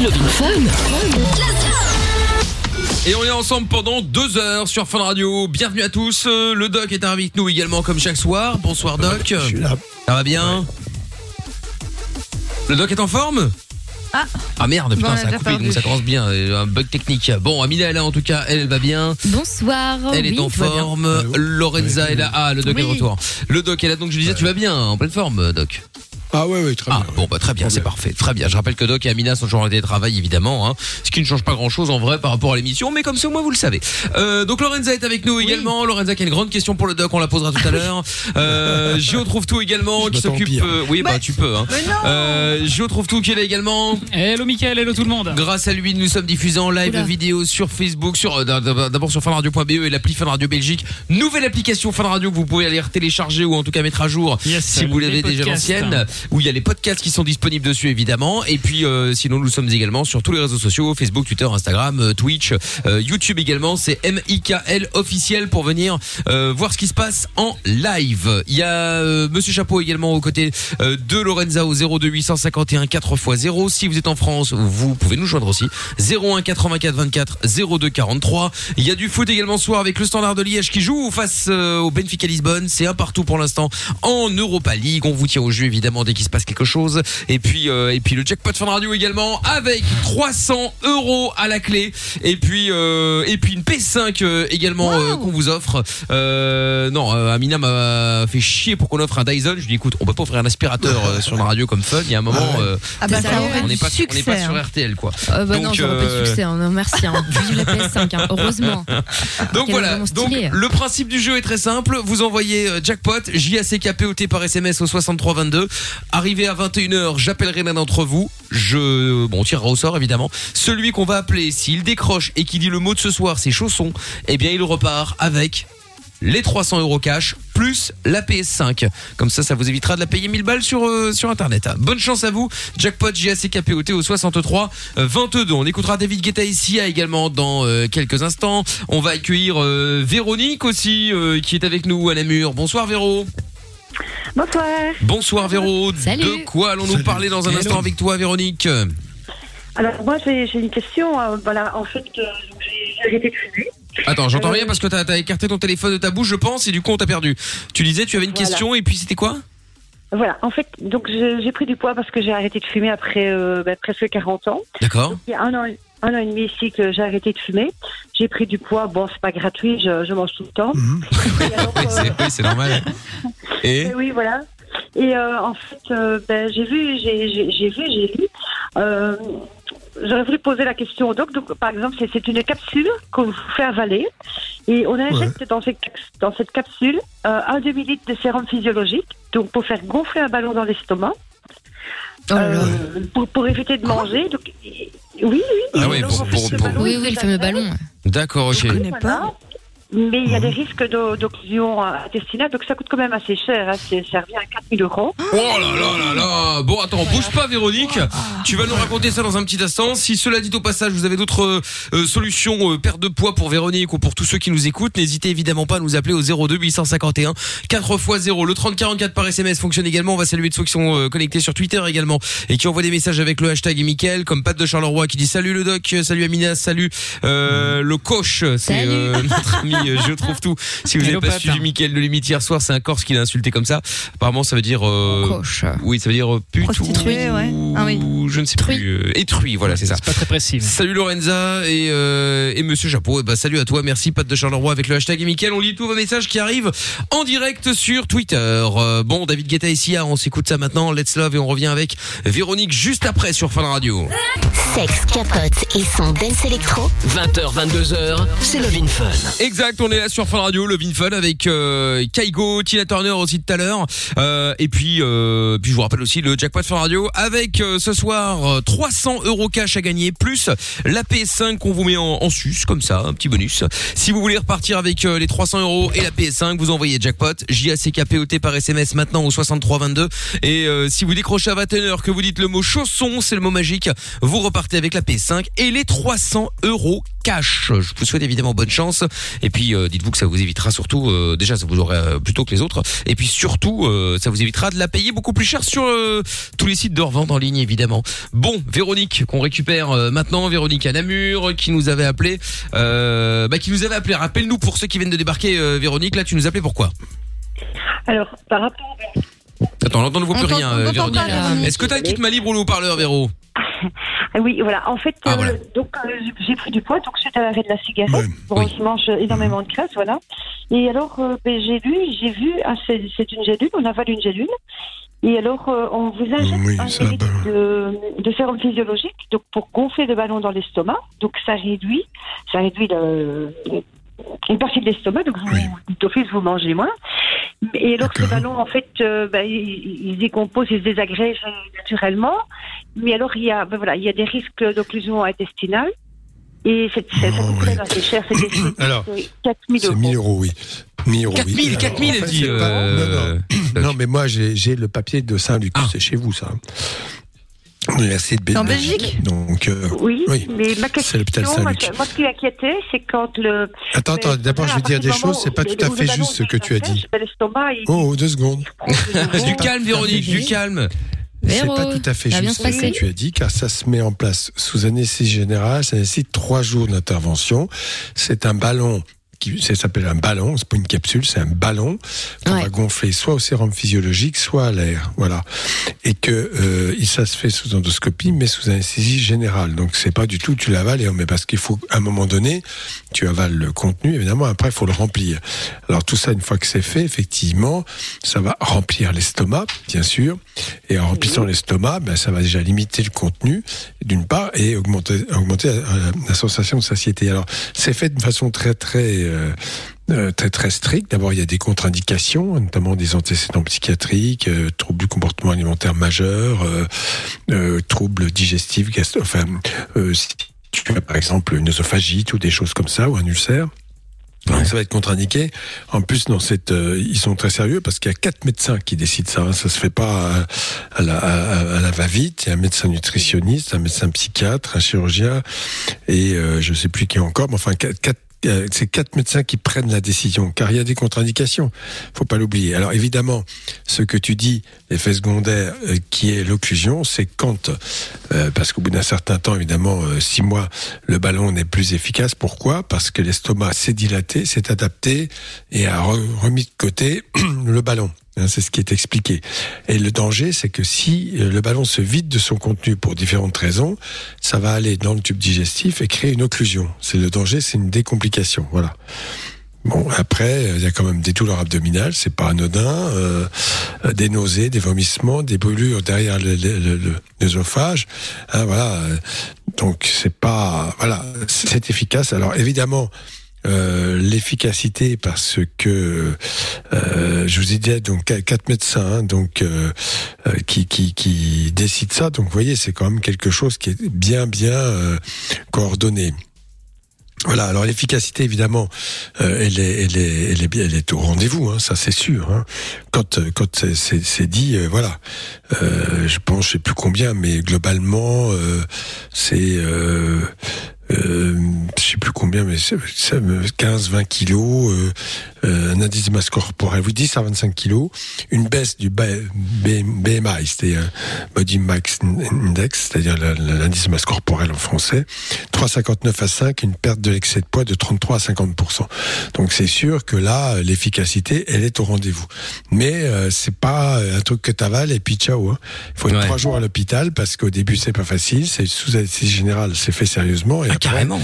C'est le Big Fun. Et on est ensemble pendant 2 heures sur Fun Radio. Bienvenue à tous. Le Doc est avec nous également comme chaque soir. Bonsoir Doc. Je suis là. Ça va bien? Ouais. Le Doc est en forme? Ah merde, putain, bon, ça a coupé, donc ça commence bien. Un bug technique. Bon, Amina est là en tout cas, elle va bien. Bonsoir. Elle est en forme. Lorenza est là. Ah, le Doc est de retour. Le Doc est là, donc je disais, tu vas bien, en pleine forme, Doc? Ah ouais, très bien. Ah bon, bah très bien, c'est parfait. Très bien. Je rappelle que Doc et Amina sont toujours en télétravail évidemment, hein, ce qui ne change pas grand-chose en vrai par rapport à l'émission, mais comme ça au moins vous le savez. Donc Lorenza est avec nous également. Lorenza qui a une grande question pour le Doc, on la posera tout à l'heure. Gio trouve tout également qui s'occupe tu peux hein. Gio trouve tout qui est là également. Hello Mickael, hello tout le monde. Grâce à lui, nous sommes diffusés en live vidéo sur Facebook, sur d'abord sur funradio.be et l'appli Fun Radio Belgique, nouvelle application Fun Radio que vous pouvez aller télécharger ou en tout cas mettre à jour si vous l'avez déjà l'ancienne. Où il y a les podcasts qui sont disponibles dessus évidemment. Et puis sinon nous sommes également sur tous les réseaux sociaux, Facebook, Twitter, Instagram, Twitch, YouTube également. C'est Mickael officiel pour venir voir ce qui se passe en live. Il y a Monsieur Chapeau également aux côtés de Lorenza au 02 851 4x0. Si vous êtes en France, vous pouvez nous joindre aussi 01 84 24 02 43. Il y a du foot également ce soir avec le Standard de Liège qui joue face au Benfica Lisbonne. C'est 1-1 pour l'instant en Europa League. On vous tient au jeu évidemment dès qu'il se passe quelque chose. Et puis le jackpot Fun Radio également avec 300 € à la clé. Et puis une PS5 également qu'on vous offre. Amina m'a fait chier pour qu'on offre un Dyson. Je lui dis écoute, on peut pas offrir un aspirateur sur la radio comme Fun. Il y a un moment on n'est pas sur RTL quoi. Donc j'aurais pas de succès. Merci. Vive la PS5. Heureusement. Donc voilà. Donc le principe du jeu est très simple. Vous envoyez jackpot JACKPOT par SMS au 6322. Arrivé à 21h, j'appellerai l'un d'entre vous. On tirera au sort évidemment. Celui qu'on va appeler, s'il décroche et qui dit le mot de ce soir, c'est chausson, eh bien il repart avec les 300 € cash plus la PS5. Comme ça, ça vous évitera de la payer 1000 balles sur internet. Bonne chance à vous. Jackpot JACKPOT au 63 22. On écoutera David Guetta ici également dans quelques instants. On va accueillir Véronique aussi qui est avec nous à Namur. Bonsoir Véro. Bonsoir Véro. Salut. De quoi allons-nous parler dans un instant avec toi Véronique? Alors moi j'ai une question. En fait j'ai arrêté de fumer. Attends, j'entends rien parce que t'as écarté ton téléphone de ta bouche je pense. Et du coup on t'a perdu. Tu disais tu avais une question et puis c'était quoi? Voilà, en fait, donc j'ai pris du poids parce que j'ai arrêté de fumer après presque 40 ans. D'accord. Donc, il y a un an et demi ici que j'ai arrêté de fumer. J'ai pris du poids, bon, c'est pas gratuit, je mange tout le temps. Mmh. C'est normal. Hein. Et oui, voilà. Et en fait, j'ai lu. J'aurais voulu poser la question au doc. Donc, par exemple, c'est une capsule qu'on vous fait avaler et on injecte dans cette capsule un demi-litre de sérum physiologique donc pour faire gonfler un ballon dans l'estomac pour éviter de manger. Donc, le fameux ballon. D'accord, je ne connais pas. Mais il y a des risques d'occlusion intestinale, donc ça coûte quand même assez cher. Hein. Ça revient à 4 000 €. Oh là là là là. Bon, attends, bouge pas, Véronique. Tu vas nous raconter ça dans un petit instant. Si cela dit au passage, vous avez d'autres solutions perte de poids pour Véronique ou pour tous ceux qui nous écoutent, n'hésitez évidemment pas à nous appeler au 02 851 4x0. Le 3044 par SMS fonctionne également. On va saluer de ceux qui sont connectés sur Twitter également et qui envoient des messages avec le hashtag Mickael, comme Pat de Charleroi qui dit salut le doc, salut Amina, salut le coach. C'est notre ami. Je trouve tout. Si vous n'avez pas suivi Mickael de Limite hier soir, c'est un Corse qui l'a insulté comme ça. Apparemment, ça veut dire coche. Oui, ça veut dire pute ou je ne sais plus. Étruit, voilà, c'est ça. C'est pas très précis. Salut Lorenza et Monsieur Chapeau. Salut à toi, merci Pat de Charleroi avec le hashtag Mickael. On lit tous vos messages qui arrivent en direct sur Twitter. Bon, David Guetta ici, on s'écoute ça maintenant. Let's Love et on revient avec Véronique juste après sur Fun Radio. Sexe, capote et son dance électro. 20h, 22h, c'est Love in Fun. Exact. On est là sur Fun Radio, le Vin Fun avec Kaigo, Tina Turner aussi tout à l'heure et puis je vous rappelle aussi le jackpot Fun Radio avec ce soir 300 € cash à gagner plus la PS5 qu'on vous met en sus comme ça, un petit bonus. Si vous voulez repartir avec les 300 € et la PS5, vous envoyez jackpot JACKPOT par SMS maintenant au 6322 et si vous décrochez à 21h que vous dites le mot chausson, c'est le mot magique, vous repartez avec la PS5 et les 300 € cash. Je vous souhaite évidemment bonne chance et puis puis dites-vous que ça vous évitera surtout déjà ça vous aurez plutôt que les autres, et puis surtout ça vous évitera de la payer beaucoup plus cher sur tous les sites de revente en ligne évidemment. Bon, Véronique qu'on récupère maintenant, Véronique à Namur qui nous avait appelé, rappelle-nous pour ceux qui viennent de débarquer Véronique, là tu nous appelais pourquoi? Alors par rapport à... Attends, on n'entend plus rien, Véronique. Est-ce que t'as une petite main libre ou le haut-parleur, Véro? Oui, voilà. En fait, voilà. Donc, j'ai pris du poids, donc suite à l'arrêt de la cigarette, je mange énormément de graisse, voilà. Et alors, c'est une gélule, on avale une gélule. Et alors, on vous injecte un de sérum physiologique, donc pour gonfler le ballon dans l'estomac. Donc ça réduit une partie de l'estomac, donc d'office vous mangez moins. Et alors ces ballons, en fait, ils décomposent, ils se désagrègent naturellement. Mais alors il y a des risques d'occlusion intestinale. Et c'est cher, c'est des alors, 4 000 euros. C'est 1 000 euros, oui. 4 000, elle dit. Non, mais moi j'ai le papier de Saint-Luc. Ah. C'est chez vous ça. En Belgique. Donc, oui, mais ma question, moi ce qui m'inquiétait, c'est quand le... Attends, d'abord je vais dire des choses, c'est pas tout à fait juste ce que tu as dit. Oh, 2 secondes. Du calme, Véronique, du calme. C'est pas tout à fait juste ce que tu as dit, car ça se met en place sous anesthésie générale, ça nécessite 3 jours d'intervention. C'est un ballon... ça s'appelle un ballon, c'est pas une capsule, c'est un ballon qu'on va gonfler soit au sérum physiologique, soit à l'air, voilà. Et que ça se fait sous endoscopie, mais sous anesthésie générale. Donc c'est pas du tout tu l'avales, mais parce qu'il faut à un moment donné, tu avales le contenu, évidemment. Après il faut le remplir. Alors tout ça une fois que c'est fait, effectivement, ça va remplir l'estomac, bien sûr. Et en remplissant l'estomac, ça va déjà limiter le contenu d'une part et augmenter la sensation de satiété. Alors c'est fait de façon très très très très strict. D'abord, il y a des contre-indications, notamment des antécédents psychiatriques, troubles du comportement alimentaire majeur, troubles digestifs, si tu as par exemple une œsophagite ou des choses comme ça, ou un ulcère. Donc, ça va être contre-indiqué. En plus, ils sont très sérieux parce qu'il y a 4 médecins qui décident ça. Ça se fait pas à la va-vite. Il y a un médecin nutritionniste, un médecin psychiatre, un chirurgien et je sais plus qui encore. Mais enfin, 4 médecins qui prennent la décision, car il y a des contre-indications. Faut pas l'oublier. Alors évidemment, ce que tu dis, l'effet secondaire qui est l'occlusion, c'est quand, parce qu'au bout d'un certain temps, évidemment, 6 mois, le ballon n'est plus efficace. Pourquoi ? Parce que l'estomac s'est dilaté, s'est adapté et a remis de côté le ballon. C'est ce qui est expliqué. Et le danger, c'est que si le ballon se vide de son contenu pour différentes raisons, ça va aller dans le tube digestif et créer une occlusion. C'est le danger, c'est une décomplication. Voilà. Bon, après, il y a quand même des douleurs abdominales, c'est pas anodin, des nausées, des vomissements, des brûlures derrière l'œsophage. Hein, voilà. Donc, c'est pas... Voilà, c'est efficace. Alors, évidemment... l'efficacité parce que je vous ai dit donc 4 médecins qui décident ça, donc vous voyez c'est quand même quelque chose qui est bien coordonné. Voilà, alors l'efficacité évidemment, elle est au rendez-vous, ça c'est sûr. Quand c'est dit, je sais plus combien, mais globalement je sais plus combien, mais 15-20 kilos, un indice de masse corporelle, 10 à 25 kilos, une baisse du BMI, c'est-à-dire Body Mass Index, c'est-à-dire l'indice de masse corporelle en français, 3,59 à 5, une perte de l'excès de poids de 33 à 50%. Donc c'est sûr que là, l'efficacité, elle est au rendez-vous. Mais c'est pas un truc que t'avales et puis ciao. Il faut être 3 jours à l'hôpital parce qu'au début, c'est pas facile, c'est sous anesthésie générale, c'est fait sérieusement. Et après, carrément.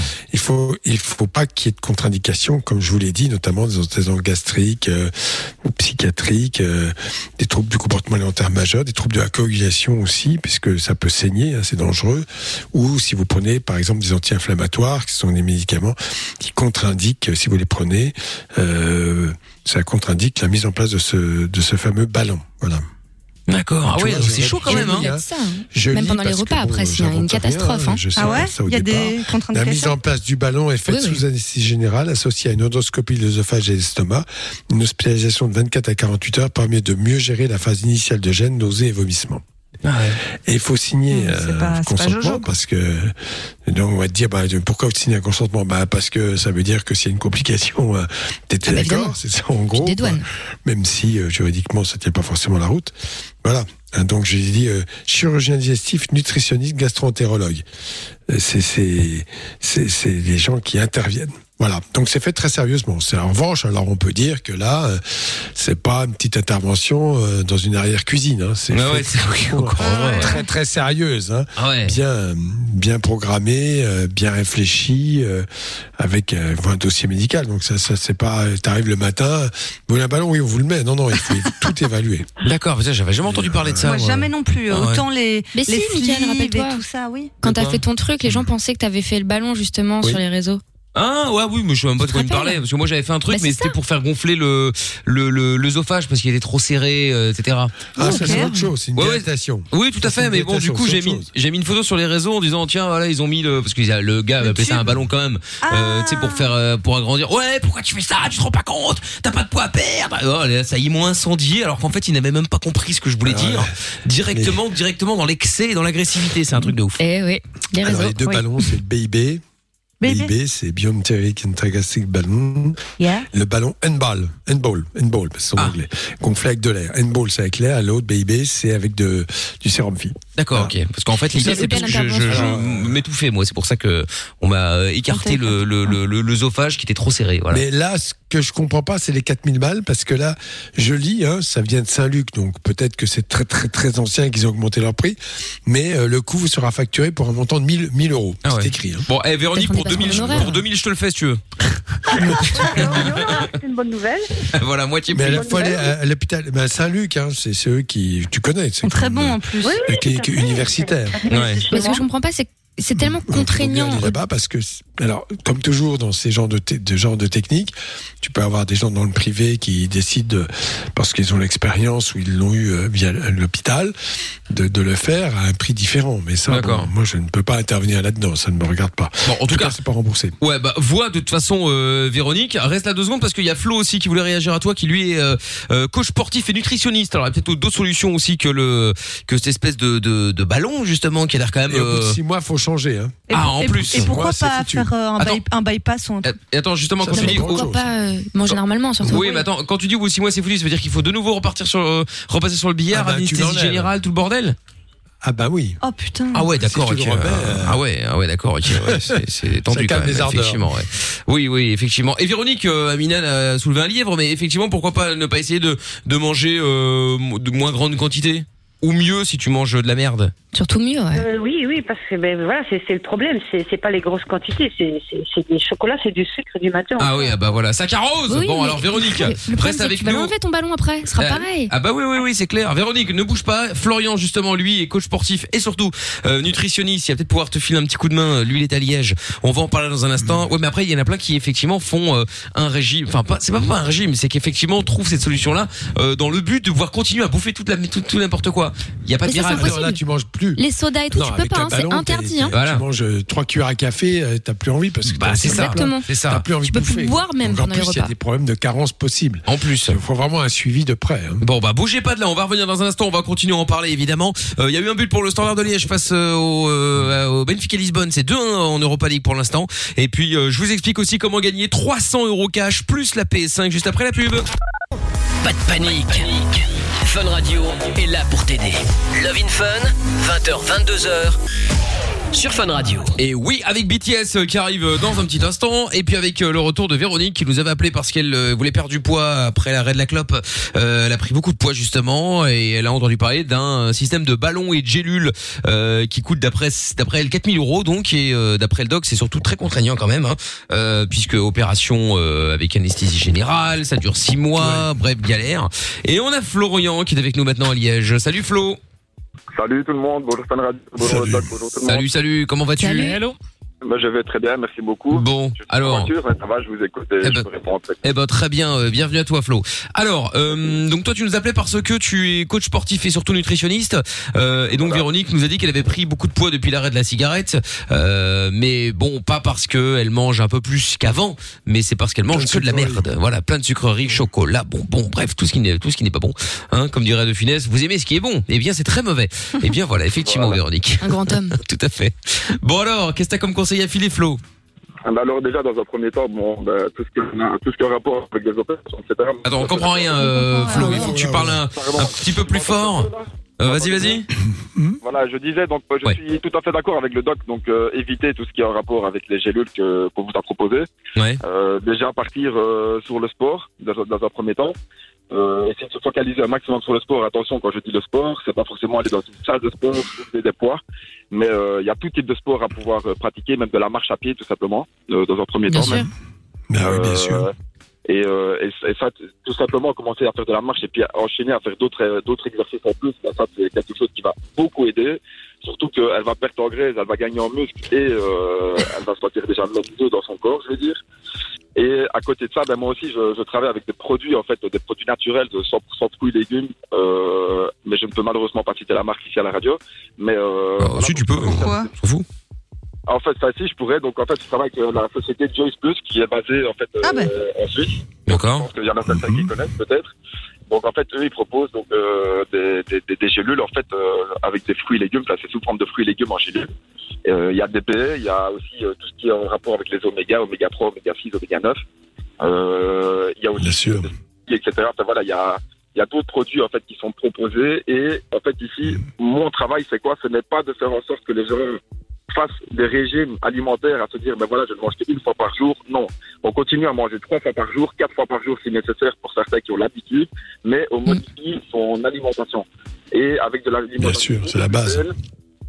Il faut pas qu'il y ait de contre-indications, comme je vous l'ai dit, notamment des antécédents gastriques, ou psychiatriques, des troubles du comportement alimentaire majeur, des troubles de la coagulation aussi, puisque ça peut saigner, c'est dangereux. Ou si vous prenez, par exemple, des anti-inflammatoires, qui sont des médicaments qui contre-indiquent, si vous les prenez, ça contre-indique la mise en place de ce fameux ballon. Voilà. D'accord. Ah ouais, c'est chaud quand même. Même pendant les repas, après, c'est une catastrophe. Ah ouais, il y a des contre-indications. La mise en place du ballon est faite sous anesthésie générale, associée à une endoscopie de l'œsophage et de l'estomac, une hospitalisation de 24 à 48 heures permet de mieux gérer la phase initiale de gêne, nausées et vomissements. Ah ouais. Et il faut signer un consentement parce que donc on va te dire bah, pourquoi tu signes un consentement bah, parce que ça veut dire que s'il y a une complication t'étais d'accord, évidemment. C'est ça en gros bah, même si juridiquement ça tient pas forcément la route, voilà. Donc j'ai dit chirurgien digestif, nutritionniste, gastro-entérologue, c'est les gens qui interviennent. Voilà, donc c'est fait très sérieusement. C'est en revanche, alors on peut dire que là, c'est pas une petite intervention dans une arrière-cuisine. Hein. C'est, ouais, c'est très très sérieuse, hein. Ah ouais. Bien programmée, bien réfléchie, avec un dossier médical. Donc ça c'est pas, t'arrives le matin, vous voulez un ballon, oui, on vous le met. Non, il faut tout évaluer. D'accord, putain, j'avais jamais entendu parler de ça. Moi, jamais non plus. Ah ouais. Autant les, mais les si, Mickael, rappelle-toi tout ça, oui. Quand t'as fait ton truc, les gens pensaient que t'avais fait le ballon justement sur les réseaux. Ah ouais oui, mais je sais même pas de quoi il me parlait parce que moi j'avais fait un truc mais c'était pour faire gonfler l'œsophage parce qu'il était trop serré etc. Ah ça c'est autre chose, c'est une dilatation. Oui tout à fait, mais bon du coup j'ai mis une photo sur les réseaux en disant tiens voilà ils ont mis le parce que le gars avait appelé ça un ballon quand même tu sais pour faire pour agrandir. Ouais pourquoi tu fais ça, tu te rends pas compte, t'as pas de poids à perdre. Oh, là, ça ils m'ont incendié alors qu'en fait ils n'avaient même pas compris ce que je voulais dire directement dans l'excès et dans l'agressivité, c'est un truc de ouf. Eh oui. Les deux ballons c'est le BIB. BIB, c'est Biometric Integrastic Balloon. Yeah. Le ballon handball, parce que c'est en anglais. Gonflé avec de l'air. Handball, c'est avec l'air. L'autre, BIB, c'est avec du sérum fille. D'accord, ok. Parce qu'en fait, l'idée, c'est parce que je m'étouffais, moi. C'est pour ça que on m'a écarté l'œsophage qui était trop serré. Voilà. Mais là, ce que je comprends pas, c'est les 4000 balles, parce que là, je lis, hein, ça vient de Saint-Luc, donc peut-être que c'est très, très, très ancien qu'ils ont augmenté leur prix, mais le coût vous sera facturé pour un montant de 1000 €. Ah ouais. C'est écrit. Hein. Bon, Véronique, pour 2000, je te le fais, si tu veux. C'est une bonne nouvelle. Voilà, moitié plus. Mais il faut aller à l'hôpital à Saint-Luc, hein, c'est eux qui. Tu connais. C'est très bon en plus. Oui, clinique universitaire. Ouais. Mais ce que je comprends pas, c'est tellement contraignant. On est là-bas parce que, alors, comme toujours dans ces genres de techniques, tu peux avoir des gens dans le privé qui décident, parce qu'ils ont l'expérience ou ils l'ont eu via l'hôpital, de le faire à un prix différent. Mais ça, bon, moi, je ne peux pas intervenir là-dedans, ça ne me regarde pas. Bon, en tout cas, c'est pas remboursé. Ouais, bah, vois de toute façon, Véronique, reste là 2 secondes parce qu'il y a Flo aussi qui voulait réagir à toi, qui lui est coach sportif et nutritionniste. Alors, il y a peut-être d'autres solutions aussi que cette espèce de ballon, justement, qui a l'air quand même. Et au bout de 6 mois, faut changer, hein. En plus. Et pourquoi pas faire un bypass ou un truc. Attends, justement, quand tu dis pourquoi pas manger normalement, surtout. Oui, mais attends, quand tu dis au bout de 6 mois c'est foutu, ça veut dire qu'il faut de nouveau repasser sur le billard, anesthésie générale, tout le bordel. Ah bah oui. Oh putain. Ah ouais, d'accord. Si Ah ouais, d'accord. Ok. Ouais, c'est tendu quand même. Effectivement. Ouais. Oui, effectivement. Et Véronique, Amina a soulevé un livre, mais effectivement, pourquoi pas ne pas essayer de manger de moins grande quantité? Ou mieux si tu manges de la merde. Surtout mieux, ouais. Oui, parce que voilà, c'est le problème. C'est pas les grosses quantités. C'est des chocolats, c'est du sucre du matin. Ah oui, ah bah voilà, ça carose. Oui, bon, alors Véronique, reste avec nous. Tu vas l'enlever ton ballon après, ce sera pareil. Ah bah oui, c'est clair. Véronique, ne bouge pas. Florian, justement, lui est coach sportif et surtout nutritionniste. Il va peut-être pouvoir te filer un petit coup de main. Lui, il est à Liège. On va en parler dans un instant. Ouais, mais après, il y en a plein qui effectivement font un régime. Enfin, c'est pas un régime, c'est qu'effectivement on trouve cette solution-là dans le but de pouvoir continuer à bouffer tout n'importe quoi. Il y a pas de miracle. Là, tu manges plus. Les sodas et tout, non, tu peux pas, ballon, c'est interdit. Hein. Voilà. Tu manges 3 cuillères à café, t'as plus envie parce que c'est ça. Exactement. C'est ça. T'as plus envie de bouffer. Tu peux plus boire même pendant les repas. Il y a des problèmes de carence possibles. En plus, il faut vraiment un suivi de près. Hein. Bon, bah bougez pas de là. On va revenir dans un instant. On va continuer à en parler évidemment. Il y a eu un but pour le Standard de Liège face au Benfica Lisbonne. C'est 2-1 en Europa League pour l'instant. Et puis, je vous explique aussi comment gagner 300 € cash plus la PS5 juste après la pub. Pas de panique. Fun Radio est là pour t'aider. Love in Fun, 20h-22h sur Fun Radio. Et oui, avec BTS qui arrive dans un petit instant. Et puis avec le retour de Véronique qui nous avait appelé parce qu'elle voulait perdre du poids après l'arrêt de la clope. Elle a pris beaucoup de poids justement. Et elle a entendu parler d'un système de ballons et de gélules qui coûte d'après elle 4000 €. Donc, et d'après le doc, c'est surtout très contraignant quand même. Hein, puisque opération avec anesthésie générale, ça dure 6 mois, bref, galère. Et on a Florian qui est avec nous maintenant à Liège. Salut Flo. Salut tout le monde, bonjour Fun Radio, bonjour Doc, bonjour tout le monde. Salut, comment vas-tu ? Hello. Moi, je vais très bien, merci beaucoup. Bon, alors. Voiture, ça va, je vous écoute et je vous réponds. Eh ben, très bien, bienvenue à toi, Flo. Alors, donc toi, tu nous appelais parce que tu es coach sportif et surtout nutritionniste. Et donc, voilà. Véronique nous a dit qu'elle avait pris beaucoup de poids depuis l'arrêt de la cigarette. Mais bon, pas parce qu'elle mange un peu plus qu'avant, mais c'est parce qu'elle mange que de la merde. Voilà, plein de sucreries, chocolat, bonbons, bref, tout ce qui n'est pas bon. Hein, comme dirait De Funès, vous aimez ce qui est bon. Eh bien, c'est très mauvais. Eh bien, voilà, effectivement, voilà. Véronique. Un grand homme. Tout à fait. Bon, alors, qu'est-ce que t'as comme conseil à filer, Flo? Alors déjà, dans un premier temps, tout ce qui a rapport avec les opérations, etc. Attends, on comprend rien, Flo, il faut que tu parles un petit peu plus fort. Vas-y. Voilà, je disais, donc je suis tout à fait d'accord avec le doc, donc éviter tout ce qui a rapport avec les gélules qu'on vous a proposées. Ouais. Déjà partir sur le sport, dans un premier temps. Essayer de se focaliser un maximum sur le sport. Attention, quand je dis le sport, c'est pas forcément aller dans une salle de sport, pousser des poids, mais il y a tout type de sport à pouvoir pratiquer, même de la marche à pied tout simplement, dans un premier temps même. Bien sûr. Et ça, tout simplement, commencer à faire de la marche et puis enchaîner à faire d'autres exercices en plus. Ça, c'est quelque chose qui va beaucoup aider. Surtout qu'elle va perdre en graisse, elle va gagner en muscle et elle va se sentir déjà mieux dans son corps, je veux dire. Et à côté de ça, ben moi aussi, je travaille avec des produits naturels de 100% fruits et légumes. Mais je ne peux malheureusement pas citer la marque ici à la radio. Mais si tu peux, pourquoi ? On s'en fout. En fait, ça aussi, je pourrais. Donc, en fait, je travaille avec la société Joyce Plus, qui est basée, en fait, en Suisse. D'accord. Donc, je pense qu'il y en a certains qui connaissent, peut-être. Donc, en fait, eux, ils proposent, donc, des gélules, en fait, avec des fruits et légumes. Là, c'est sous forme de fruits et légumes en gélules. Il y a des BE, il y a aussi tout ce qui est en rapport avec les oméga, oméga 3, oméga 6, oméga 9. Il y a aussi, bien sûr, etc. Enfin, voilà, il y a d'autres produits, en fait, qui sont proposés. Et, en fait, ici, mon travail, c'est quoi? Ce n'est pas de faire en sorte que les gens face des régimes alimentaires à se dire ben voilà, je ne mange qu'une fois par jour. Non, on continue à manger 3 fois par jour, 4 fois par jour si nécessaire pour certains qui ont l'habitude, mais on modifie son alimentation. Et avec de l'alimentation, bien sûr, c'est la base. Saine,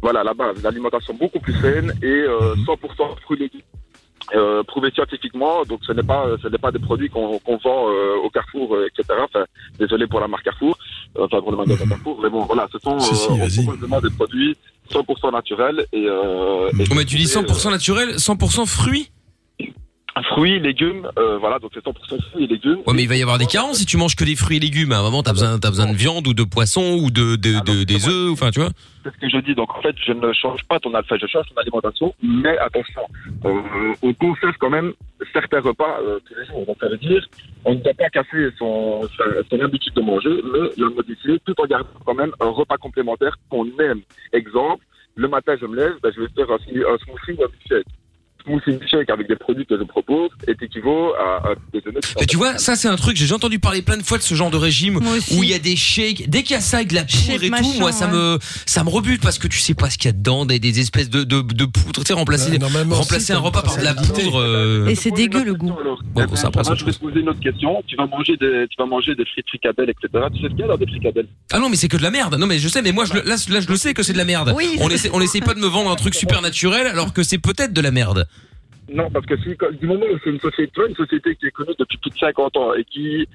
voilà, la base, l'alimentation beaucoup plus saine et 100% fruits et légumes. Prouvé scientifiquement, donc ce n'est pas des produits qu'on vend au Carrefour, etc. Enfin, désolé pour la marque Carrefour, enfin pour le magasin Carrefour, mais bon, voilà, ce sont probablement des produits 100% naturels et. Mais tu dis 100% naturel, 100% fruits. Fruits, légumes, voilà, donc c'est 100% fruits et légumes. Ouais, mais il va y avoir des carences si tu manges que des fruits et légumes. À un moment, t'as besoin de viande ou de poisson ou des œufs, enfin, tu vois. C'est ce que je dis. Donc, en fait, je ne change pas ton alimentation, mais attention, on conserve quand même certains repas tous les jours. Donc, ça veut dire, on ne doit pas casser son habitude de manger, mais le modifier tout en gardant quand même un repas complémentaire qu'on aime. Exemple, le matin, je me lève, je vais faire un smoothie ou un milkshake. Moussine shake avec des produits que je propose est équivaut à des données. Mais tu vois, ça c'est un truc, j'ai entendu parler plein de fois de ce genre de régime où il y a des shakes, dès qu'il y a ça avec de la poudre et machin, tout, moi ça me rebute parce que tu sais pas ce qu'il y a dedans, des espèces de poudre, tu sais, remplacer un repas par de la poudre. Et c'est dégueu le goût. Bon, ça après je vais te poser une autre question, tu vas manger des frites fricadelles, etc. Tu sais ce qu'il y a dans des fricadelles? Ah non, mais c'est que de la merde. Non mais je sais, mais moi là je le sais que c'est de la merde. On essaie pas de me vendre un truc super naturel alors que c'est peut-être de la merde. Non, parce que du moment où c'est une société qui est connue depuis plus de 50 ans et qui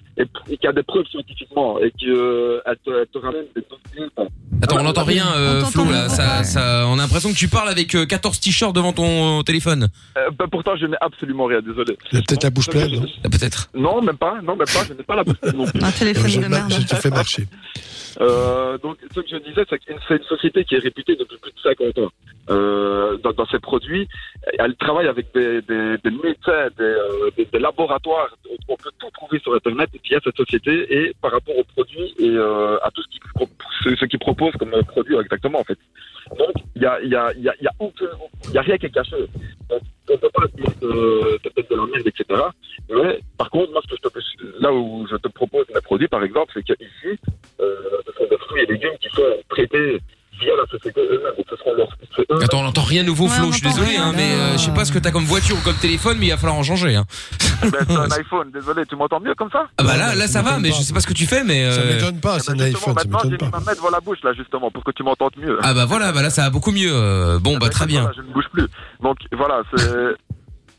a des preuves scientifiquement et qui elle te ramène des dossiers. Attends, on n'entend rien, Flo, là. Ça, on a l'impression que tu parles avec 14 t-shirts devant ton téléphone. Pourtant, je n'ai absolument rien, désolé. Il a peut-être la bouche pleine, non? Peut-être. Non, même pas, je n'ai pas la bouche pleine non plus. Un téléphone de merde. Je te fais marcher. Donc, ce que je disais, c'est que c'est une société qui est réputée depuis plus de 50 ans. Dans ses produits, elle travaille avec des médecins, des laboratoires. On peut tout trouver sur Internet et puis il y a cette société et par rapport aux produits et à tout ce qu'ils proposent comme produit exactement en fait. Donc il y a rien qui est caché. Donc, on ne peut pas dire peut-être de la merde, etc. Mais par contre, moi, là où je te propose mes produits, par exemple, c'est qu'ici, ce sont des fruits et légumes qui sont traités. Attends, on n'entend rien nouveau, Flo, je suis désolé, mais je sais pas ce que t'as comme voiture ou comme téléphone, mais il va falloir en changer. C'est un iPhone, désolé, tu m'entends mieux comme ça? Ah bah là ça va, mais je sais pas ce que tu fais, mais... Ça m'étonne pas, c'est un iPhone, ça m'étonne pas. Maintenant, j'ai mis ma main devant la bouche, là, justement, pour que tu m'entendes mieux. Ah bah voilà, là ça va beaucoup mieux, bon, bah très bien. Je ne bouge plus, donc voilà, c'est...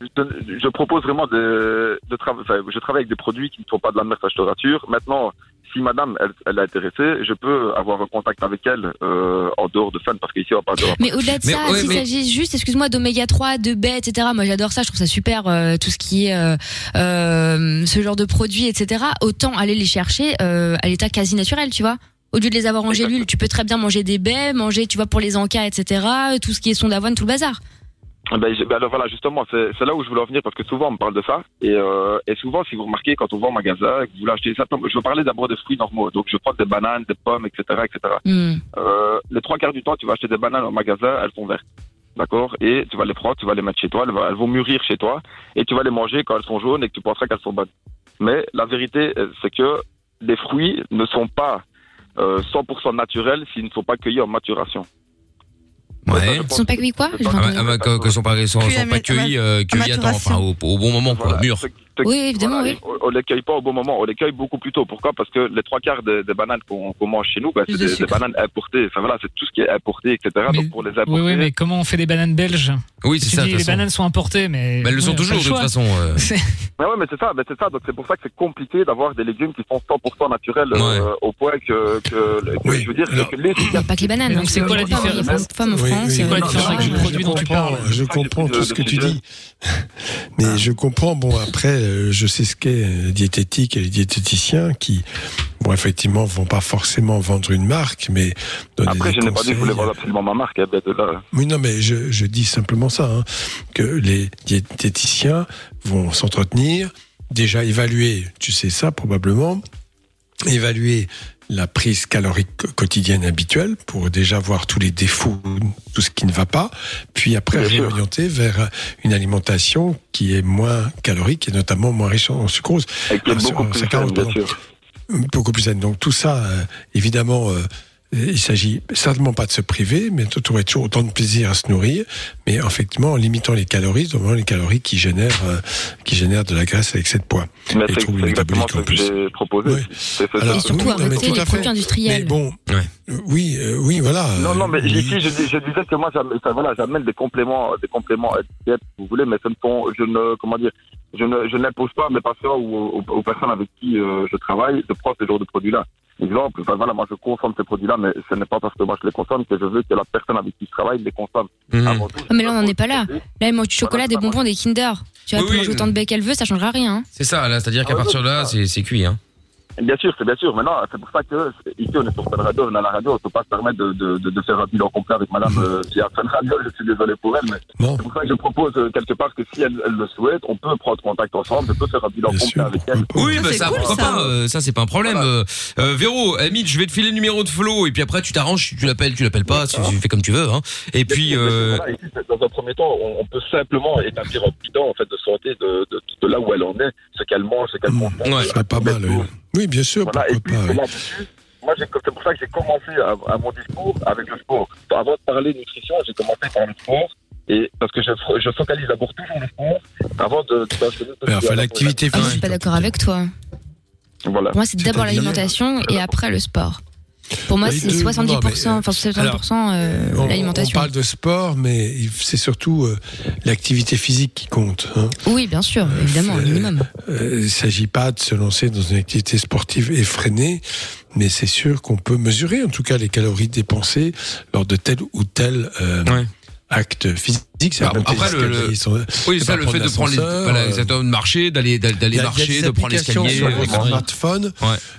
Je propose vraiment je travaille avec des produits qui ne sont pas de la merde à la restaurature. Maintenant, si madame, elle est intéressée, je peux avoir un contact avec elle en dehors de Fun, parce qu'ici, on va pas dehors. Mais au-delà de ça, s'il s'agit juste, excuse-moi, d'oméga 3, de baie, etc., moi j'adore ça, je trouve ça super, tout ce qui est ce genre de produits, etc., autant aller les chercher à l'état quasi naturel, tu vois. Au lieu de les avoir en gélule, tu peux très bien manger des baies, manger, tu vois, pour les encas, etc., tout ce qui est son d'avoine, tout le bazar. Ben alors voilà, justement, c'est là où je voulais en venir, parce que souvent on me parle de ça, et souvent si vous remarquez, quand on va en magasin, que vous l'achetez, je veux parler d'abord des fruits normaux, donc je prends des bananes, des pommes, etc. Les 3/4 du temps, tu vas acheter des bananes au magasin, elles sont vertes, d'accord, et tu vas les prendre, tu vas les mettre chez toi, elles vont mûrir chez toi, et tu vas les manger quand elles sont jaunes et que tu penseras qu'elles sont bonnes. Mais la vérité, c'est que les fruits ne sont pas 100% naturels s'ils ne sont pas cueillis en maturation. Ouais. Ils sont pas cuits quoi? Ils sont pas cueillis à temps, enfin au bon moment, voilà, quoi, mûr. Oui, évidemment, voilà, oui. On les cueille pas au bon moment, on les cueille beaucoup plus tôt. Pourquoi? Parce que les 3/4 des bananes qu'on mange chez nous, bah, c'est des bananes importées. Enfin voilà, c'est tout ce qui est importé, etc. Mais, donc pour les importer. Oui, mais comment on fait des bananes belges? Oui, c'est ça. Les bananes sont importées, mais. Elles le sont toujours de toute façon. Mais ouais, mais c'est ça, Donc c'est pour ça que c'est compliqué d'avoir des légumes qui sont 100% naturels au point que je veux dire. Pas que les bananes. Donc c'est quoi la différence? C'est quoi la différence avec le produit dont tu parles? Je comprends tout ce que tu dis, mais je comprends. Bon, après. Je sais ce qu'est la diététique et les diététiciens qui, bon, effectivement, vont pas forcément vendre une marque, mais donner des conseils. Après, je n'ai pas dit que je voulais vendre absolument ma marque. Oui, non, mais je dis simplement ça, hein, que les diététiciens vont s'entretenir, déjà évaluer, tu sais ça probablement, évaluer la prise calorique quotidienne habituelle pour déjà voir tous les défauts, tout ce qui ne va pas, puis après réorienter vers une alimentation qui est moins calorique et notamment moins riche en sucrose. Et qui est beaucoup plus saine. Donc tout ça, évidemment, il s'agit certainement pas de se priver, mais tout aurait toujours autant de plaisir à se nourrir, mais effectivement en limitant les calories, notamment les calories qui génèrent de la graisse à l'excès de poids. Mais et troubles métaboliques en plus. Alors, et surtout arrêter les produits industriels. Mais bon, oui, voilà. Non, mais ici je disais que moi, voilà, j'amène des compléments, si vous voulez, mais je n'impose pas à mes patients ou aux personnes avec qui je travaille de prendre ce genre de produits-là. Exemple, enfin voilà, moi je consomme ces produits-là, mais ce n'est pas parce que moi je les consomme que je veux que la personne avec qui je travaille les consomme. Avant tout, mais là on n'en est pas là. Là elle mange du chocolat, des bonbons, des Kinder. Tu vas manger autant de baies qu'elle veut, ça changera rien. Hein. C'est ça, là, c'est-à-dire qu'à partir de là, c'est cuit. Hein. Bien sûr. Maintenant, c'est pour ça que ici on est sur Fun Radio, on a la radio, on ne peut pas se permettre de faire un bilan complet avec madame via Fun Radio, je suis désolé pour elle, mais c'est pour ça que je propose quelque part que si elle le souhaite, on peut prendre contact ensemble, je peux faire un bilan complet avec elle. Oui, mais ça, pourquoi pas, ça c'est pas un problème. Voilà. Véro, Amit, je vais te filer le numéro de Flo, et puis après tu t'arranges, tu l'appelles pas, tu fais comme tu veux. Hein. Et puis... Voilà, ici, dans un premier temps, on peut simplement établir un bilan en fait, de santé de là où elle en est, ce qu'elle mange, ce qu'elle mange. Ouais, c'est pas mal. Oui, bien sûr. Voilà, et puis, moi, c'est pour ça que j'ai commencé à mon discours avec le sport. Avant de parler nutrition, j'ai commencé par le sport. Et parce que je focalise d'abord toujours le sport avant de enfin, l'activité physique. Je suis pas d'accord avec toi. Voilà. Pour moi, c'est d'abord l'alimentation et après le sport. Pour moi, c'est 70% l'alimentation. On parle de sport, mais c'est surtout l'activité physique qui compte. Hein. Oui, bien sûr, évidemment, au minimum. Il ne s'agit pas de se lancer dans une activité sportive effrénée, mais c'est sûr qu'on peut mesurer, en tout cas, les calories dépensées lors de tel ou tel acte physique. C'est après le fait de prendre de marcher, d'aller marcher, de prendre l'escalier sur les smartphones,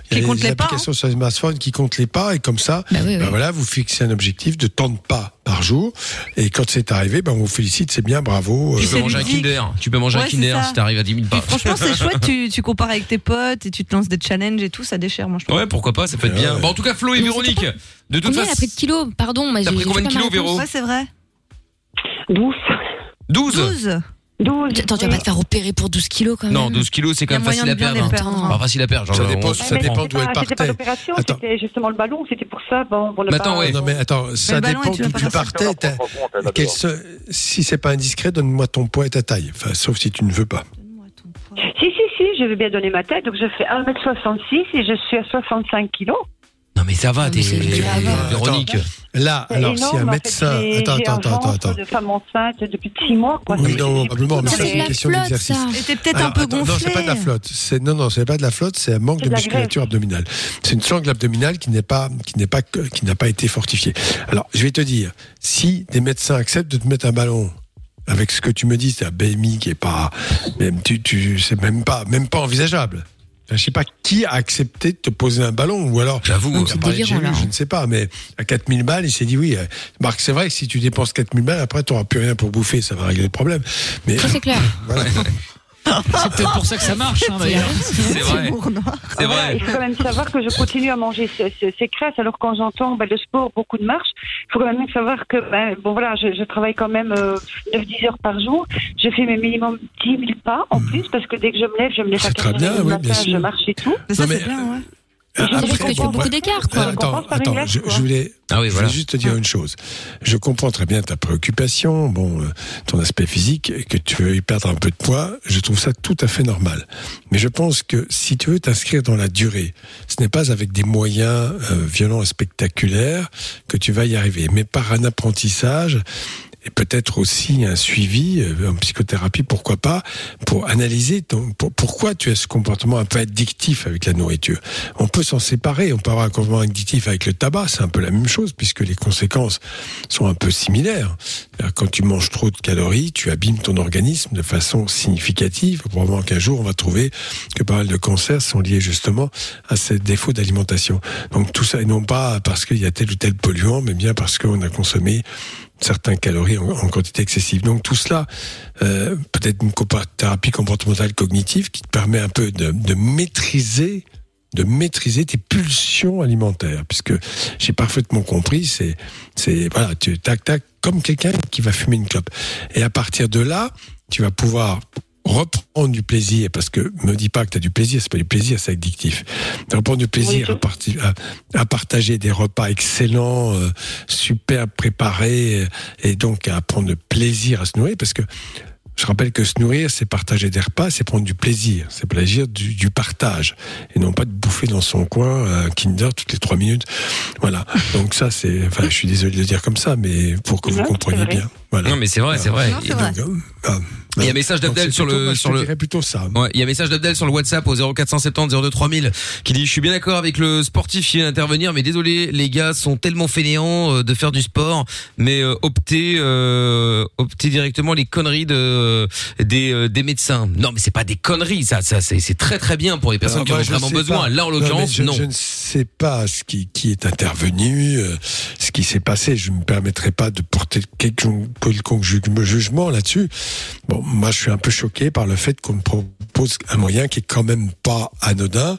il y a des applications sur les smartphones qui comptent les pas et comme ça, voilà, vous fixez un objectif de tant de pas par jour et quand c'est arrivé, on vous félicite, c'est bien, bravo. Tu peux manger un Kinder, si t'arrives à 10 000 pas. Puis, franchement, c'est chouette, tu compares avec tes potes et tu te lances des challenges et tout, ça déchire, moi je pense. Ouais, pourquoi pas, ça peut être bien. En tout cas, Flo et Véronique, de toute façon, elle a pris de kilos, pardon, mais j'ai pris combien de kilos, Véro? Ouais, c'est vrai. 12. Attends, tu vas pas te faire opérer pour 12 kilos quand même? Non, 12 kilos, c'est quand même facile à perdre. Pas facile à perdre. Ça dépend d'où elle partait. C'était pas l'opération, c'était justement le ballon, c'était pour ça. Ça dépend d'où tu partais. Si c'est pas indiscret, donne-moi ton poids et ta taille. Enfin, sauf si tu ne veux pas. Si, je vais bien donner ma taille. Donc je fais 1m66 et je suis à 65 kilos. Non mais ça va, t'es Véronique. Là, c'est alors énorme, si un médecin, attends. De femme enceinte depuis 6 mois. Quoi. Oui, non, probablement, mais ça c'est une question flotte, d'exercice. Ça. C'était peut-être alors, un peu gonflé. Non, c'est pas de la flotte. C'est pas de la flotte. C'est un manque de musculature abdominale. C'est une sangle abdominale qui n'a pas été fortifiée. Alors, je vais te dire, si des médecins acceptent de te mettre un ballon. Avec ce que tu me dis, c'est un BMI qui est pas, même c'est même pas envisageable. Enfin, je sais pas qui a accepté de te poser un ballon, ou alors, j'avoue, je ne sais pas, mais à 4000 balles, il s'est dit oui. Marc, c'est vrai que si tu dépenses 4000 balles, après t'auras plus rien pour bouffer, ça va régler le problème. Mais ça c'est clair. Voilà. C'est peut-être pour ça que ça marche, hein, d'ailleurs. C'est vrai. C'est vrai. Il faut quand même savoir que je continue à manger ces crêpes. Alors quand j'entends le sport, beaucoup de marche, il faut quand même savoir que je travaille quand même 9-10 heures par jour. Je fais mes minimum 10 000 pas en plus parce que dès que je me lève à 4 heures du matin, je marche et tout. Mais ça, c'est bien, ouais. Après, je beaucoup d'écart, quoi. Attends, je voulais juste te dire une chose. Je comprends très bien ta préoccupation, ton aspect physique, que tu veux y perdre un peu de poids. Je trouve ça tout à fait normal. Mais je pense que si tu veux t'inscrire dans la durée, ce n'est pas avec des moyens violents et spectaculaires que tu vas y arriver, mais par un apprentissage. Et peut-être aussi un suivi en psychothérapie, pourquoi pas, pour analyser pourquoi tu as ce comportement un peu addictif avec la nourriture. On peut s'en séparer, on peut avoir un comportement addictif avec le tabac, c'est un peu la même chose, puisque les conséquences sont un peu similaires. C'est-à-dire, quand tu manges trop de calories, tu abîmes ton organisme de façon significative. Probablement qu'un jour, on va trouver que pas mal de cancers sont liés justement à ces défauts d'alimentation. Donc tout ça, et non pas parce qu'il y a tel ou tel polluant, mais bien parce qu'on a consommé certains calories en quantité excessive. Donc tout cela, peut-être une thérapie comportementale cognitive qui te permet un peu de maîtriser tes pulsions alimentaires, puisque j'ai parfaitement compris, c'est tu tac comme quelqu'un qui va fumer une clope. Et à partir de là, tu vas pouvoir reprendre du plaisir, parce que me dis pas que t'as du plaisir, c'est pas du plaisir, c'est addictif. Reprendre du plaisir à partager des repas excellents, super préparés, et donc à prendre le plaisir à se nourrir, parce que je rappelle que se nourrir, c'est partager des repas, c'est prendre du plaisir, c'est plaisir du partage, et non pas de bouffer dans son coin un Kinder toutes les 3 minutes. Voilà. Donc ça, je suis désolé de le dire comme ça, mais pour que vous compreniez bien. Voilà. Non, mais c'est vrai. Non, c'est vrai. Donc, il y a un message d'Abdel il y a un message d'Abdel sur le WhatsApp au 0470 02 3000 qui dit: je suis bien d'accord avec le sportif qui vient d'intervenir, mais désolé, les gars sont tellement fainéants de faire du sport, mais optez directement les conneries des médecins. Non, mais c'est pas des conneries, ça c'est très très bien pour les personnes qui ont vraiment besoin. Pas. Là, en l'occurrence, non. Je ne sais pas qui est intervenu, ce qui s'est passé. Je ne me permettrai pas de porter quelconque jugement là-dessus. Bon, moi, je suis un peu choqué par le fait qu'on me propose un moyen qui est quand même pas anodin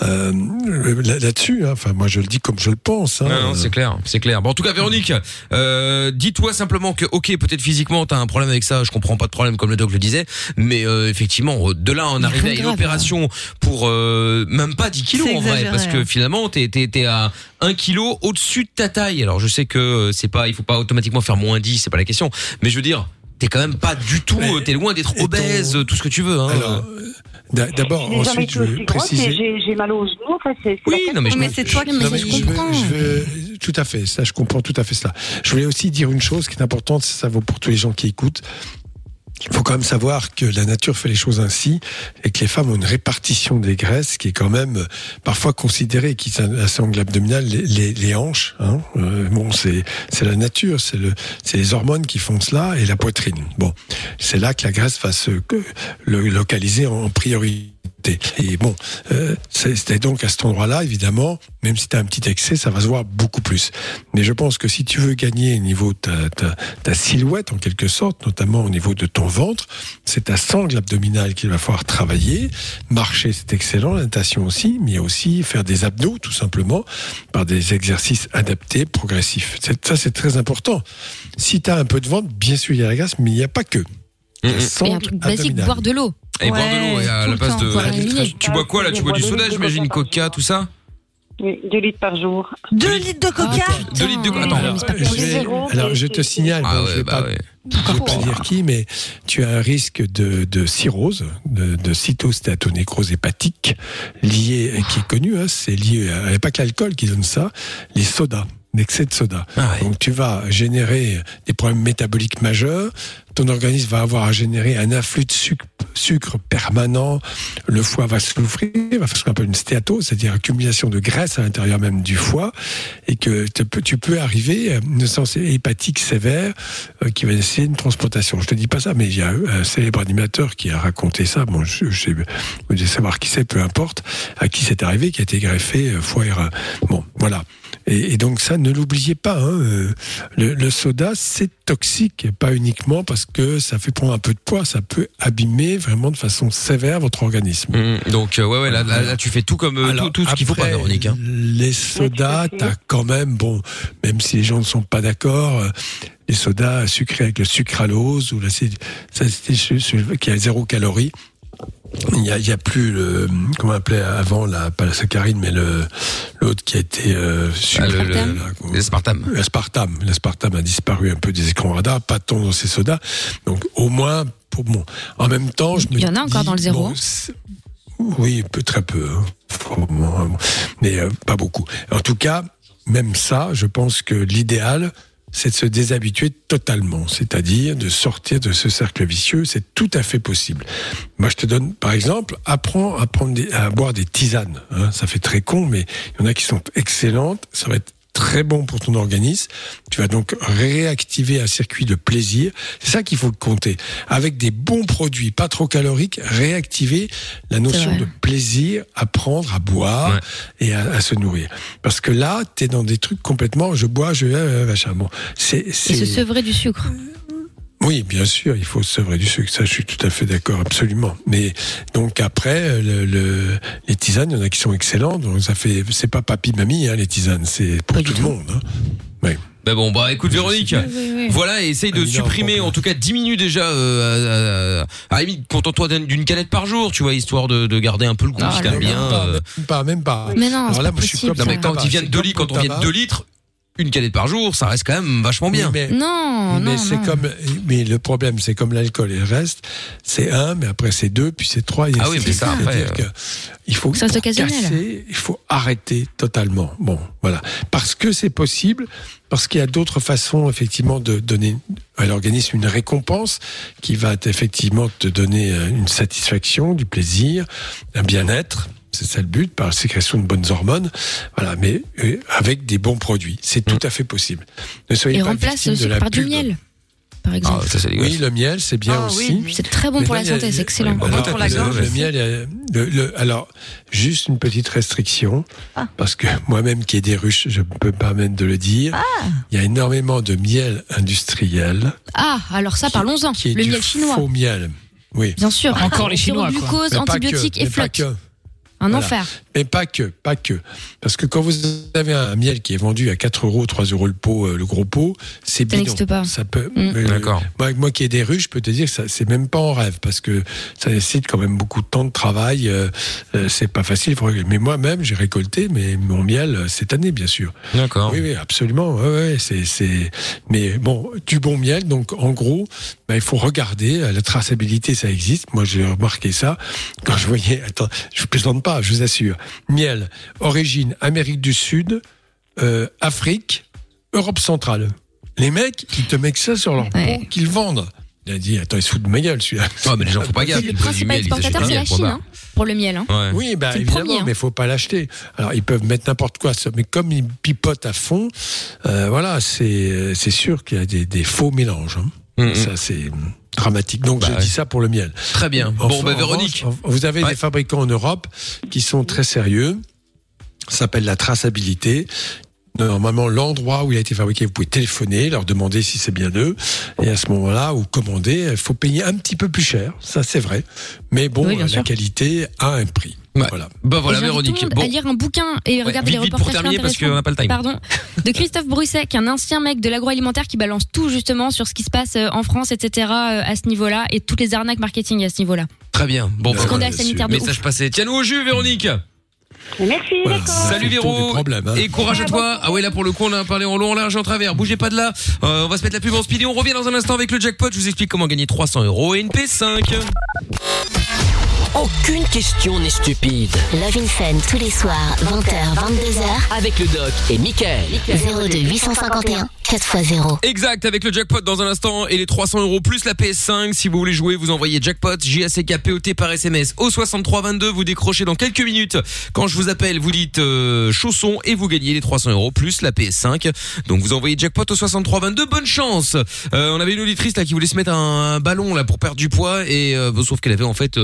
là-dessus. Hein. Enfin, moi, je le dis comme je le pense. Hein. Non, c'est clair. Bon, en tout cas, Véronique, dis-toi simplement que, ok, peut-être physiquement, t'as un problème avec ça. Je comprends pas de problème, comme le doc le disait, mais effectivement, de là, on arrive à une opération pour même pas 10 kilos en vrai, parce que finalement, t'es à 1 kilo au-dessus de ta taille. Alors, je sais que c'est pas, il faut pas automatiquement faire moins 10, c'est pas la question, mais je veux dire. T'es quand même pas du tout, t'es loin d'être obèse, tout ce que tu veux. Hein. Alors, d'abord, ensuite, je veux préciser. J'ai mal aux genoux, en fait. Tout à fait, ça, je comprends tout à fait cela. Je voulais aussi dire une chose qui est importante, ça vaut pour tous les gens qui écoutent. Il faut quand même savoir que la nature fait les choses ainsi et que les femmes ont une répartition des graisses qui est quand même parfois considérée, qui s'angle abdominale, les hanches. Hein. C'est la nature, c'est les hormones qui font cela, et la poitrine. Bon, c'est là que la graisse va se localiser en priorité. Et bon, c'était donc à cet endroit-là, évidemment, même si tu as un petit excès, ça va se voir beaucoup plus. Mais je pense que si tu veux gagner au niveau de ta silhouette, en quelque sorte, notamment au niveau de ton ventre, c'est ta sangle abdominale qu'il va falloir travailler. Marcher, c'est excellent, la natation aussi, mais aussi faire des abdos, tout simplement, par des exercices adaptés, progressifs. Ça, c'est très important. Si tu as un peu de ventre, bien sûr, il y a la graisse, mais il n'y a pas que. Et un truc basique, boire de l'eau. Et boire de l'eau, et à la base de. Tu bois quoi là ? Tu bois du soda, j'imagine, coca, tout ça ? Oui, 2 litres par jour. 2 litres de coca. 2 litres de coca. Attends, alors je te signale, je vais pas dire qui, mais tu as un risque de cirrhose, de cytostatonérose hépatique, lié, qui est connu, hein, c'est lié, il n'y a pas que l'alcool qui donne ça, les sodas. D'excès de soda. Ah ouais. Donc tu vas générer des problèmes métaboliques majeurs, ton organisme va avoir à générer un afflux de sucre permanent, le foie va souffrir, va faire ce qu'on appelle une stéatose, c'est-à-dire accumulation de graisse à l'intérieur même du foie, et que tu peux arriver à une sens hépatique sévère qui va nécessiter une transplantation. Je te dis pas ça, mais il y a un célèbre animateur qui a raconté ça, bon, je vais savoir qui c'est, peu importe, à qui c'est arrivé, qui a été greffé foie et rein. Bon, voilà. Et donc ça, ne l'oubliez pas, hein. Le soda, c'est toxique, pas uniquement parce que ça fait prendre un peu de poids, ça peut abîmer vraiment de façon sévère votre organisme. Donc ouais, là tu fais tout comme alors, tout ce qu'il faut pas, Véronique. Hein. Les sodas, t'as quand même, bon, même si les gens ne sont pas d'accord, les sodas sucrés avec le sucralose ou l'acide qui a 0 calories. Il y a plus le, comment on appelait avant, pas la saccharine, mais l'autre qui a été l'aspartame. L'aspartame a disparu un peu des écrans radars, pas tant dans ces sodas. Donc au moins, en même temps, je me dis... Il y en a encore dans le zéro, oui, très peu. Hein. Mais pas beaucoup. En tout cas, même ça, je pense que l'idéal... c'est de se déshabituer totalement, c'est-à-dire de sortir de ce cercle vicieux, c'est tout à fait possible. Moi, je te donne, par exemple, apprends à boire des tisanes. Hein, ça fait très con, mais il y en a qui sont excellentes, ça va être très bon pour ton organisme. Tu vas donc réactiver un circuit de plaisir. C'est ça qu'il faut compter. Avec des bons produits, pas trop caloriques, réactiver la notion de plaisir, apprendre à boire et à se nourrir. Parce que là, t'es dans des trucs complètement, je bois, je vais, machin. Bon, c'est... Et se sevrer du sucre. Oui, bien sûr, il faut se sevrer du sucre. Ça, je suis tout à fait d'accord, absolument. Mais donc après, les tisanes, il y en a qui sont excellentes. Donc ça fait, c'est pas papy, mamie, hein, les tisanes, c'est pour tout le monde. Hein. Oui. Ben bon, bah écoute Véronique, oui. Voilà, essaye de supprimer, en tout cas diminue déjà, à la limite, contente-toi d'une canette par jour, tu vois, histoire de garder un peu le goût, si t'aimes bien. Même pas. Mais non, alors là, moi, je suis comme ça. Quand on vient de 2 litres, une canette par jour, ça reste quand même vachement bien. Mais le problème, c'est comme l'alcool et le reste, c'est 1, mais après c'est 2, puis c'est 3. Ah oui, mais ça, après... Il faut casser, il faut arrêter totalement. Bon, voilà. Parce que c'est possible, parce qu'il y a d'autres façons, effectivement, de donner à l'organisme une récompense qui va effectivement te donner une satisfaction, du plaisir, un bien-être. C'est ça le but, par la sécrétion de bonnes hormones, voilà, mais avec des bons produits, c'est tout à fait possible. Ne soyez pas victime de la pub. Du miel, par exemple. Ah, ça, oui, le miel, c'est bien aussi. Oui. C'est très bon pour la santé, c'est excellent. Alors, pour la gorge. Le miel, alors juste une petite restriction, parce que moi-même qui ai des ruches, je peux me permettre de le dire. Il y a énormément de miel industriel. Alors ça, parlons-en. Qui est le miel chinois. Faux miel. Oui. Bien sûr. Encore les Chinois. Glucose, antibiotiques et flotte. Enfer. Mais pas que. Parce que quand vous avez un miel qui est vendu à 4€, 3€ le pot, le gros pot, c'est bidon. Ça n'existe pas. Ça peut, d'accord. Moi qui ai des ruches, je peux te dire que ça, c'est même pas en rêve, parce que ça nécessite quand même beaucoup de temps de travail, c'est pas facile. Mais moi-même, j'ai récolté mon miel cette année, bien sûr. D'accord. Oui, absolument. Ouais, c'est... Mais bon, du bon miel, donc en gros, il faut regarder, la traçabilité, ça existe. Moi, j'ai remarqué ça. Quand je voyais, attends, je plaisante pas, je vous assure. Miel, origine Amérique du Sud, Afrique, Europe centrale. Les mecs, ils te mettent ça sur leur peau, qu'ils vendent. Il a dit, attends, ils se foutent de ma gueule, celui-là. Non, mais les gens font pas gaffe. Le principal exportateur, c'est la Chine, pour le miel. Hein. Ouais. Oui, bah, évidemment, mais faut pas l'acheter. Alors, ils peuvent mettre n'importe quoi, mais comme ils pipotent à fond, voilà, c'est sûr qu'il y a des faux mélanges. Hein. Ça, c'est dramatique. Donc, je dis ça pour le miel. Très bien. Bon, Véronique. Vous avez des fabricants en Europe qui sont très sérieux. Ça s'appelle la traçabilité. Normalement, l'endroit où il a été fabriqué, vous pouvez téléphoner, leur demander si c'est bien eux. Et à ce moment-là, ou commander, il faut payer un petit peu plus cher. Ça, c'est vrai. Mais bon, oui, la qualité a un prix. Voilà. Voilà, Véronique. Tout le monde à lire un bouquin et regarder les reportages. Pour terminer, parce qu'on n'a pas le time. Pardon. De Christophe Brusset, qui est un ancien mec de l'agroalimentaire qui balance tout justement sur ce qui se passe en France, etc. à ce niveau-là, et toutes les arnaques marketing à ce niveau-là. Très bien. Bon, scandale sanitaire de ouf. Message passé. Tiens-nous au jus, Véronique. Merci, voilà. Salut Véro, problèmes, hein. Et courage à toi. Ah ouais, là pour le coup on a parlé en long, en large, en travers. Bougez pas de là, on va se mettre la pub en speed. Et on revient dans un instant avec le jackpot. Je vous explique comment gagner 300 € et une PS5. Aucune question n'est stupide. Love in Fun tous les soirs 20h, 22h avec le Doc et Mickael. 02 851 4x0. Exact, avec le jackpot dans un instant et les 300 € plus la PS5. Si vous voulez jouer, vous envoyez jackpot JACKPOT par SMS au 6322. Vous décrochez dans quelques minutes. Quand je vous appelle, vous dites chausson et vous gagnez les 300 € plus la PS5. Donc vous envoyez jackpot au 6322. Bonne chance. On avait une auditrice là qui voulait se mettre un ballon là pour perdre du poids et sauf qu'elle avait en fait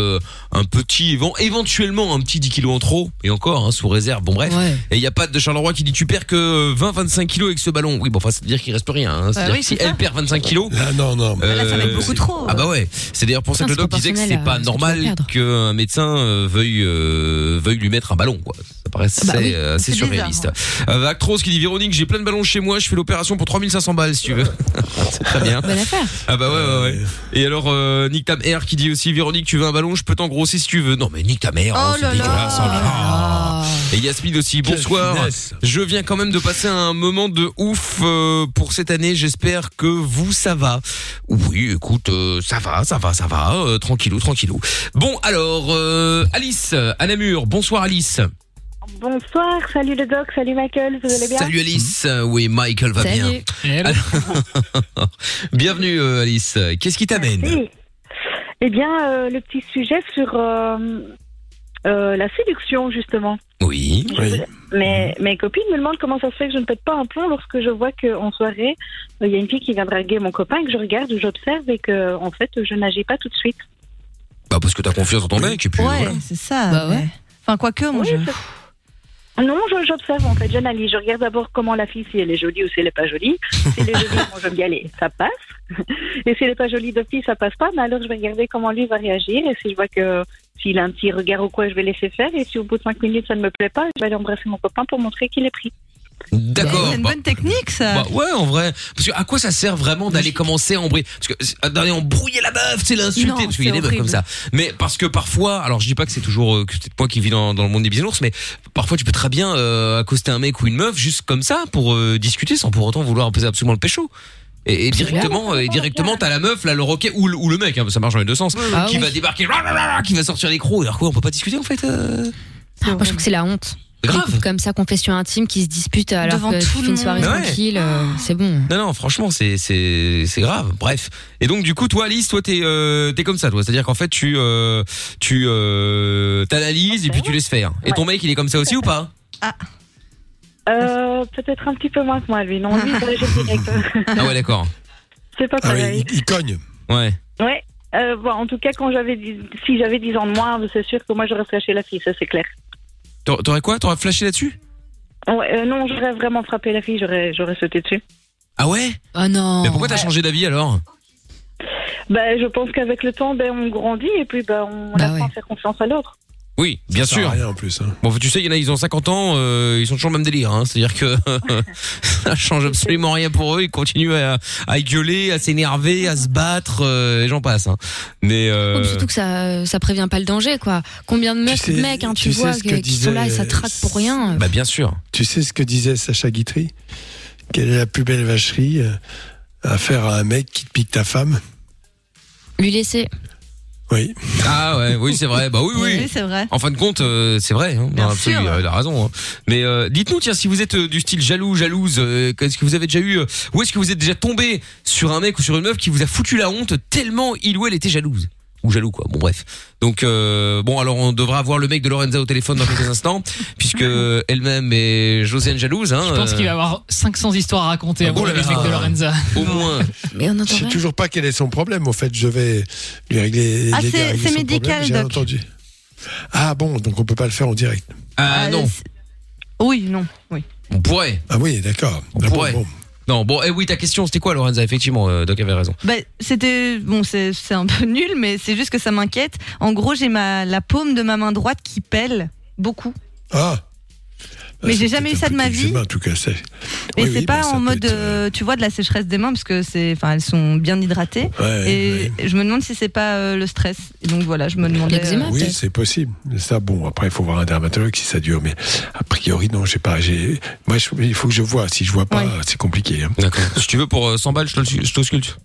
un petit éventuellement un petit 10 kilos en trop et encore hein, sous réserve, bon bref ouais. Et il y a Pat de Charleroi qui dit tu perds que 20-25 kilos avec ce ballon. Oui bon enfin c'est à dire qu'il reste rien hein. C'est-à-dire oui, c'est si ça. Elle perd 25 kilos là, non, là ça va être beaucoup trop. Ah bah ouais. C'est d'ailleurs pour ça que le doc disait que c'est pas normal qu'un médecin veuille lui mettre un ballon quoi. Ça paraît oui, assez surréaliste ouais. Actros qui dit Véronique j'ai plein de ballons chez moi. Je fais l'opération pour 3500 balles si tu veux. C'est très bien. Bonne affaire. Ah bah ouais. Et alors Nick Tam R qui dit aussi Véronique tu veux un ballon, je peux t'en gros si tu veux. Non mais nique ta mère, oh c'est dégueulasse. Et Yasmine aussi, bonsoir. Je viens quand même de passer un moment de ouf pour cette année. J'espère que vous ça va. Oui, écoute, ça va. Tranquillou. Bon alors, Alice à Namur. Bonsoir Alice. Bonsoir, salut le doc, salut Mickael, vous allez bien? Salut Alice, oui Mickael va salut. Bien. Alors, bienvenue Alice. Qu'est-ce qui t'amène? Merci. Eh bien, le petit sujet sur la séduction, justement. Oui. Mes copines me demandent comment ça se fait que je ne pète pas un plomb lorsque je vois qu'en soirée, il y a une fille qui vient draguer mon copain et que je regarde ou j'observe et que, en fait, je n'agis pas tout de suite. Bah, parce que t'as confiance en ton mec et puis ouais, voilà. C'est ça. Bah ouais. Enfin, quoique, moi, oui, non, j'observe en fait, j'analyse, je regarde d'abord comment la fille, si elle est jolie ou si elle n'est pas jolie. Si elle est jolie, bon, je vais y aller, ça passe. Et si elle n'est pas jolie de fille, ça passe pas, mais alors je vais regarder comment lui va réagir. Et si je vois que s'il a un petit regard ou quoi, je vais laisser faire. Et si au bout de 5 minutes, ça ne me plaît pas, je vais aller embrasser mon copain pour montrer qu'il est pris. D'accord. C'est une bonne technique ça. Bah ouais en vrai. Parce que à quoi ça sert vraiment d'aller commencer à embrouiller? Parce que d'aller embrouiller la meuf, c'est l'insulter parce qu'il y a des meufs comme ça. Mais parce que parfois, alors je dis pas que c'est toujours que c'est moi qui vis dans le monde des bisounours, mais parfois tu peux très bien accoster un mec ou une meuf juste comme ça pour discuter sans pour autant vouloir peser absolument le pécho. Et directement t'as la meuf là, le roquet ou le mec hein, ça marche dans les deux sens qui va débarquer qui va sortir les crocs. Alors quoi, on peut pas discuter en fait Moi je trouve que c'est la honte. Grave. Comme ça, confession intime qui se dispute alors devant que tu fais une soirée tranquille, c'est bon. Non, franchement, c'est grave. Bref. Et donc du coup, toi, Alice, toi t'es comme ça, toi. C'est-à-dire qu'en fait, tu t'analyses et puis tu laisses faire. Ouais. Et ton mec, il est comme ça aussi ou pas? Peut-être un petit peu moins que moi, lui. Non, lui, je dirais que... Ah ouais, d'accord. C'est pas pareil. Il cogne. Ouais. En tout cas, si j'avais 10 ans de moins, c'est sûr que moi, j'aurais flashé la fille, ça c'est clair. T'aurais quoi? T'aurais flashé là-dessus? Non, j'aurais vraiment frappé la fille, j'aurais sauté dessus. Ah ouais? Ah non. Mais pourquoi t'as changé d'avis alors? Bah, je pense qu'avec le temps, on grandit et puis on apprend à faire confiance à l'autre. Oui, bien sûr. Ça sert à rien en plus. Hein. Bon, tu sais, il y en a, ils ont 50 ans, ils sont toujours le même délire. Hein. C'est-à-dire que ça change absolument rien pour eux. Ils continuent à gueuler, à s'énerver, à se battre, et j'en passe. Hein. Mais surtout que ça prévient pas le danger, quoi. Combien de mecs, tu vois, qui sont là et ça traque pour rien. Bah bien sûr. Tu sais ce que disait Sacha Guitry? Quelle est la plus belle vacherie à faire à un mec qui te pique ta femme? Lui laisser. Oui. Ah ouais, oui c'est vrai. Bah oui. C'est vrai. En fin de compte, c'est vrai. Hein. Bien sûr. Il a raison. Hein. Mais dites-nous, tiens, si vous êtes du style jaloux, jalouse, est-ce que vous avez déjà eu, ou est-ce que vous êtes déjà tombé sur un mec ou sur une meuf qui vous a foutu la honte tellement il ou elle était jalouse ou jaloux quoi. Bon bref. Donc alors on devra avoir le mec de Lorenza au téléphone dans quelques instants puisque elle-même est Josiane jalouse. Hein, je pense qu'il va avoir 500 histoires à raconter à le mec de Lorenza. Au moins. Mais on entend. Je sais toujours pas quel est son problème. Au fait, je vais lui régler. Ah c'est médical. J'ai entendu. Ah bon, donc on peut pas le faire en direct. Ah non. Oui non. Oui. On pourrait. Ah oui d'accord. On pourrait. Bon. Non, oui, ta question, c'était quoi, Lorenza? Effectivement, Doc avait raison. C'était... Bon, c'est un peu nul, mais c'est juste que ça m'inquiète. En gros, j'ai la paume de ma main droite qui pèle beaucoup. Ah Mais j'ai jamais eu ça de ma vie. En tout cas, c'est. Mais c'est pas en mode, tu vois, de la sécheresse des mains parce que c'est, enfin, elles sont bien hydratées. Ouais, et je me demande si c'est pas le stress. Et donc voilà, je me demandais. L'eczéma, oui, c'est possible. Ça, bon, après, il faut voir un dermatologue si ça dure. Mais a priori, non, j'ai pas. Moi, il faut que je vois. Si je vois pas, c'est compliqué. Hein. D'accord. Si tu veux pour 100 balles, je t'ausculte.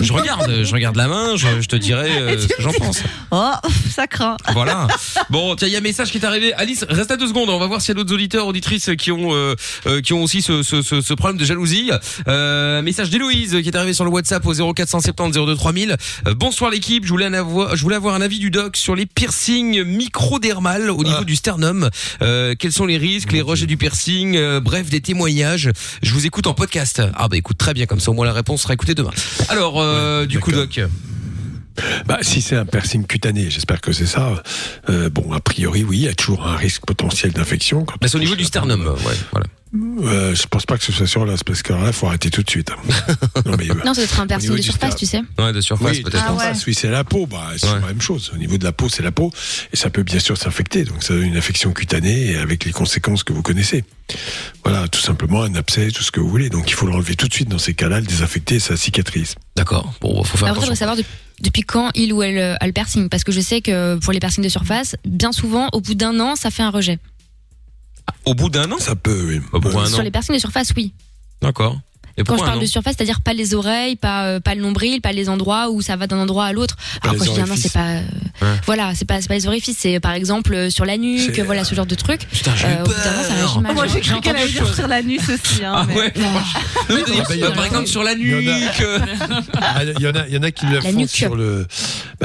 je regarde la main. Je te dirai ce que j'en pense. Oh, ça craint. Voilà. Bon, tiens, il y a un message qui est arrivé. Alice, reste à 2 secondes. On va voir s'il y a d'autres auditeurs, auditrices qui ont aussi ce problème de jalousie. Message d'Héloïse qui est arrivé sur le WhatsApp au 0470 02 3000. Bonsoir l'équipe, je voulais avoir un avis du doc sur les piercings microdermales au niveau du sternum. Quels sont les risques, les rejets du piercing, bref, des témoignages. Je vous écoute en podcast. Ah bah écoute, très bien, comme ça au moins la réponse sera écoutée demain. Alors, du coup, doc. Bah, si c'est un piercing cutané, j'espère que c'est ça. Bon, a priori, oui, il y a toujours un risque potentiel d'infection. Bah, c'est au niveau du sternum, ouais, voilà. Je pense pas que ce soit sur l'as, parce que là, faut arrêter tout de suite. Non, mais, non, ça doit être un piercing de surface, tu sais. Ouais, de surface, oui, peut-être. Ah, ouais. Oui, c'est la peau, c'est la même chose. Au niveau de la peau, c'est la peau, et ça peut bien sûr s'infecter. Donc, ça donne une infection cutanée, avec les conséquences que vous connaissez. Voilà, tout simplement, un abcès, tout ce que vous voulez. Donc, il faut le enlever tout de suite dans ces cas-là, le désinfecter, ça cicatrise. D'accord. Bon, faut faire attention. Après, on va savoir depuis quand il ou elle a le piercing, parce que je sais que pour les piercings de surface, bien souvent, au bout d'un an, ça fait un rejet. Au bout d'un an, ça peut, oui. Sur les piercings de surface, oui. D'accord. Et quand je parle de surface, c'est-à-dire pas les oreilles, pas le nombril, pas les endroits où ça va d'un endroit à l'autre. Alors quand je dis un an, c'est pas. Voilà, c'est pas les orifices, c'est par exemple sur l'anus, voilà ce genre de truc. Putain, j'ai peur. Moi j'ai cru qu'elle allait dire sur l'anus aussi. Ah ouais. Par exemple sur la nuque. Il y en a qui le font sur le.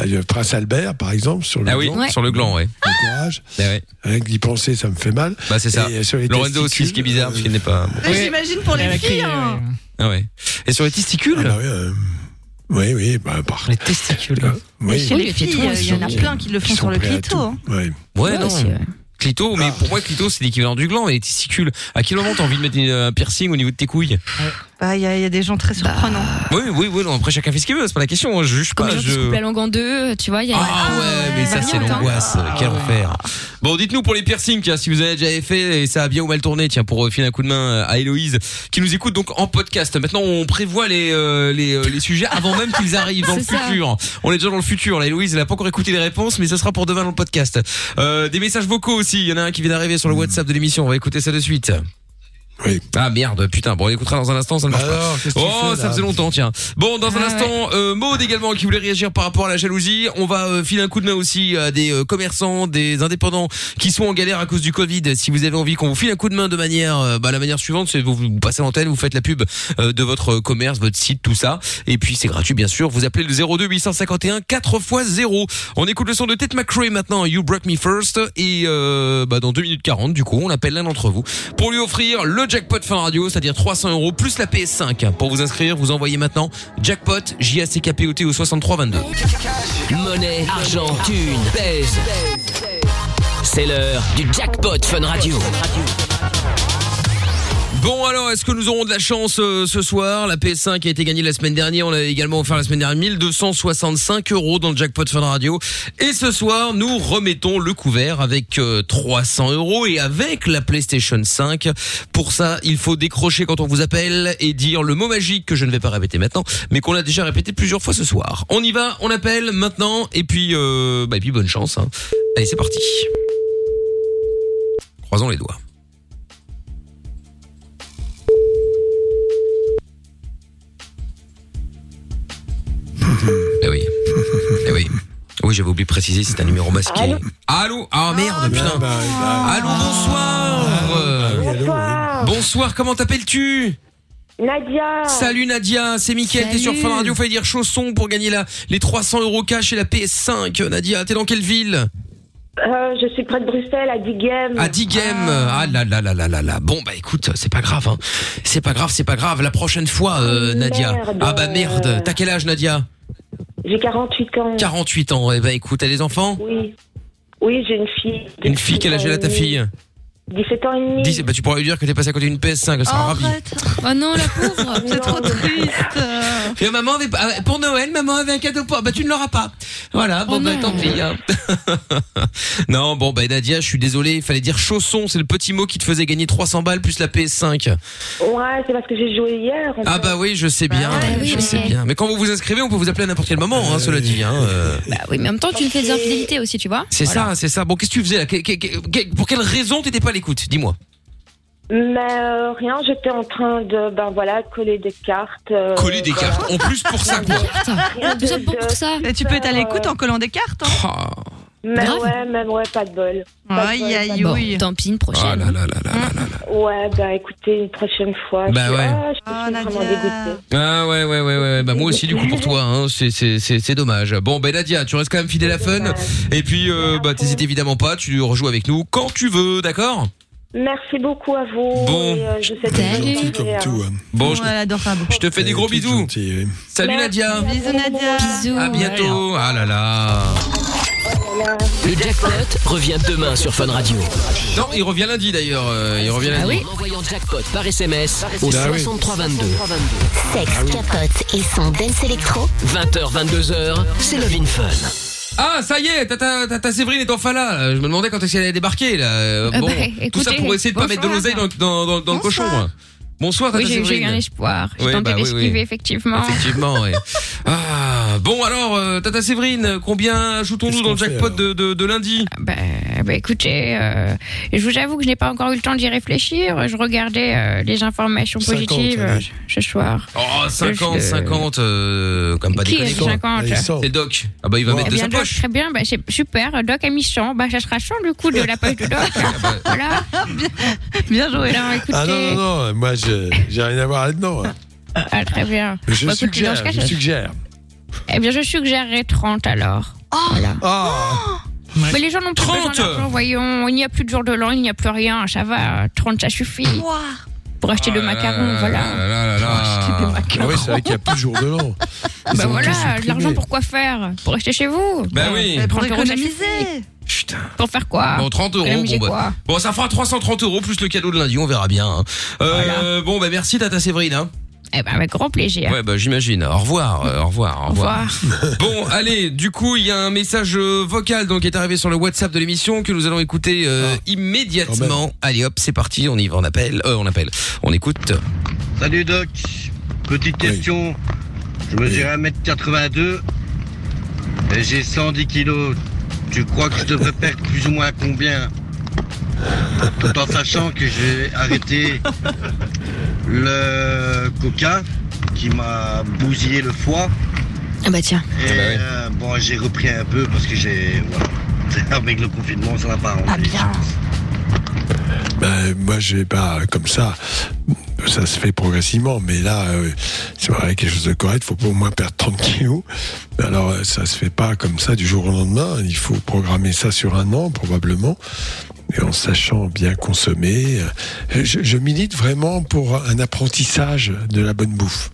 Le prince Albert, par exemple, sur le gland. Ah oui, sur le gland, ouais. Le courage. Rien que d'y penser, ça me fait mal. Bah c'est ça. Lorenzo aussi, ce qui est bizarre, parce qu'il n'est pas. J'imagine pour les filles. Ah ouais. Et sur les testicules Oui, par les testicules. Chez les filles, il y en a plein qui le font sur le clito. Clito, mais pour moi, clito, c'est l'équivalent du gland et les testicules. À quel moment t'as envie de mettre un piercing au niveau de tes couilles? Il y a des gens très surprenants. Oui, non, après chacun fait ce qu'il veut, c'est pas la question, je juge pas. Comme les gens qui se coupent la langue en deux, tu vois. Mais ça, c'est l'angoisse, quel enfer. Bon, dites-nous pour les piercings, tiens, si vous avez déjà fait et ça a bien ou mal tourné, tiens, pour filer un coup de main à Héloïse, qui nous écoute donc en podcast. Maintenant, on prévoit les sujets avant même qu'ils arrivent dans le futur. On est déjà dans le futur, là, Héloïse, elle a pas encore écouté les réponses, mais ça sera pour demain dans le podcast. Des messages vocaux aussi, il y en a un qui vient d'arriver sur le WhatsApp de l'émission, on va écouter ça de suite. Oui. Ah merde, putain, bon on l'écoutera dans un instant, ça ne marche pas. Ça faisait longtemps, tiens. Bon, dans un instant, Maud également qui voulait réagir par rapport à la jalousie. On va filer un coup de main aussi à des commerçants, des indépendants qui sont en galère à cause du Covid. Si vous avez envie qu'on vous file un coup de main de manière, la manière suivante, c'est vous passez l'antenne, vous faites la pub de votre commerce, votre site, tout ça. Et puis c'est gratuit bien sûr, vous appelez le 02 851 4x0. On écoute le son de Ted McCray maintenant, You Broke Me First. Et dans 2 minutes 40, du coup, on appelle l'un d'entre vous pour lui offrir le jackpot Fun Radio, c'est-à-dire 300 € plus la PS5. Pour vous inscrire, vous envoyez maintenant jackpot JACKPOT au 6322. Monnaie, argent, thune, pèse. C'est l'heure du jackpot Fun Radio. Bon alors, est-ce que nous aurons de la chance ce soir? La PS5 a été gagnée la semaine dernière. On a également offert la semaine dernière 1265 € dans le jackpot Fun Radio. Et ce soir, nous remettons le couvert avec 300 € et avec la PlayStation 5. Pour ça, il faut décrocher quand on vous appelle et dire le mot magique que je ne vais pas répéter maintenant, mais qu'on a déjà répété plusieurs fois ce soir. On y va, on appelle maintenant et puis, bonne chance. Hein. Allez, c'est parti. Croisons les doigts. Eh oui. Oui, j'avais oublié de préciser, c'est un numéro masqué. Allô? Ah merde, putain. Allô, bonsoir. Bonsoir, comment t'appelles-tu? Nadia. Salut Nadia, c'est Mickael, t'es sur Fun Radio, fallait dire chausson pour gagner les 300 € cash et la PS5. Nadia, t'es dans quelle ville? Je suis près de Bruxelles, à Diegem. À Diegem, ah là là là là là là. Bon bah écoute, c'est pas grave, hein. C'est pas grave. La prochaine fois, Nadia. Merde. Ah bah merde. T'as quel âge, Nadia? J'ai 48 ans. 48 ans. Eh ben écoute, t'as des enfants? Oui. Oui, j'ai une fille. Une fille, quel âge elle a ta fille? 17 ans et demi. 10, bah tu pourrais lui dire que t'es passé à côté d'une PS5, elle sera ravie. Oh non, la pauvre, c'est trop triste. Et maman avait, pour Noël, maman avait un cadeau pour... Bah tu ne l'auras pas. Voilà, bon tant pis. Hein. Non, bon bah Nadia, je suis désolé, il fallait dire chausson, c'est le petit mot qui te faisait gagner 300 balles plus la PS5. Ouais, c'est parce que j'ai joué hier. En fait. Ah bah oui, je sais bien, Mais quand vous vous inscrivez, on peut vous appeler à n'importe quel moment, hein, cela dit. Hein, Bah oui, mais en même temps, tu me fais des infidélités aussi, tu vois. C'est ça, c'est ça. Bon, qu'est-ce que tu faisais là ? Pour quelle raison t'étais pas l'écoute, dis-moi. Mais rien, j'étais en train de coller des cartes. Coller des cartes. En plus pour ça quoi. Et tu peux être à l'écoute en collant des cartes. Hein. Oh. Mais ouais, pas de bol. Aïe. Tant pis, une prochaine. Oh là là là là là là. Ouais, bah écoutez, une prochaine fois. Bah ouais. Je suis vraiment dégoûtée. Ah ouais. Bah moi aussi du coup pour toi, hein. C'est dommage. Bon, ben Nadia, tu restes quand même fidèle à Fun. Et puis, bah t'hésites évidemment pas. Tu rejoues avec nous quand tu veux, d'accord ? Merci beaucoup à vous. Bon, je te fais des gros bisous. Gentil. Salut Nadia. Bisous Nadia. Bisous. À bientôt. Ah là là. Le jackpot revient demain sur Fun Radio. Non, il revient lundi d'ailleurs. Il revient lundi. Ah oui. En envoyant jackpot par SMS au 6322. Sex, capote et son dance électro. 20h-22h, c'est Love in Fun. Ah ça y est, tata Séverine est enfin là. Je me demandais quand est-ce qu'elle allait débarquer là. Bon, écoutez, tout ça pour essayer de pas mettre de l'oseille dans le cochon. Moi. Bonsoir tata Séverine. J'ai eu un espoir. J'ai tenté d'esquiver effectivement. Effectivement, oui. Ah bon alors tata Séverine, combien ajoutons-nous dans le jackpot de lundi? Bah écoutez, je vous avoue que je n'ai pas encore eu le temps d'y réfléchir. Je regardais les informations positives ce soir. Oh 50 comme pas déconner. Qui 50 c'est Doc. Ah bah il va mettre de sa poche. Très bien, bah c'est super. Doc a mis 100. Bah ça sera 100 du coup de la poche de Doc. Voilà. Bien joué. Non, écoutez. Ah non, moi j'ai rien à voir là-dedans. Ah très bien. Je suggère. Eh bien je suggérerais 30 alors. Oh voilà. Mais les gens n'ont plus besoin d'argent, voyons. Il n'y a plus de jour de l'an, il n'y a plus rien. Ça va, 30 ça suffit. Wow. Pour acheter de macarons, voilà. Pour acheter des macarons. Oui, c'est vrai qu'il n'y a plus de jour de l'an. Bah voilà, l'argent pour quoi faire ? Pour rester chez vous ? Bah oui. Pour économiser. Putain. Pour faire quoi ? Bon, 30 €. Bon, ça fera 330 € plus le cadeau de lundi, on verra bien. Hein. Voilà. Bon, bah merci tata Séverine. Hein. Eh ben, avec grand plaisir. Ouais, bah, j'imagine. Au revoir. Bon, allez, du coup, il y a un message vocal donc, qui est arrivé sur le WhatsApp de l'émission que nous allons écouter immédiatement. Allez, hop, c'est parti, on y va, on écoute. Salut, Doc. Petite question. Je mesure 1m82 et j'ai 110 kilos. Tu crois que je devrais perdre plus ou moins combien ? Tout en sachant que j'ai arrêté le coca qui m'a bousillé le foie. Ah bah tiens. Et bon, j'ai repris un peu parce que avec le confinement, ça n'a pas rendu. Ah bien. Ben, moi, j'ai pas comme ça. Ça se fait progressivement, mais là, c'est vrai, quelque chose de correct, il faut pas au moins perdre 30 kilos. Alors, ça se fait pas comme ça du jour au lendemain. Il faut programmer ça sur un an, probablement. Et en sachant bien consommer, je milite vraiment pour un apprentissage de la bonne bouffe.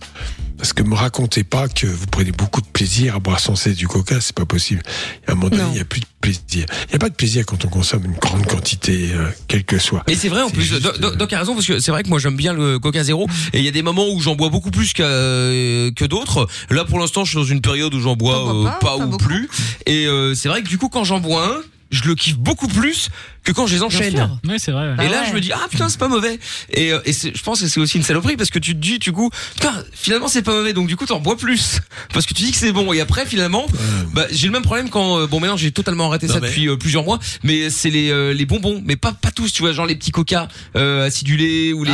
Parce que me racontez pas que vous prenez beaucoup de plaisir à boire sans cesse du coca, c'est pas possible. À un moment donné, il n'y a plus de plaisir. Il n'y a pas de plaisir quand on consomme une grande quantité, quelle que soit. Et c'est vrai, en plus, Doc a raison, parce que c'est vrai que moi j'aime bien le coca zéro, et il y a des moments où j'en bois beaucoup plus que d'autres. Là, pour l'instant, je suis dans une période où j'en bois pas ou plus. Et c'est vrai que du coup, quand j'en bois un, je le kiffe beaucoup plus que quand je les enchaîne. Oui, c'est vrai. Ouais. Et là, je me dis, ah putain, c'est pas mauvais. Et je pense que c'est aussi une saloperie parce que tu te dis, du coup, putain, finalement, c'est pas mauvais. Donc, du coup, t'en bois plus. Parce que tu dis que c'est bon. Et après, finalement, bah, j'ai le même problème quand, bon, maintenant, j'ai totalement arrêté depuis plusieurs mois. Mais c'est les bonbons. Mais pas tous, tu vois, genre les petits coca, acidulés ou les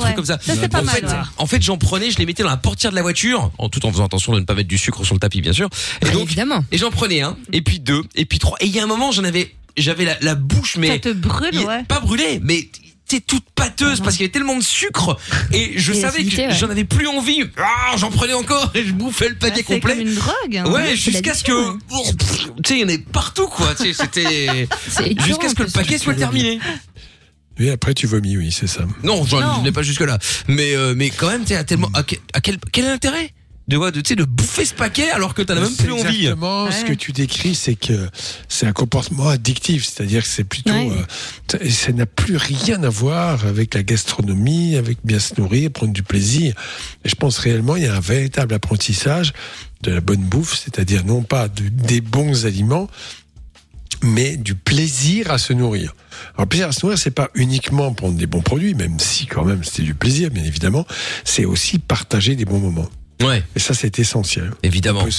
trucs comme ça. Ça, c'est pas mal. En fait, j'en prenais, je les mettais dans la portière de la voiture. Tout en faisant attention de ne pas mettre du sucre sur le tapis, bien sûr. Et donc, évidemment. Et j'en prenais un, et puis deux, et puis trois. Et il y a un moment, j'avais la bouche, mais ça te brûle, pas brûlée, mais t'es toute pâteuse parce qu'il y avait tellement de sucre et je savais que j'en avais plus envie. Ah, j'en prenais encore et je bouffais le paquet complet. C'est comme une drogue. Hein, jusqu'à ce que tu sais, il y en avait partout quoi. Tu sais, c'était jusqu'à ce que le paquet soit terminé. Et après tu vomis, oui, c'est ça. Non, je n'ai pas jusque là, mais quand même, tu sais, à quel intérêt? de bouffer ce paquet alors que t'as même plus envie. Exactement, ce que tu décris, c'est que c'est un comportement addictif, c'est-à-dire que c'est plutôt, ça n'a plus rien à voir avec la gastronomie, avec bien se nourrir, prendre du plaisir. Et je pense réellement il y a un véritable apprentissage de la bonne bouffe, c'est-à-dire non pas des bons aliments, mais du plaisir à se nourrir. Alors, plaisir à se nourrir, c'est pas uniquement prendre des bons produits, même si quand même c'était du plaisir, bien évidemment, c'est aussi partager des bons moments. Ouais. Et ça, c'est essentiel. Évidemment. Oui,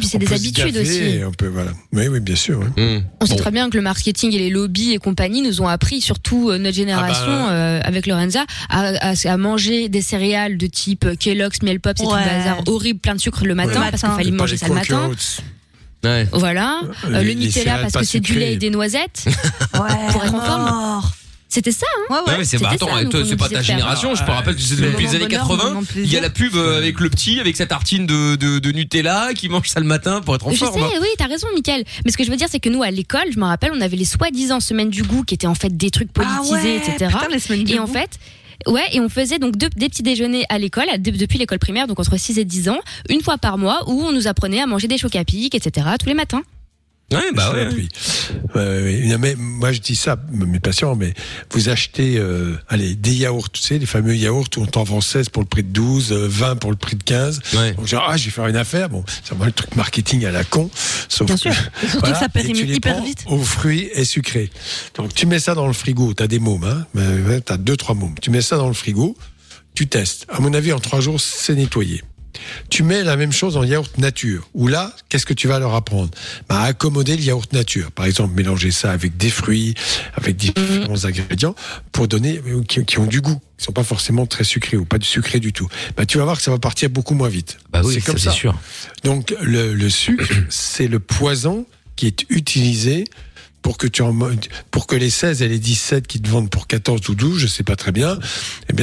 puis c'est des habitudes aussi. Voilà. Oui, bien sûr. Ouais. Mmh. On sait très bien que le marketing et les lobbies et compagnie nous ont appris, surtout notre génération avec Lorenza, à manger des céréales de type Kellogg's, Miel Pops, et tout le bazar horrible, plein de sucre le matin, parce qu'il fallait manger ça le matin. Ouais. Voilà. Le Nutella parce que c'est du lait et des noisettes. Pour être en forme. C'était ça, hein. Ouais, c'est c'est pas ta génération. Je te rappelle que c'est depuis les années 80. Il y a la pub avec le petit, avec sa tartine de Nutella qui mange ça le matin pour être en forme. Je sais, oui, t'as raison, Mickael. Mais ce que je veux dire, c'est que nous, à l'école, je me rappelle, on avait les soi-disant semaines du goût qui étaient en fait des trucs politisés, etc. Putain, les semaines du goût. En fait, et on faisait donc des petits déjeuners à l'école, depuis l'école primaire, donc entre 6 et 10 ans, une fois par mois, où on nous apprenait à manger des chocs à pic, etc., tous les matins. Mais moi je dis ça, mes patients, mais vous achetez des yaourts, tu sais, les fameux yaourts où on t'en vend 16 pour le prix de 12, 20 pour le prix de 15. Donc genre, je vais faire une affaire, c'est vraiment le truc marketing à la con, sauf bien sûr. Que, surtout que ça périme hyper vite aux fruits et sucrés. Donc tu mets ça dans le frigo, t'as des mômes, t'as 2-3 mômes, tu mets ça dans le frigo, tu testes, à mon avis en 3 jours c'est nettoyé. Tu mets la même chose en yaourt nature, où là, qu'est-ce que tu vas leur apprendre ? Accommoder le yaourt nature. Par exemple, mélanger ça avec des fruits, avec différents ingrédients, pour donner qui ont du goût, qui sont pas forcément très sucrés ou pas du sucré du tout. Tu vas voir que ça va partir beaucoup moins vite. Oui, c'est comme ça. C'est sûr. Donc le sucre, c'est le poison qui est utilisé pour que les 16 et les 17 qui te vendent pour 14 ou 12, je sais pas très bien,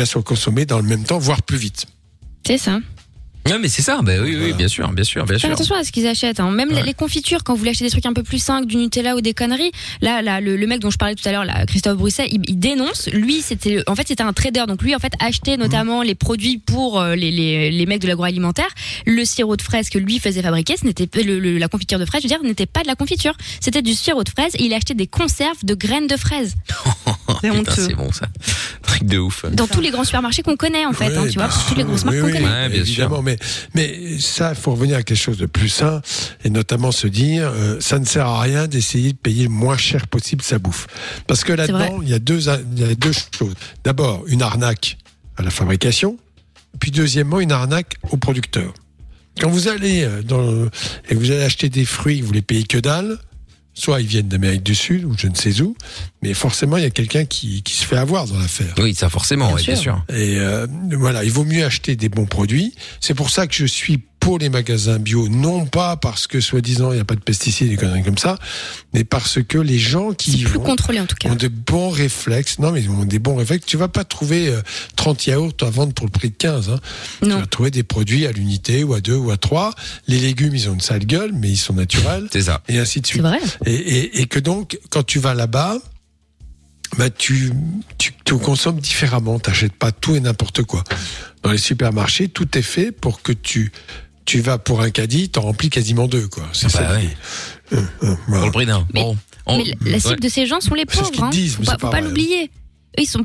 soient consommés dans le même temps, voire plus vite. C'est ça. Non mais c'est ça, oui, bien sûr. Faites attention à ce qu'ils achètent, hein. Même les confitures, quand vous voulez acheter des trucs un peu plus simples, du Nutella ou des conneries, là le mec dont je parlais tout à l'heure, là, Christophe Brusset, il dénonce. Lui, c'était un trader, donc lui en fait achetait notamment les produits pour les mecs de l'agroalimentaire. Le sirop de fraise que lui faisait fabriquer, ce n'était la confiture de fraise, je veux dire, n'était pas de la confiture, c'était du sirop de fraise. Et il achetait des conserves de graines de fraise. Putain, c'est bon ça, truc de ouf. Dans tous les grands supermarchés qu'on connaît en fait, tu vois, toutes les grosses marques qu'on connaît. Ouais, bien sûr. Mais ça, il faut revenir à quelque chose de plus sain, et notamment se dire, ça ne sert à rien d'essayer de payer le moins cher possible sa bouffe. Parce que là-dedans, il y a deux choses. D'abord, une arnaque à la fabrication, puis deuxièmement, une arnaque au producteur. Quand vous allez et vous allez acheter des fruits, vous les payez que dalle, soit ils viennent d'Amérique du Sud ou je ne sais où, mais forcément il y a quelqu'un qui se fait avoir dans l'affaire. Oui, ça forcément, bien sûr. Et il vaut mieux acheter des bons produits. C'est pour ça que je suis pour les magasins bio, non pas parce que soi-disant il n'y a pas de pesticides et conneries comme ça, mais parce que les gens qui ont de bons réflexes. Non mais ils ont des bons réflexes. Tu vas pas trouver 30 yaourts à vendre pour le prix de 15. Hein. Tu vas trouver des produits à l'unité ou à 2 ou à 3. Les légumes, ils ont une sale gueule, mais ils sont naturels. C'est ça. Et ainsi de suite. C'est vrai. Et que donc quand tu vas là-bas, tu consommes différemment. T'achètes pas tout et n'importe quoi. Dans les supermarchés, tout est fait pour que tu vas pour un caddie, t'en remplis quasiment 2, quoi. C'est ça. Oui. Pour le prix d'un. Mais la cible de ces gens sont les pauvres. Faut pas l'oublier.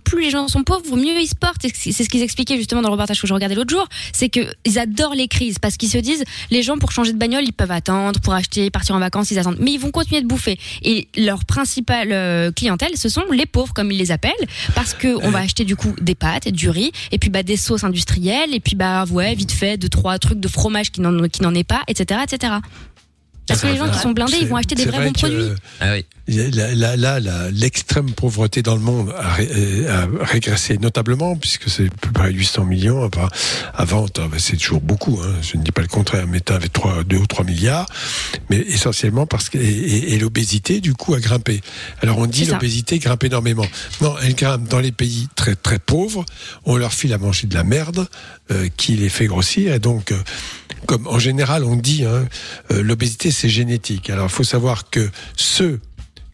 Plus les gens sont pauvres, mieux ils se portent. C'est ce qu'ils expliquaient justement dans le reportage que je regardais l'autre jour. C'est qu'ils adorent les crises parce qu'ils se disent, les gens pour changer de bagnole, ils peuvent attendre, pour acheter, partir en vacances, ils attendent. Mais ils vont continuer de bouffer. Et leur principale clientèle, ce sont les pauvres, comme ils les appellent, parce qu'on va acheter du coup des pâtes, du riz, et puis des sauces industrielles, et puis vite fait, 2-3 trucs de fromage qui n'en est pas, etc., etc. Parce que les gens qui sont blindés, ils vont acheter des vrais bons produits. L'extrême pauvreté dans le monde a régressé notablement, puisque c'est plus près de 800 millions. Avant, c'est toujours beaucoup, hein, je ne dis pas le contraire, mais tu avais 2 ou 3 milliards, mais essentiellement parce que. Et l'obésité, du coup, a grimpé. Alors on dit l'obésité grimpe énormément. Non, elle grimpe dans les pays très très pauvres, on leur file à manger de la merde qui les fait grossir, et donc. Comme en général on dit, l'obésité c'est génétique. Alors il faut savoir que ceux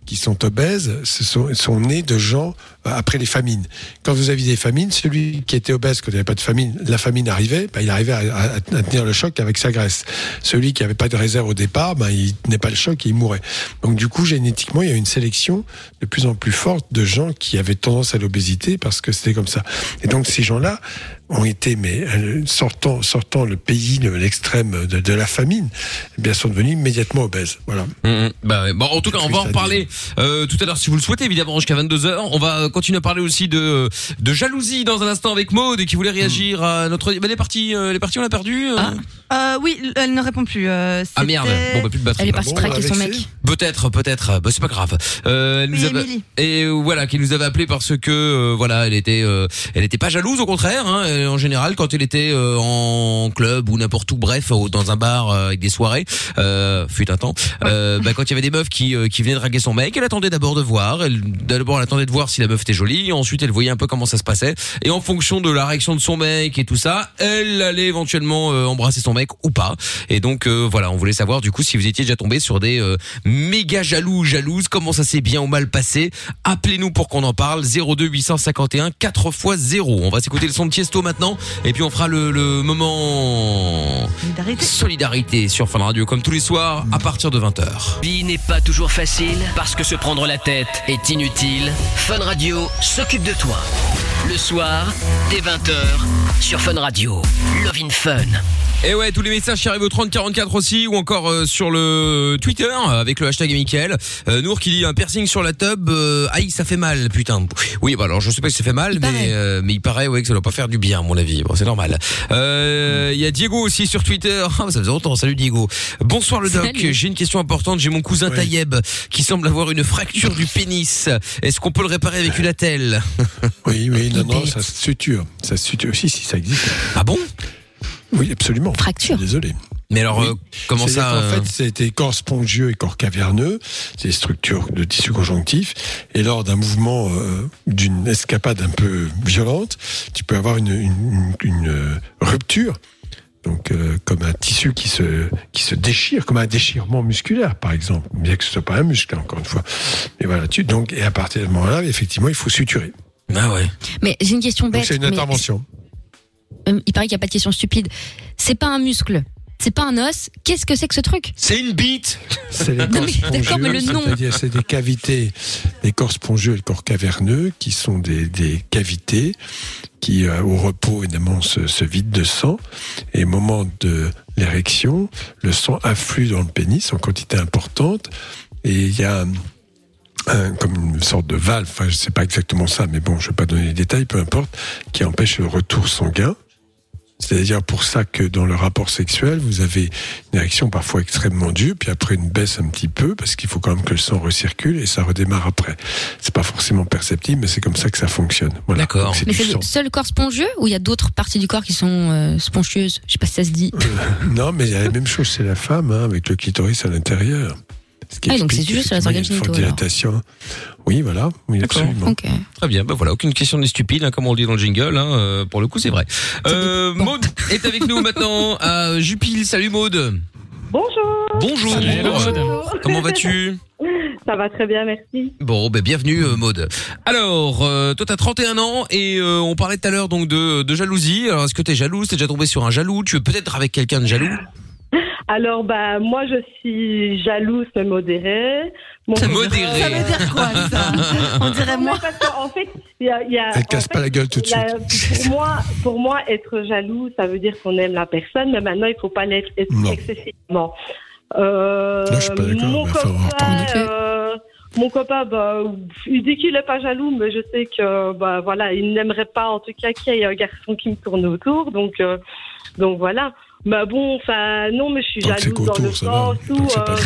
qui sont obèses sont nés de gens après les famines. Quand vous aviez des famines, celui qui était obèse, quand il n'y avait pas de famine, la famine arrivait, il arrivait à tenir le choc avec sa graisse. Celui qui n'avait pas de réserve au départ, il tenait pas le choc et il mourait. Donc du coup, génétiquement, il y a une sélection de plus en plus forte de gens qui avaient tendance à l'obésité parce que c'était comme ça. Et donc ces gens-là ont été, sortant le pays, l'extrême de la famine, sont devenus immédiatement obèses. Voilà. En tout cas, on va en parler tout à l'heure si vous le souhaitez, évidemment, jusqu'à 22h. On va continuer à parler aussi de jalousie dans un instant avec Maud et qui voulait réagir à notre. Elle est partie, on l'a perdue. Oui, elle ne répond plus. Merde, plus de batterie. Elle est partie traquer son mec. Peut-être. C'est pas grave. Et voilà, qui nous avait appelé parce que elle était pas jalouse, au contraire. En général, quand elle était en club ou n'importe où, bref, dans un bar avec des soirées, fut un temps. Quand il y avait des meufs qui venaient draguer son mec, elle attendait d'abord de voir. Elle attendait de voir si la meuf était jolie. Ensuite, elle voyait un peu comment ça se passait. Et en fonction de la réaction de son mec et tout ça, elle allait éventuellement embrasser son mec ou pas. Et donc on voulait savoir du coup si vous étiez déjà tombé sur des méga jaloux ou jalouses. Comment ça s'est bien ou mal passé? Appelez-nous pour qu'on en parle. 02 851 4x0. On va s'écouter le son de Tiesto maintenant. Et puis on fera le moment solidarité sur Fun Radio comme tous les soirs à partir de 20h. Vie n'est pas toujours facile parce que se prendre la tête est inutile. Fun Radio s'occupe de toi. Le soir, dès 20h, sur Fun Radio. Love in Fun. Et ouais, tous les messages qui arrivent au 3044 aussi, ou encore sur le Twitter avec le hashtag Mickael. Nour qui dit un piercing sur la teub, aïe ça fait mal, putain. Oui, alors je sais pas si ça fait mal, mais il paraît que ça doit pas faire du bien à mon avis. Bon, c'est normal. Il y a Diego aussi sur Twitter. Ça faisait longtemps. Salut Diego. Bonsoir le doc. Salut. J'ai une question importante. J'ai mon cousin Taïeb qui semble avoir une fracture du pénis. Est-ce qu'on peut le réparer avec une attelle? Oui, non, ça se suture. Ça se suture. Si, ça existe. Ah bon? Oui, absolument. Fracture. Désolé. Mais alors, comment c'est ça En fait, c'était corps spongieux et corps caverneux, c'est des structures de tissu conjonctif. Et lors d'un mouvement, d'une escapade un peu violente, tu peux avoir une rupture. Donc, comme un tissu qui se déchire, comme un déchirement musculaire, par exemple. Bien que ce soit pas un muscle, encore une fois. Mais voilà, et à partir de ce moment-là, effectivement, il faut suturer. Ah ouais. Mais j'ai une question bête. Donc, c'est une intervention. Il paraît qu'il n'y a pas de question stupide. C'est pas un muscle, c'est pas un os. Qu'est-ce que c'est que ce truc? C'est une bite. C'est les corps spongieux, c'est-à-dire c'est des cavités. Les corps spongieux et le corps caverneux, qui sont des cavités qui, au repos, évidemment, se vident de sang. Et au moment de l'érection, le sang afflue dans le pénis en quantité importante. Et il y a comme une sorte de valve, je sais pas exactement ça, mais bon, je vais pas donner les détails, peu importe, qui empêche le retour sanguin. C'est-à-dire pour ça que dans le rapport sexuel, vous avez une érection parfois extrêmement dure, puis après une baisse un petit peu, parce qu'il faut quand même que le sang recircule et ça redémarre après. C'est pas forcément perceptible, mais c'est comme ça que ça fonctionne. Voilà. D'accord. Donc, mais c'est le seul corps spongieux ou il y a d'autres parties du corps qui sont spongieuses? Je sais pas si ça se dit. Non, mais il y a la même chose, c'est la femme, avec le clitoris à l'intérieur. Donc c'est juste sur les organes génitaux. Oui, voilà. Oui, absolument. Okay. Très bien. Voilà, aucune question de stupide, comme on le dit dans le jingle. Pour le coup, c'est vrai. Maud est avec nous maintenant à Jupil. Salut Maud. Bonjour. Salut, Maud. Comment vas-tu? Ça va très bien, merci. Bon, bienvenue Maud. Alors, toi t'as 31 ans et on parlait tout à l'heure donc de jalousie. Alors, est-ce que t'es jalouse? T'es déjà tombée sur un jaloux? Tu veux peut-être avec quelqu'un de jaloux? Alors, moi, je suis jalouse, mais modérée. Modérée. Ça veut dire quoi, ça? On dirait moi. En fait, elle casse pas la gueule tout de suite. Pour moi, être jaloux, ça veut dire qu'on aime la personne, mais maintenant, il faut pas l'être excessivement. Non, je suis pas d'accord. Mon copain, il dit qu'il n'est pas jaloux, mais je sais que, il n'aimerait pas, en tout cas, qu'il y ait un garçon qui me tourne autour, donc voilà. Non, mais je suis jalouse dans le sens où... moi,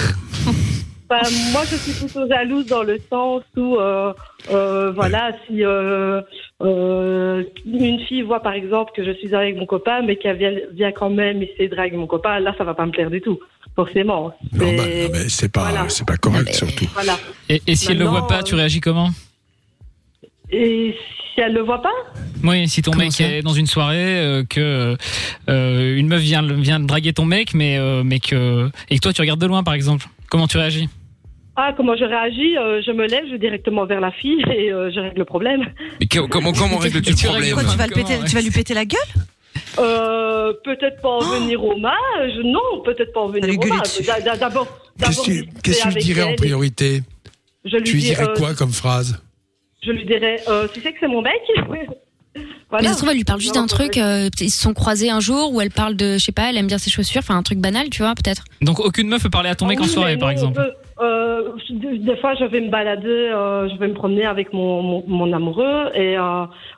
je suis plutôt jalouse dans le sens où, si une fille voit, par exemple, que je suis avec mon copain, mais qu'elle vient quand même essayer de draguer mon copain, là, ça va pas me plaire du tout. Forcément. Non, mais c'est pas correct, surtout. Voilà. Et si elle le voit pas, tu réagis comment? Et si elle le voit pas? Oui, si ton mec est dans une soirée, que une meuf vient draguer ton mec, mais que tu regardes de loin, par exemple. Comment tu réagis? Ah, comment je réagis? Je me lève, je vais directement vers la fille et je règle le problème. Mais comment règle-tu le problème? Quoi, tu vas lui péter la gueule? Peut-être pas en venir aux mains. Non, peut-être pas en venir aux mains. D'abord, qu'est-ce que tu dirais en priorité? Tu dirais quoi comme phrase? Je lui dirais, tu sais que c'est mon mec? Voilà. Mais ça se trouve, elle lui parle juste d'un truc, ils se sont croisés un jour, ou elle parle de, je sais pas, elle aime bien ses chaussures, enfin un truc banal, tu vois, peut-être. Donc aucune meuf peut parler à ton mec en soirée, par exemple. Des fois, je vais me balader, je vais me promener avec mon amoureux, et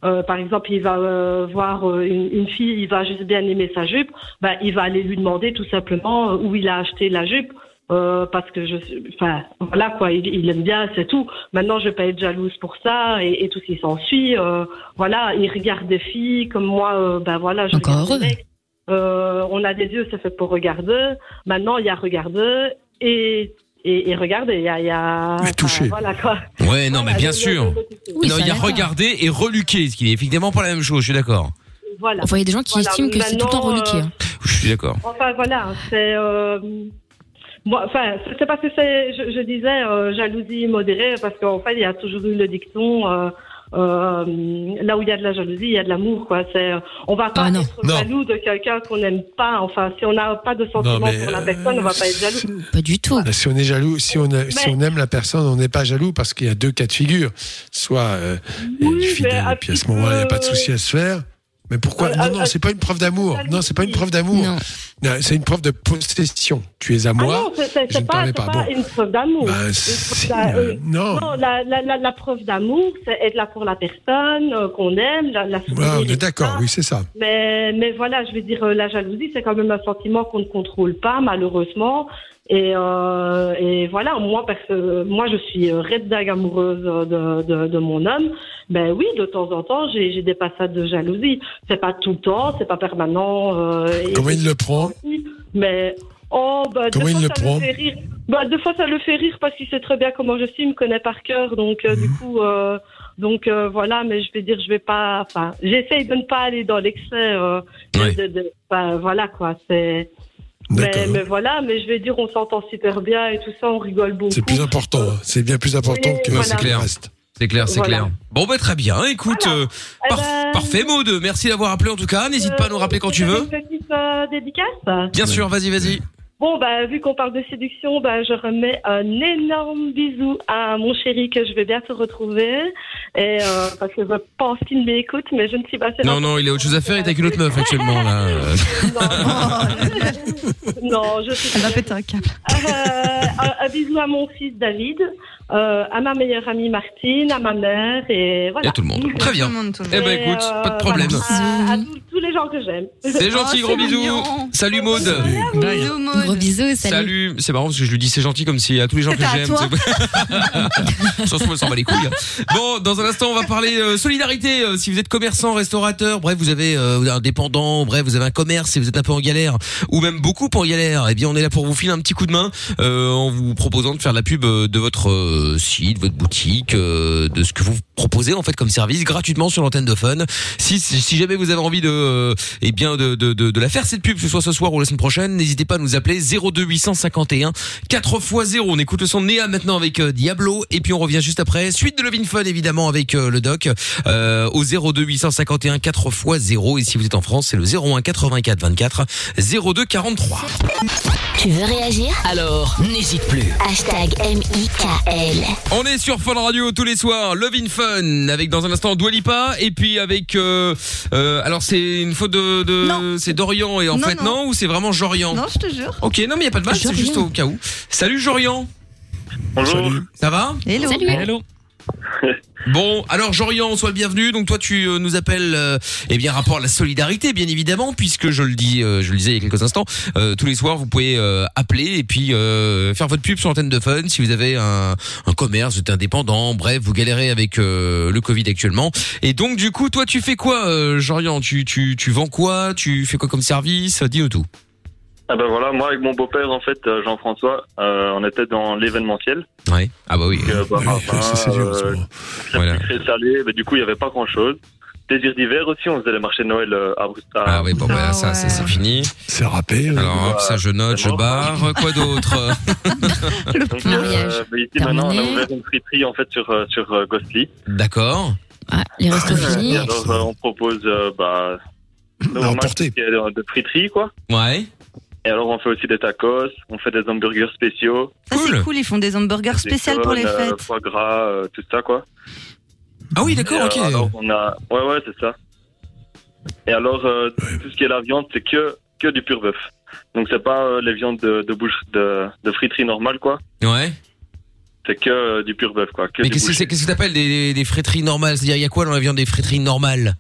par exemple, il va voir une fille, il va juste bien aimer sa jupe, bah, il va aller lui demander tout simplement où il a acheté la jupe. Parce que enfin voilà quoi, il aime bien, c'est tout. Maintenant je vais pas être jalouse pour ça et tout ce qui s'ensuit. Voilà, il regarde des filles comme moi. Ben voilà, je regarde des mecs. On a des yeux, c'est fait pour regarder. Maintenant il y a regarder et regarder. Il y a toucher. Voilà quoi. Ouais non voilà, mais bien sûr. Oui, non il y a regarder et reluquer, ce qui est effectivement pas la même chose. Je suis d'accord. Voilà. Enfin, il y a des gens qui estiment que c'est tout le temps reluquer. Je suis d'accord. Enfin voilà, c'est. Moi, enfin, c'est parce que je disais jalousie modérée, parce qu'en fait, il y a toujours eu le dicton là où il y a de la jalousie, il y a de l'amour, quoi. C'est, on va pas être jaloux de quelqu'un qu'on n'aime pas. Enfin, si on n'a pas de sentiments pour la personne, on va pas être jaloux. Pas du tout. Si on est jaloux, si on aime la personne, on n'est pas jaloux parce qu'il y a deux cas de figure. Soit il est fidèle, et puis à ce moment-là, il n'y a pas de souci à se faire. Mais pourquoi? Non, c'est pas une preuve d'amour. Non, c'est pas une preuve d'amour. Non, c'est une preuve de possession. Tu es à moi. Ah non, je ne parlais pas. C'est pas une preuve d'amour. Bah, non, la preuve d'amour, c'est être là pour la personne qu'on aime. On est d'accord, oui, c'est ça. Mais voilà, je veux dire, la jalousie, c'est quand même un sentiment qu'on ne contrôle pas, malheureusement. Et voilà, moi je suis red dag amoureuse de mon homme. Ben oui, de temps en temps, j'ai des passages de jalousie. C'est pas tout le temps, c'est pas permanent. Comment il le prend? Mais comment il le prend? Deux fois ça le fait rire parce qu'il sait très bien comment je suis, il me connaît par cœur, donc du coup. Donc voilà, mais je vais dire, je vais pas. Enfin, j'essaye de ne pas aller dans l'excès. Voilà quoi, c'est. Mais voilà, mais je vais dire, on s'entend super bien et tout ça, on rigole beaucoup. C'est plus important, c'est bien plus important que voilà. C'est clair. Bon, bah très bien, écoute, voilà. Parfait Maud, merci d'avoir appelé en tout cas, n'hésite pas à nous rappeler quand tu veux. Une petite dédicace ? Bien sûr, vas-y. Bon, bah, vu qu'on parle de séduction, bah, je remets un énorme bisou à mon chéri que je vais bientôt retrouver. Et, parce que je pense qu'il m'écoute, mais je ne suis pas sûre. Non, il a autre chose à faire, il est avec une autre meuf actuellement, là. Non, je suis. Elle va péter un câble. Un bisou à mon fils David, à ma meilleure amie Martine, à ma mère, et voilà. Et à tout le monde. Très bien. Eh ben, écoute, pas de problème. À tous les gens que j'aime. C'est gentil, gros bisous. Salut Maud. Bisous Maud. Gros bisous, salut. C'est marrant parce que je lui dis c'est gentil comme si à tous les gens que j'aime. On s'en bat les couilles. Bon, dans un instant, on va parler solidarité. Si vous êtes commerçant, restaurateur, bref, vous avez un dépendant, bref, vous avez un commerce et vous êtes un peu en galère ou même beaucoup en galère, eh bien, on est là pour vous filer un petit coup de main en vous proposant de faire la pub de votre site, votre boutique, de ce que vous proposez en fait comme service gratuitement sur l'antenne de Fun. Si jamais vous avez envie de la faire cette pub, que ce soit ce soir ou la semaine prochaine, n'hésitez pas à nous appeler. 02851 4x0. On écoute le son de Néa maintenant avec Diablo et puis on revient juste après. Suite de Love in Fun évidemment avec le doc au 02851 4x0 et si vous êtes en France c'est le 01 84 24 02 43. Tu veux réagir? Alors n'hésite plus. #Mickael. On est sur Fun Radio tous les soirs. Love in Fun avec dans un instant Dua Lipa et puis avec alors c'est une faute de c'est d'Orient et en fait non ou c'est vraiment Jorian? Non je te jure. Ok, non mais il n'y a pas de mal, c'est juste au cas où. Salut Jorian. Bonjour. Salut. Ça va? Hello. Salut. Hello. Bon, alors Jorian, sois le bienvenu. Donc toi tu nous appelles rapport à la solidarité bien évidemment puisque je le disais il y a quelques instants, tous les soirs vous pouvez appeler et puis faire votre pub sur l'antenne de Fun si vous avez un commerce, vous êtes indépendant, bref, vous galérez avec le Covid actuellement. Et donc du coup, toi tu fais quoi Jorian? Tu vends quoi? Tu fais quoi comme service? Dis-nous tout. Ah ben voilà, moi avec mon beau-père en fait, Jean-François, on était dans l'événementiel. Ouais. Ah bah oui. Donc, bah, oui, ça c'est dur. Salé, mais du coup il y avait pas grand-chose. plaisirs d'hiver aussi, on faisait le marché de Noël à Bruxelles. Ah oui, bon, ben bah, ça, ouais. Ça, c'est fini. C'est râpé. Alors, hop, ça, je note, je barre. Quoi d'autre? Le mariage. Ici, maintenant, on a ouvert une friterie, en fait, sur Ghostly. D'accord. Ah, les restos finis. Alors, on propose, nos marques de friterie, quoi. Ouais. Et alors, on fait aussi des tacos, on fait des hamburgers spéciaux. Ça, cool. C'est cool, ils font des hamburgers spéciaux pour les fêtes. Foie gras, tout ça, quoi. Ah oui, d'accord, ok. Alors, on a... Ouais, c'est ça. Et alors, tout ce qui est la viande, c'est que du pur bœuf. Donc, c'est pas les viandes de bouche, de friterie normale, quoi. Ouais. C'est que du pur bœuf, quoi. Mais qu'est-ce que t'appelles des friteries normales? C'est-à-dire, il y a quoi dans la viande des friteries normales?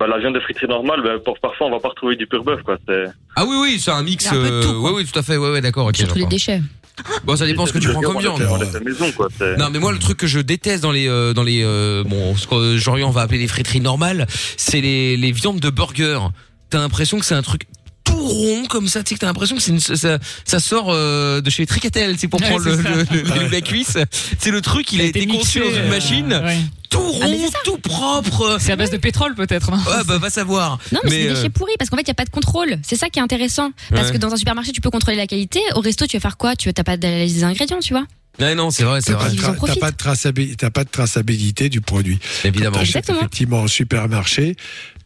Bah, la viande de friterie normale, parfois on va pas retrouver du pur bœuf, quoi. C'est... Ah oui, c'est un mix. Un peu de tout, oui, tout à fait. Ouais, d'accord. Okay, surtout les déchets. Bon, ça dépend ce que tu prends comme viande. Non, mais moi, le truc que je déteste dans les ce que Jean-Yann va appeler les friteries normales, c'est les viandes de burger. T'as l'impression que c'est un truc tout rond comme ça, tu sais, que t'as l'impression que ça sort de chez Tricatel, c'est pour prendre la cuisse. C'est le truc, il a été conçu dans une machine. Ouais. Tout rond, tout propre. C'est à base de pétrole peut-être. Hein. Ouais, va savoir. Non, mais c'est des déchets pourris parce qu'en fait, il n'y a pas de contrôle. C'est ça qui est intéressant. Parce que dans un supermarché, tu peux contrôler la qualité. Au resto, tu vas faire quoi ? Tu n'as pas d'analyse des ingrénients, tu vois ? Non, c'est vrai, c'est vrai. T'as pas de traçabilité du produit. Évidemment. Effectivement, en supermarché,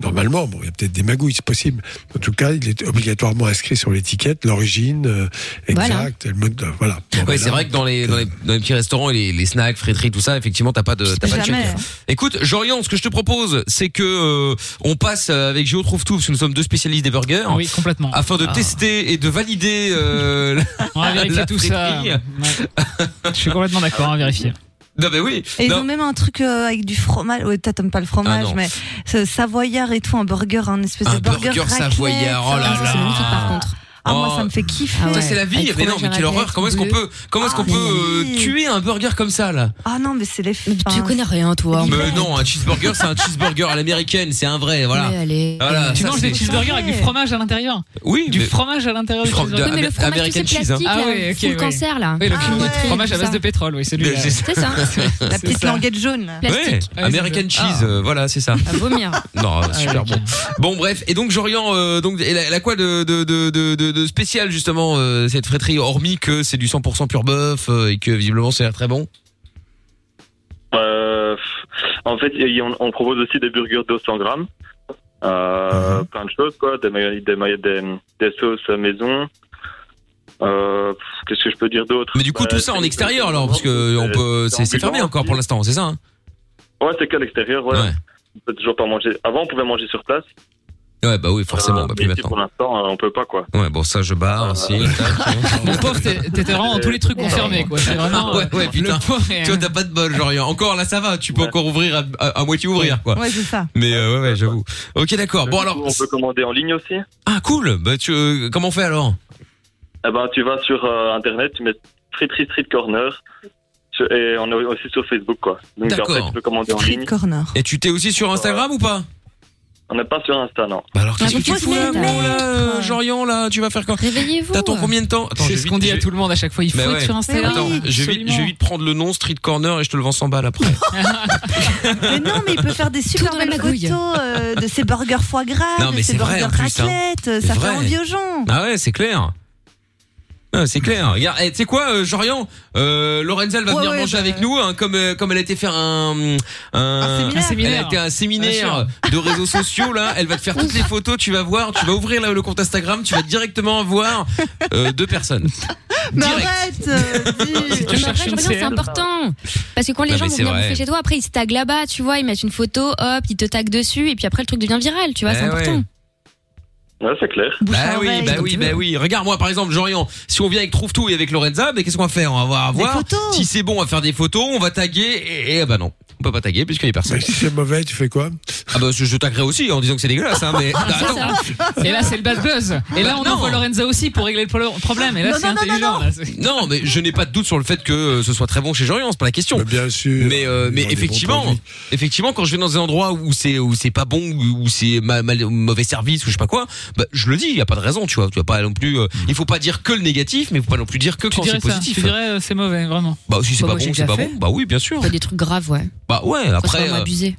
normalement, il y a peut-être des magouilles, c'est possible. En tout cas, il est obligatoirement inscrit sur l'étiquette, l'origine exacte, le mode. Voilà. Bon, ouais, c'est vrai que dans les petits restaurants, les snacks, friteries, tout ça, effectivement, t'as pas de check. Écoute, Jorian, ce que je te propose, c'est que on passe avec Géo Trouve-Tout, parce que nous sommes deux spécialistes des burgers. Oui, complètement. Afin de tester et de valider. On va vérifier tout ça. Je suis complètement d'accord, à vérifier. Non mais oui. Et ils ont même un truc avec du fromage. Ouais, toi t'aimes pas le fromage, mais savoyard et tout, un burger, un espèce de burger raclette, savoyard. Oh là là. C'est magnifique par contre. Ah moi ça me fait kiffer. Ah, ouais. C'est la vie. Mais non, mais quelle horreur. Comment est-ce qu'on peut tuer un burger comme ça là? Ah non, mais c'est les. Mais tu connais rien toi. Mais non, un cheeseburger, c'est un cheeseburger à l'américaine, c'est un vrai, voilà. Voilà, tu manges des cheeseburgers avec du fromage à l'intérieur. Oui. Du fromage à l'intérieur du cheeseburger. Mais le fromage c'est plastique. Ah oui, OK. Le cancer là. Oui, le fromage à base de pétrole, oui, celui-là. C'est ça. La petite languette jaune. Plastique. American cheese, voilà, c'est ça. À vomir. Non, super bon. Bon bref, et donc Jorian, donc elle a quoi de spécial justement cette friterie, hormis que c'est du 100% pur bœuf et que visiblement ça a l'air très bon? En fait on propose aussi des burgers 200 grammes, plein de choses quoi, des sauces maison. Qu'est-ce que je peux dire d'autre? Mais du coup tout ça en extérieur alors, parce que on peut, c'est fermé encore pour l'instant, c'est ça hein? Ouais, c'est qu'à l'extérieur, ouais. On peut toujours pas manger. Avant on pouvait manger sur place. Ouais, bah oui, forcément, bah plus maintenant. Pour l'instant, on peut pas, quoi. Ouais, bon, ça, je barre aussi. Mon pauvre, t'étais vraiment dans tous les trucs confirmés, quoi. C'est vraiment. Ouais, putain. Tu vois, t'as pas de bol, Jorian. Encore, là, ça va. Tu peux encore ouvrir, à moitié ouvrir, quoi. Ouais, c'est ça. Mais, ouais, j'avoue. Ok, d'accord. Bon, alors. On peut commander en ligne aussi. Ah, cool. Bah, comment on fait alors? Eh ben, tu vas sur Internet, tu mets Street Corner. Et on est aussi sur Facebook, quoi. Donc, après, tu peux commander en ligne. Street Corner. Et tu t'es aussi sur Instagram ou pas? On n'est pas sur Insta, non. Bah alors, qu'est-ce que tu fous là, Jorian, là? Tu vas faire quoi? Réveillez-vous. T'attends combien de temps? Attends, c'est ce qu'on dit à tout le monde à chaque fois. Il faut être sur Insta. Attends, je vais vite prendre le nom Street Corner et je te le vends 100 balles après. Mais non, mais il peut faire des super belles photos de ses burgers foie gras, de ses burgers raclette. Ça fait envie aux gens. Ah ouais, c'est clair. Ah, c'est clair. Regarde, tu sais quoi, Jorian, Lorenzel va venir manger avec nous, hein, comme elle a été faire un séminaire. Elle a été un séminaire de réseaux sociaux là. Elle va te faire toutes les photos. Tu vas voir, tu vas ouvrir là, le compte Instagram, tu vas directement voir deux personnes. Mais arrête. C'est important parce que quand les gens vont venir bouffer chez toi, après ils se taguent là-bas, tu vois, ils mettent une photo, hop, ils te taguent dessus et puis après le truc devient viral, tu vois, c'est important. Ouais. Ouais, c'est clair. Bah oui. Regarde, moi, par exemple, Jorian, si on vient avec Trouve-Tout et avec Lorenza, mais qu'est-ce qu'on va faire? On va voir. Si c'est bon, on va faire des photos, on va taguer, et bah non. On peut pas taguer puisqu'il y a personne. Mais si c'est mauvais, tu fais quoi? Ah bah, je taguerai aussi en disant que c'est dégueulasse, hein, mais. Attends. Et là, c'est le bad buzz. Et là, on envoie Lorenza aussi pour régler le problème. Et là, c'est intelligent. Non, mais je n'ai pas de doute sur le fait que ce soit très bon chez Jorian, c'est pas la question. Mais bien sûr. Mais effectivement, quand je vais dans des endroits où c'est pas bon, où c'est mauvais service, ou je sais pas quoi, bah, je le dis, il n'y a pas de raison, tu vois. Tu vas pas non plus. Il faut pas dire que le négatif, mais il faut pas non plus dire que quand c'est positif. Tu dirais c'est mauvais, vraiment. Bah si c'est pas bon, c'est pas bon. Bah oui, bien sûr. Pas des trucs graves, ouais. Bah ouais, après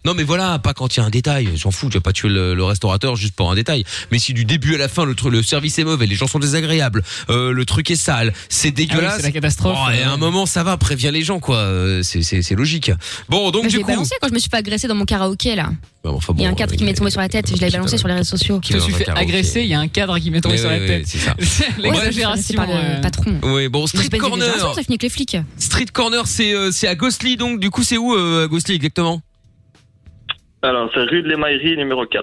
non mais voilà, pas quand il y a un détail, j'en fous, tu vas pas tuer le restaurateur juste pour un détail. Mais si du début à la fin le service est mauvais, les gens sont désagréables, le truc est sale, c'est dégueulasse, c'est la catastrophe. Oh, et à un moment ça va, préviens les gens quoi, c'est logique. Bon, donc bah, du coup, j'ai balancé quand je me suis pas agressé dans mon karaoké là. Bah, enfin, bon, il y a un cadre qui m'est tombé sur la tête, je l'ai balancé sur les réseaux sociaux. Je me suis fait agresser, il y a un cadre qui m'est tombé sur la tête. C'est ça. L'exagération par le patron. Oui, bon, Street Corner. Ça finit avec les flics. Street Corner, c'est à Ghostly, donc du coup c'est où exactement? Alors, c'est rue de l'Émaillerie numéro 4.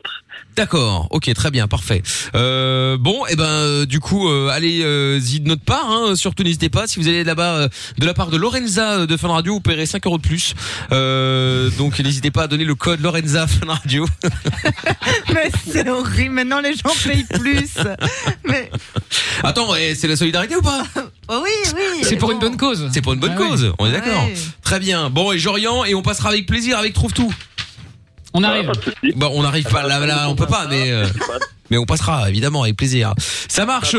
D'accord, ok, très bien, parfait. Bon, et ben, du coup, allez-y de notre part, hein, surtout n'hésitez pas, si vous allez là-bas, de la part de Lorenza de Fun Radio, vous paierez 5 euros de plus. Donc, n'hésitez pas à donner le code Lorenza Fun Radio. Mais c'est horrible, maintenant les gens payent plus. Mais... Attends, c'est la solidarité ou pas? Oh oui, oui. C'est pour une bonne cause. C'est pour une bonne cause, oui. On est d'accord. Oui. Très bien, bon, et Jorian, et on passera avec plaisir, avec Trouve-Tout. On arrive. Bah, on n'arrive pas là, on peut pas, mais on passera évidemment avec plaisir. Ça marche.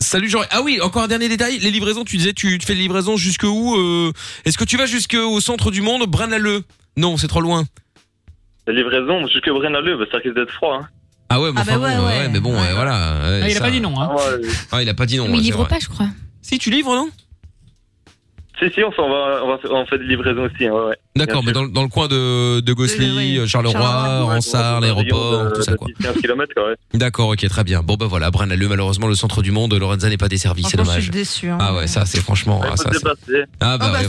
Salut Jean. Ah oui, encore un dernier détail. Les livraisons, tu disais, tu fais des livraisons jusque où? Est-ce que tu vas jusqu'au centre du monde, Braine-l'Alleud? Non, c'est trop loin. Les livraisons jusque Braine-l'Alleud, bah, ça risque d'être froid. Hein. Ah ouais, mais enfin, ouais, mais bon, voilà. Il a pas dit non. Hein. Ah, il a pas dit non. Mais il livre pas, je crois. Si tu livres, non? Si, on fait des livraisons aussi. Ouais. D'accord, mais dans le coin de Ghostly, oui. Charleroi, Ransard, l'aéroport, tout ça quoi. 15 km, quoi, ouais. D'accord, ok, très bien. Bon, ben voilà, Braine-l'Alleud, malheureusement, le centre du monde, Lorenza n'est pas desservie, c'est dommage. Je suis déçu. Hein, ah ouais, ça, c'est franchement. Ouais, ça, c'est... Ah bah, ouais,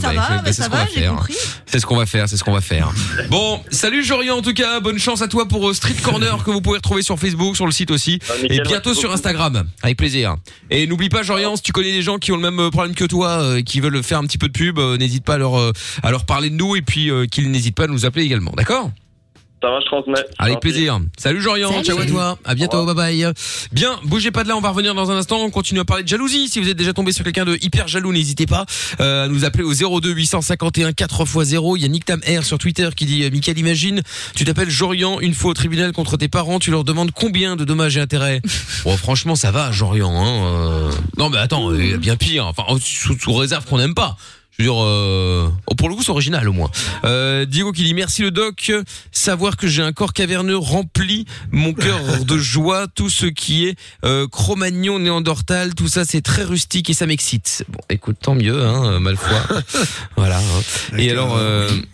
ça va, j'ai compris. C'est ce qu'on va faire. Bon, salut Jorian, en tout cas, bonne chance à toi pour Street Corner que vous pouvez retrouver sur Facebook, sur le site aussi, et bientôt sur Instagram, avec plaisir. Et n'oublie pas, Jorian, si tu connais des gens qui ont le même problème que toi, qui veulent faire un petit peu de pub, n'hésite pas à leur parler de nous et puis qu'ils n'hésitent pas à nous appeler également, d'accord? Ça va, je transmets. Avec plaisir. Salut Jorian, ciao à toi, à bientôt, bye bye. Bien, bougez pas de là, on va revenir dans un instant, on continue à parler de jalousie. Si vous êtes déjà tombé sur quelqu'un de hyper jaloux, n'hésitez pas à nous appeler au 02 851 4x0. Il y a Nick Tam R sur Twitter qui dit: Mickael, imagine, tu t'appelles Jorian, une fois au tribunal contre tes parents, tu leur demandes combien de dommages et intérêts. Bon, franchement, ça va Jorian, hein. Non mais attends, bien pire, enfin sous réserve qu'on n'aime pas. Je veux dire, pour le coup, c'est original au moins. Diego qui dit: merci le doc. Savoir que j'ai un corps caverneux remplit mon cœur de joie. Tout ce qui est Cro-Magnon, Néandertal, tout ça, c'est très rustique et ça m'excite. Bon, écoute, tant mieux, hein, malfoy. Voilà. Hein. Et alors,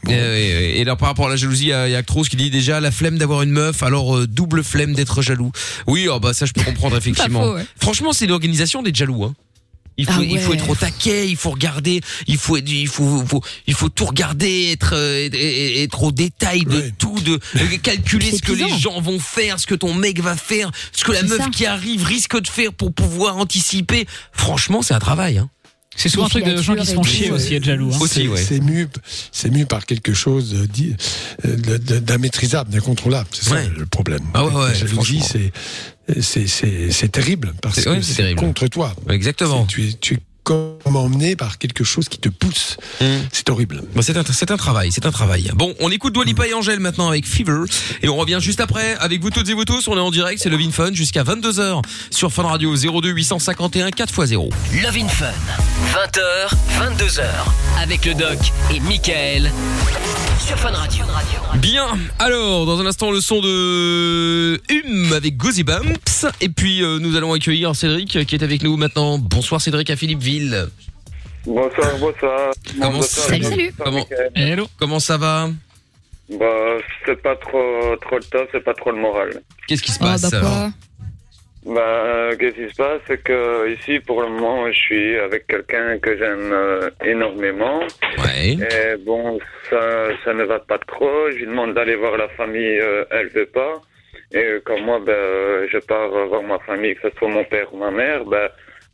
bon. Et alors, par rapport à la jalousie, il y a Actros qui dit déjà la flemme d'avoir une meuf. Alors double flemme d'être jaloux. Oui, oh, bah ça, je peux comprendre effectivement. Pas faux, ouais. Franchement, c'est l'organisation des jaloux. Hein. Il faut être au taquet, il faut regarder, il faut tout regarder, être au détail de tout, de calculer ce que les gens vont faire, ce que ton mec va faire, ce que la meuf qui arrive risque de faire pour pouvoir anticiper. Franchement, c'est un travail, hein. C'est souvent un truc de gens qui se font chier aussi, être jaloux. Hein. C'est mu par quelque chose d'immaîtrisable, d'incontrôlable. C'est ça le problème. Ah ouais, la jalousie, c'est terrible parce que c'est terrible. Contre toi. Exactement. Tu es comme emmené par quelque chose qui te pousse. C'est horrible. Bon, c'est un travail. Bon, on écoute Dua Lipa et Angèle maintenant avec Fever et on revient juste après avec vous toutes et vous tous. On est en direct, c'est Love in Fun jusqu'à 22h sur Fun Radio 02 851 4x0. Love in Fun, 20h, 22h avec le doc et Mickael sur Fun Radio. Bien, alors dans un instant le son de Hum avec Gozy Bumps et puis nous allons accueillir Cédric qui est avec nous maintenant. Bonsoir Cédric à Philippe Ville. Bonsoir. Salut. Comment ça va? Bah, c'est pas trop le temps, c'est pas trop le moral. Qu'est-ce qui se passe alors? Bah, qu'est-ce qui se passe, c'est que ici, pour le moment, je suis avec quelqu'un que j'aime énormément. Ouais. Et bon, ça ne va pas trop. Je lui demande d'aller voir la famille, elle veut pas. Et quand moi, je pars voir ma famille, que ce soit mon père ou ma mère,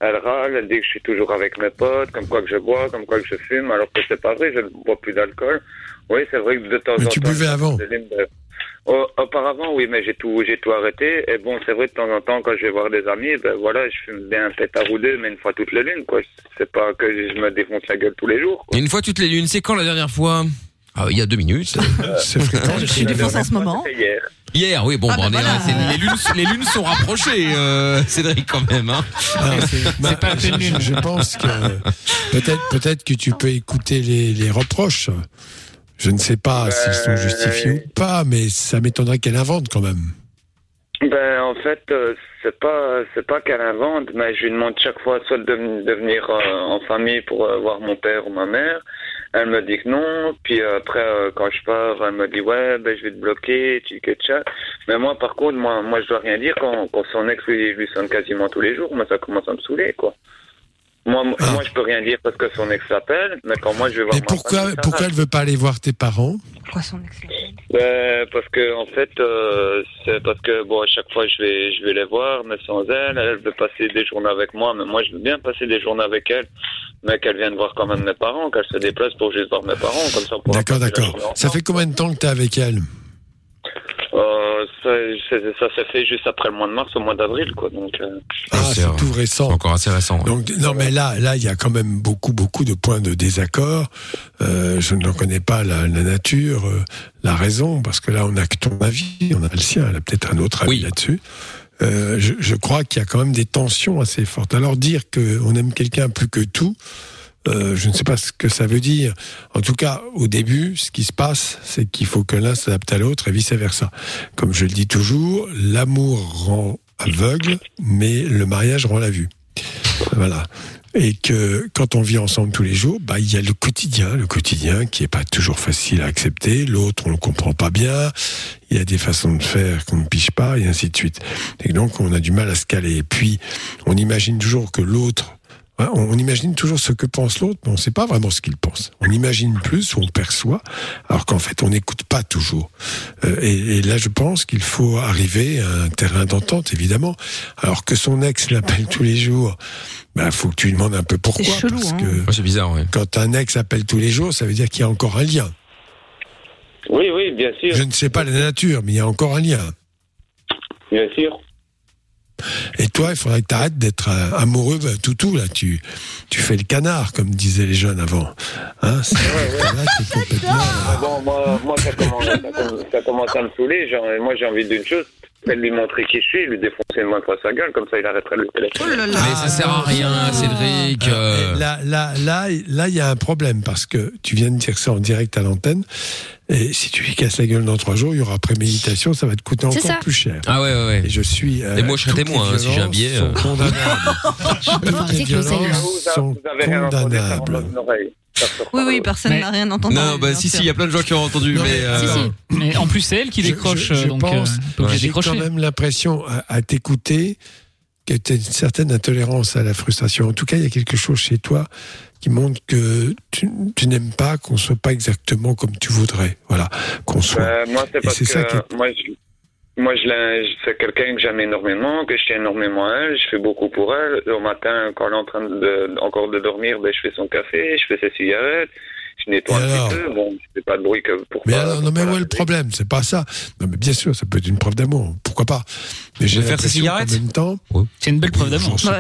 elle râle, elle dit que je suis toujours avec mes potes, comme quoi que je bois, comme quoi que je fume, alors que c'est pas vrai, je ne bois plus d'alcool. Oui, c'est vrai que de temps en temps... Mais tu buvais avant? Auparavant, oui, mais j'ai tout arrêté. Et bon, c'est vrai, de temps en temps, quand je vais voir des amis, je fume bien un pétard ou deux, mais une fois toutes les lunes, quoi. C'est pas que je me défonce la gueule tous les jours, quoi. Une fois toutes les lunes, c'est quand la dernière fois? Il y a 2 minutes. C'est fréquent. Je suis défoncé en ce moment. Hier, oui, bon, les lunes sont rapprochées, Cédric, quand même. Hein. Non, c'est pas une lune. Je pense que peut-être que tu peux écouter les reproches. Je ne sais pas s'ils sont justifiés ou pas, mais ça m'étonnerait qu'elle invente quand même. Ben, en fait, c'est pas qu'elle invente, mais je lui demande chaque fois soit de venir en famille pour voir mon père ou ma mère. Elle me dit que non, puis après, quand je pars, elle me dit « Ouais, ben, je vais te bloquer, tchik-tchak ». Mais moi, par contre, moi je dois rien dire quand son ex lui sonne quasiment tous les jours. Moi, ça commence à me saouler, quoi. Moi, je peux rien dire parce que son ex l'appelle, mais quand moi je vais voir. Mais pourquoi elle veut pas aller voir tes parents? Pourquoi son ex l'appelle? Parce que en fait, c'est parce que bon, à chaque fois je vais les voir, mais sans elle, elle veut passer des journées avec moi, mais moi je veux bien passer des journées avec elle, mais qu'elle vienne voir quand même mes parents, qu'elle se déplace pour juste voir mes parents, comme ça. D'accord. Ça fait combien de temps que t'es avec elle? Ça s'est fait juste après le mois de mars, au mois d'avril, quoi. Donc, c'est tout récent. C'est encore assez récent. Ouais. Donc, non, mais là, il y a quand même beaucoup de points de désaccord. Je ne connais pas la nature, la raison, parce que là, on n'a que ton avis, on a le sien, elle a peut-être un autre avis là-dessus. Je crois qu'il y a quand même des tensions assez fortes. Alors, dire qu'on aime quelqu'un plus que tout, je ne sais pas ce que ça veut dire. En tout cas, au début, ce qui se passe, c'est qu'il faut que l'un s'adapte à l'autre et vice-versa. Comme je le dis toujours, l'amour rend aveugle, mais le mariage rend la vue. Voilà. Et que quand on vit ensemble tous les jours, bah, il y a le quotidien qui n'est pas toujours facile à accepter. L'autre, on ne le comprend pas bien. Il y a des façons de faire qu'on ne pige pas, et ainsi de suite. Et donc, on a du mal à se caler. Et puis, on imagine toujours que l'autre... On imagine toujours ce que pense l'autre, mais on ne sait pas vraiment ce qu'il pense. On imagine plus, on perçoit, alors qu'en fait, on n'écoute pas toujours. Et là, je pense qu'il faut arriver à un terrain d'entente, évidemment. Alors que son ex l'appelle tous les jours, il faut que tu lui demandes un peu pourquoi. C'est chelou, parce que c'est bizarre, oui. Quand un ex appelle tous les jours, ça veut dire qu'il y a encore un lien. Oui, bien sûr. Je ne sais pas la nature, mais il y a encore un lien. Bien sûr. Et toi, il faudrait que tu arrêtes d'être amoureux toutou, là. Tu fais le canard, comme disaient les jeunes avant. Hein, c'est là qui est complètement... Bon, moi ça commence à me saouler. Genre, moi, j'ai envie d'une chose. Elle lui montrer qui je suis, lui défoncer une main face à sa gueule, comme ça il arrêterait le téléphone. Oh là là. Mais ça sert à rien, Cédric. Là, il y a un problème, parce que tu viens de dire ça en direct à l'antenne, et si tu lui casses la gueule dans 3 jours, il y aura préméditation, ça va te coûter encore plus cher. Ah ouais. Et je suis... Et moi, je serais témoin, si j'ai un billet. Sont condamnables. Les violences sont condamnables. Oui, personne n'a rien entendu. Non, si, il y a plein de gens qui ont entendu. Mais en plus, c'est elle qui décroche. J'ai quand même l'impression, à t'écouter, que tu as une certaine intolérance à la frustration. En tout cas, il y a quelque chose chez toi qui montre que tu n'aimes pas qu'on ne soit pas exactement comme tu voudrais. Voilà, qu'on soit. Moi, c'est parce que c'est quelqu'un que j'aime énormément, que je tiens énormément à elle, je fais beaucoup pour elle. Au matin, quand elle est en train de dormir, je fais son café, je fais ses cigarettes, je nettoie un petit peu. Bon, je fais pas de bruit que pour mais pas. Alors, non, mais où est le problème? C'est pas ça. Non, mais bien sûr, ça peut être une preuve d'amour. Pourquoi pas? Mais je vais faire ses cigarettes. En même temps, c'est une belle preuve d'amour. Non,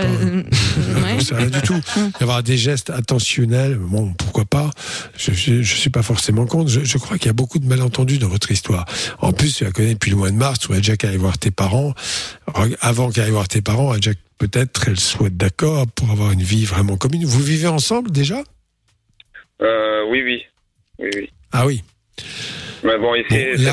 c'est rien du tout. D'avoir des gestes attentionnels, bon, pourquoi pas? Je suis pas forcément contre. Je crois qu'il y a beaucoup de malentendus dans votre histoire. En plus, tu la connais depuis le mois de mars. Tu aurais déjà qu'à aller voir tes parents. Avant qu'à aller voir tes parents, elle déjà peut-être elle souhaite d'accord pour avoir une vie vraiment commune. Vous vivez ensemble déjà? Oui. Ah oui. Mais bon, ici, elle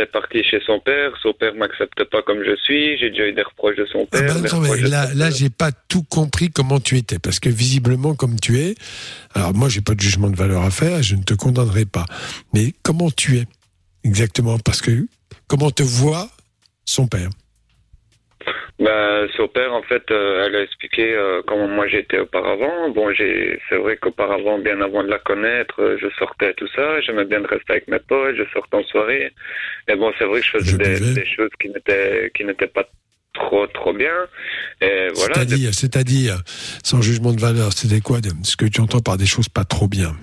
est partie chez son père m'accepte pas comme je suis, j'ai déjà eu des reproches de son père. Là, j'ai pas tout compris comment tu étais, parce que visiblement, comme tu es, alors moi, j'ai pas de jugement de valeur à faire, je ne te condamnerai pas, mais comment tu es exactement, parce que comment te voit son père? Son père, en fait, elle a expliqué comment moi j'étais auparavant. Bon, c'est vrai qu'auparavant, bien avant de la connaître, je sortais tout ça. J'aimais bien de rester avec mes potes, je sortais en soirée. Mais bon, c'est vrai que je faisais des choses qui n'étaient pas trop bien. Et voilà. C'est-à-dire, sans jugement de valeur, c'était quoi ce que tu entends par des choses pas trop bien?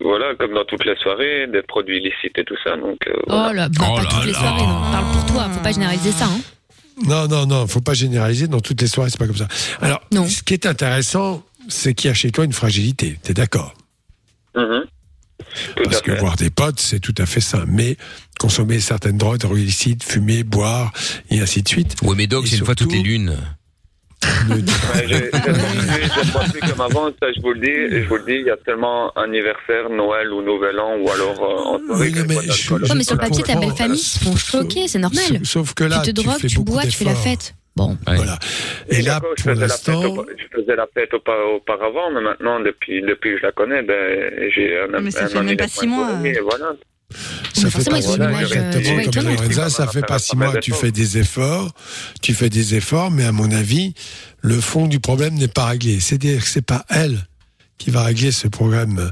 Voilà, comme dans toutes les soirées, des produits illicites et tout ça. Donc, voilà. Soirées, non. On parle pour toi, faut pas généraliser ça. Hein. Non, faut pas généraliser, dans toutes les soirées, c'est pas comme ça. Alors, ce qui est intéressant, c'est qu'il y a chez toi une fragilité, t'es d'accord? Parce que voir des potes, c'est tout à fait sain. Mais consommer certaines drogues illicites, fumer, boire, et ainsi de suite. Oui, mais donc, c'est surtout, une fois toutes les lunes. Je ne vois plus comme avant, ça je vous le dis. Je vous le dis, il y a tellement anniversaire, Noël ou Nouvel An, ou alors en soirée. Mais sur le papier, ta belle famille se font choquer, c'est normal. Sauf que là, tu te drogues, tu bois, tu fais la fête. Bon, ouais. Voilà. Et là, pour l'instant... Je faisais la fête auparavant, mais maintenant, depuis que je la connais, j'ai un ami... Mais ça fait même pas 6 mois. Et voilà. Ça fait pas 6 mois, exactement, comme Lorenza, ça fait pas 6 mois, tu fais des efforts, mais à mon avis, le fond du problème n'est pas réglé. C'est-à-dire que c'est pas elle qui va régler ce problème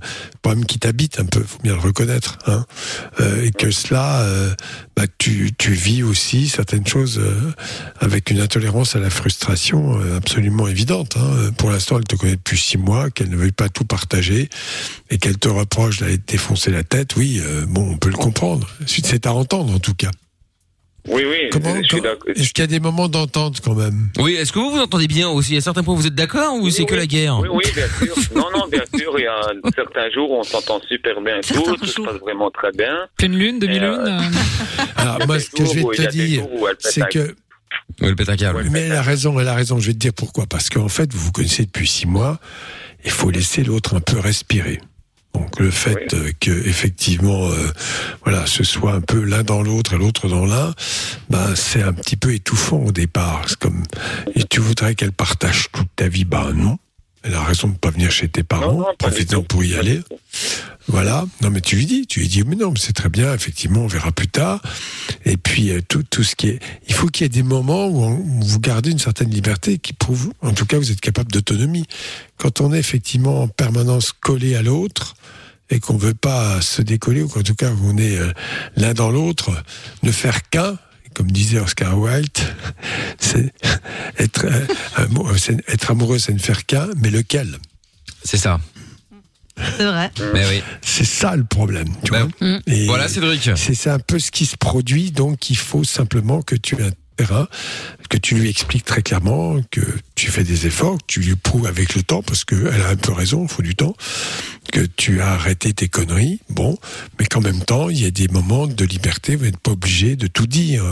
qui t'habite un peu, il faut bien le reconnaître, hein. Et que cela, tu vis aussi certaines choses avec une intolérance à la frustration absolument évidente, hein. Pour l'instant, elle te connaît depuis 6 mois, qu'elle ne veuille pas tout partager, et qu'elle te reproche d'aller te défoncer la tête, on peut le comprendre. C'est à entendre, en tout cas. Oui. Est-ce qu'il y a des moments d'entente quand même ? Oui, est-ce que vous entendez bien aussi ? À certains points, vous êtes d'accord ou c'est que la guerre ? Oui, bien sûr. Non, bien sûr. Il y a certains jours où on s'entend super bien, tout se passe vraiment très bien. Pleine lune, demi-lune. Alors, moi, ce que je vais te dire, c'est que. Elle pète un câble. Mais elle a raison. Je vais te dire pourquoi. Parce qu'en fait, vous vous connaissez depuis 6 mois. Il faut laisser l'autre un peu respirer. Donc le fait que effectivement ce soit un peu l'un dans l'autre et l'autre dans l'un, c'est un petit peu étouffant au départ. C'est comme et tu voudrais qu'elle partage toute ta vie, non. Elle a raison de pas venir chez tes parents, profitant pour y aller. Voilà. Non mais tu lui dis mais non, mais c'est très bien, effectivement, on verra plus tard. Et puis tout ce qui est, il faut qu'il y ait des moments où vous gardez une certaine liberté qui prouve, en tout cas, vous êtes capable d'autonomie. Quand on est effectivement en permanence collé à l'autre et qu'on veut pas se décoller ou qu'en tout cas on est l'un dans l'autre, ne faire qu'un. Comme disait Oscar Wilde, c'est être amoureux, c'est ne faire qu'un, mais lequel ? C'est ça. C'est vrai. Mais oui. C'est ça le problème, tu vois. Et voilà, Cédric. C'est un peu ce qui se produit, donc il faut simplement que tu aies un terrain, que tu lui expliques très clairement, que tu fais des efforts, que tu lui prouves avec le temps, parce qu'elle a un peu raison, il faut du temps, que tu as arrêté tes conneries, mais qu'en même temps, il y a des moments de liberté, vous n'êtes pas obligé de tout dire.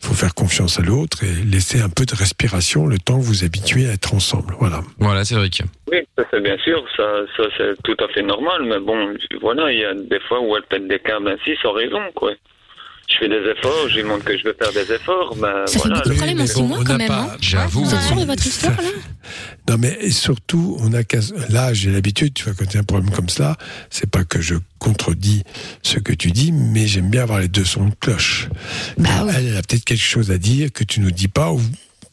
Faut faire confiance à l'autre et laisser un peu de respiration le temps que vous habituez à être ensemble. Voilà, Cédric. Oui, ça c'est bien sûr, ça c'est tout à fait normal, mais il y a des fois où elle pète des câbles ainsi, sans raison, quoi. Je fais des efforts, je lui montre que je veux faire des efforts. Ça fait beaucoup de problèmes en 6 mois quand même. J'avoue. Vous êtes sûr de votre histoire là ? Non mais surtout, là j'ai l'habitude, tu vois, quand il y a un problème comme ça, c'est pas que je contredis ce que tu dis, mais j'aime bien avoir les deux sons de cloche. Elle a peut-être quelque chose à dire que tu nous dis pas, ou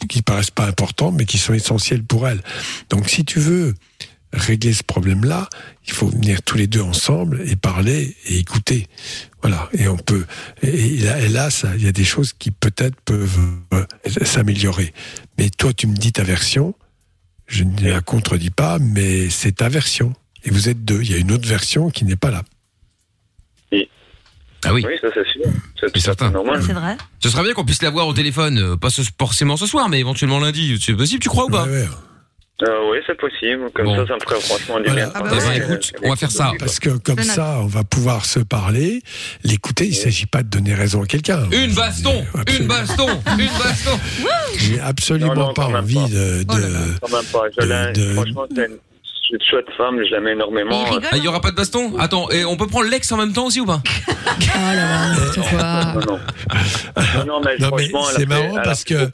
qui paraissent pas importants, mais qui sont essentiels pour elle. Donc si tu veux régler ce problème-là, il faut venir tous les deux ensemble et parler et écouter. Voilà. Et on peut. Et là, il y a des choses qui peut-être peuvent s'améliorer. Mais toi, tu me dis ta version. Je ne la contredis pas, mais c'est ta version. Et vous êtes deux. Il y a une autre version qui n'est pas là. Oui. Ah oui. Oui, ça c'est sûr. C'est certain. Normal. C'est vrai. Ce serait bien qu'on puisse l'avoir au téléphone, pas forcément ce soir, mais éventuellement lundi. C'est possible, tu crois ou pas ? Ouais. Oui, c'est possible. Ça me ferait franchement du bien. Écoute, on va faire ça. Parce que comme ça, on va pouvoir se parler, l'écouter. Il ne s'agit pas de donner raison à quelqu'un. Une baston J'ai absolument pas envie de... Franchement, c'est une chouette femme, je l'aime énormément. Il n'y aura pas de baston ? Attends, et on peut prendre l'ex en même temps aussi ou pas ? Oh là là, c'est quoi ? Non, mais franchement... C'est marrant parce que...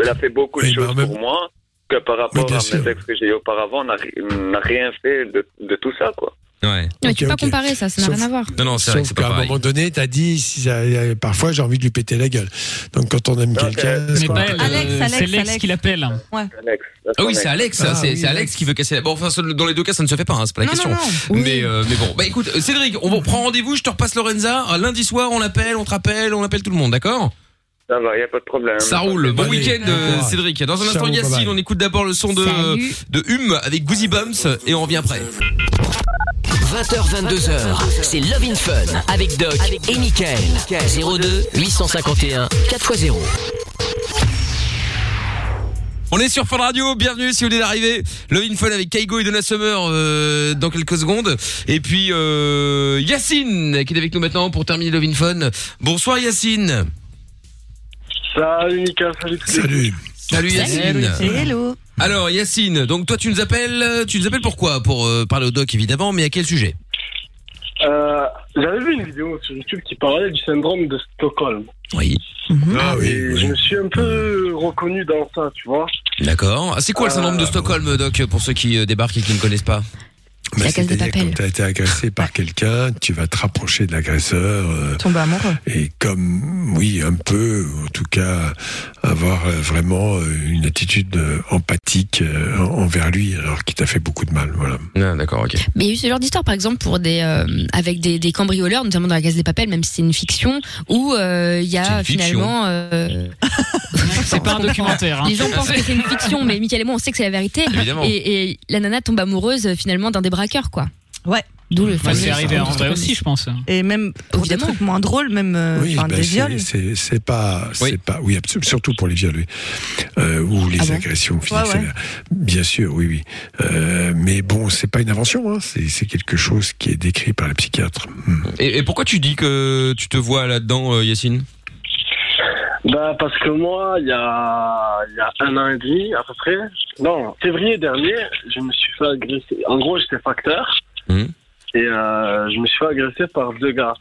Elle a fait beaucoup de choses pour moi. Que par rapport à mes textes que j'ai eu auparavant, n'a rien fait de tout ça, quoi. Ouais. Mais tu peux pas comparer ça n'a rien à voir. Non, c'est vrai que c'est pas pareil. À un moment donné, t'as dit parfois j'ai envie de lui péter la gueule. Donc quand on aime quelqu'un, c'est Alex qui l'appelle. Ouais. C'est Alex, c'est Alex qui veut casser la... Bon, enfin dans les deux cas ça ne se fait pas, c'est pas la question. Non. Mais bon, écoute Cédric, on prend rendez-vous, je te repasse Lorenza, lundi soir on l'appelle, on te rappelle, on appelle tout le monde, d'accord ? Ça va, il n'y a pas de problème. Ça roule. Bon week-end, Cédric. Dans un instant, Yacine, on écoute d'abord le son de Hum avec Goosey Bumps et on revient après. 20h, 22h, c'est Love in Fun avec Doc et Mickael. 02 851 4x0. On est sur Fun Radio, bienvenue si vous venez d'arriver. Love in Fun avec Kaigo et Donna Summer dans quelques secondes. Et puis Yacine qui est avec nous maintenant pour terminer Love in Fun. Bonsoir Yacine. Salut Mickael, salut. Salut Yacine. Hello. Alors Yacine, donc toi tu nous appelles pourquoi ? Pour parler au doc évidemment, mais à quel sujet ? J'avais vu une vidéo sur YouTube qui parlait du syndrome de Stockholm. Oui. Mm-hmm. Ah oui, oui. Je me suis un peu reconnu dans ça, tu vois. D'accord. C'est quoi le syndrome de Stockholm, Doc, pour ceux qui débarquent et qui ne connaissent pas ? Bah, c'est-à-dire que quand tu as été agressé par quelqu'un, tu vas te rapprocher de l'agresseur. Tomber amoureux. Et comme, oui, un peu, en tout cas, avoir vraiment une attitude empathique envers lui, alors qu'il t'a fait beaucoup de mal. Voilà. Ah, d'accord, ok. Mais il y a eu ce genre d'histoire, par exemple, pour avec des cambrioleurs, notamment dans la Casa de Papel, même si c'est une fiction, où il y a finalement. C'est pas un documentaire. Hein. Les gens pensent que c'est une fiction, mais Mickael et moi, on sait que c'est la vérité. Évidemment. Et la nana tombe amoureuse, finalement, d'un des braqueurs, quoi. Ouais. D'où le fameux. C'est arrivé en vrai aussi, je pense. Et même pour des trucs moins drôles, même oui, des viols. C'est pas. Oui, surtout pour les viols, oui. Ou les agressions physiques. Ouais. Bien sûr, oui, oui. Mais bon, c'est pas une invention. Hein. C'est quelque chose qui est décrit par les psychiatres. Et pourquoi tu dis que tu te vois là-dedans, Yacine ? Bah parce que moi, il y a un an et demi à peu près, non, février dernier, je me suis fait agresser. En gros, j'étais facteur et je me suis fait agresser par deux gars.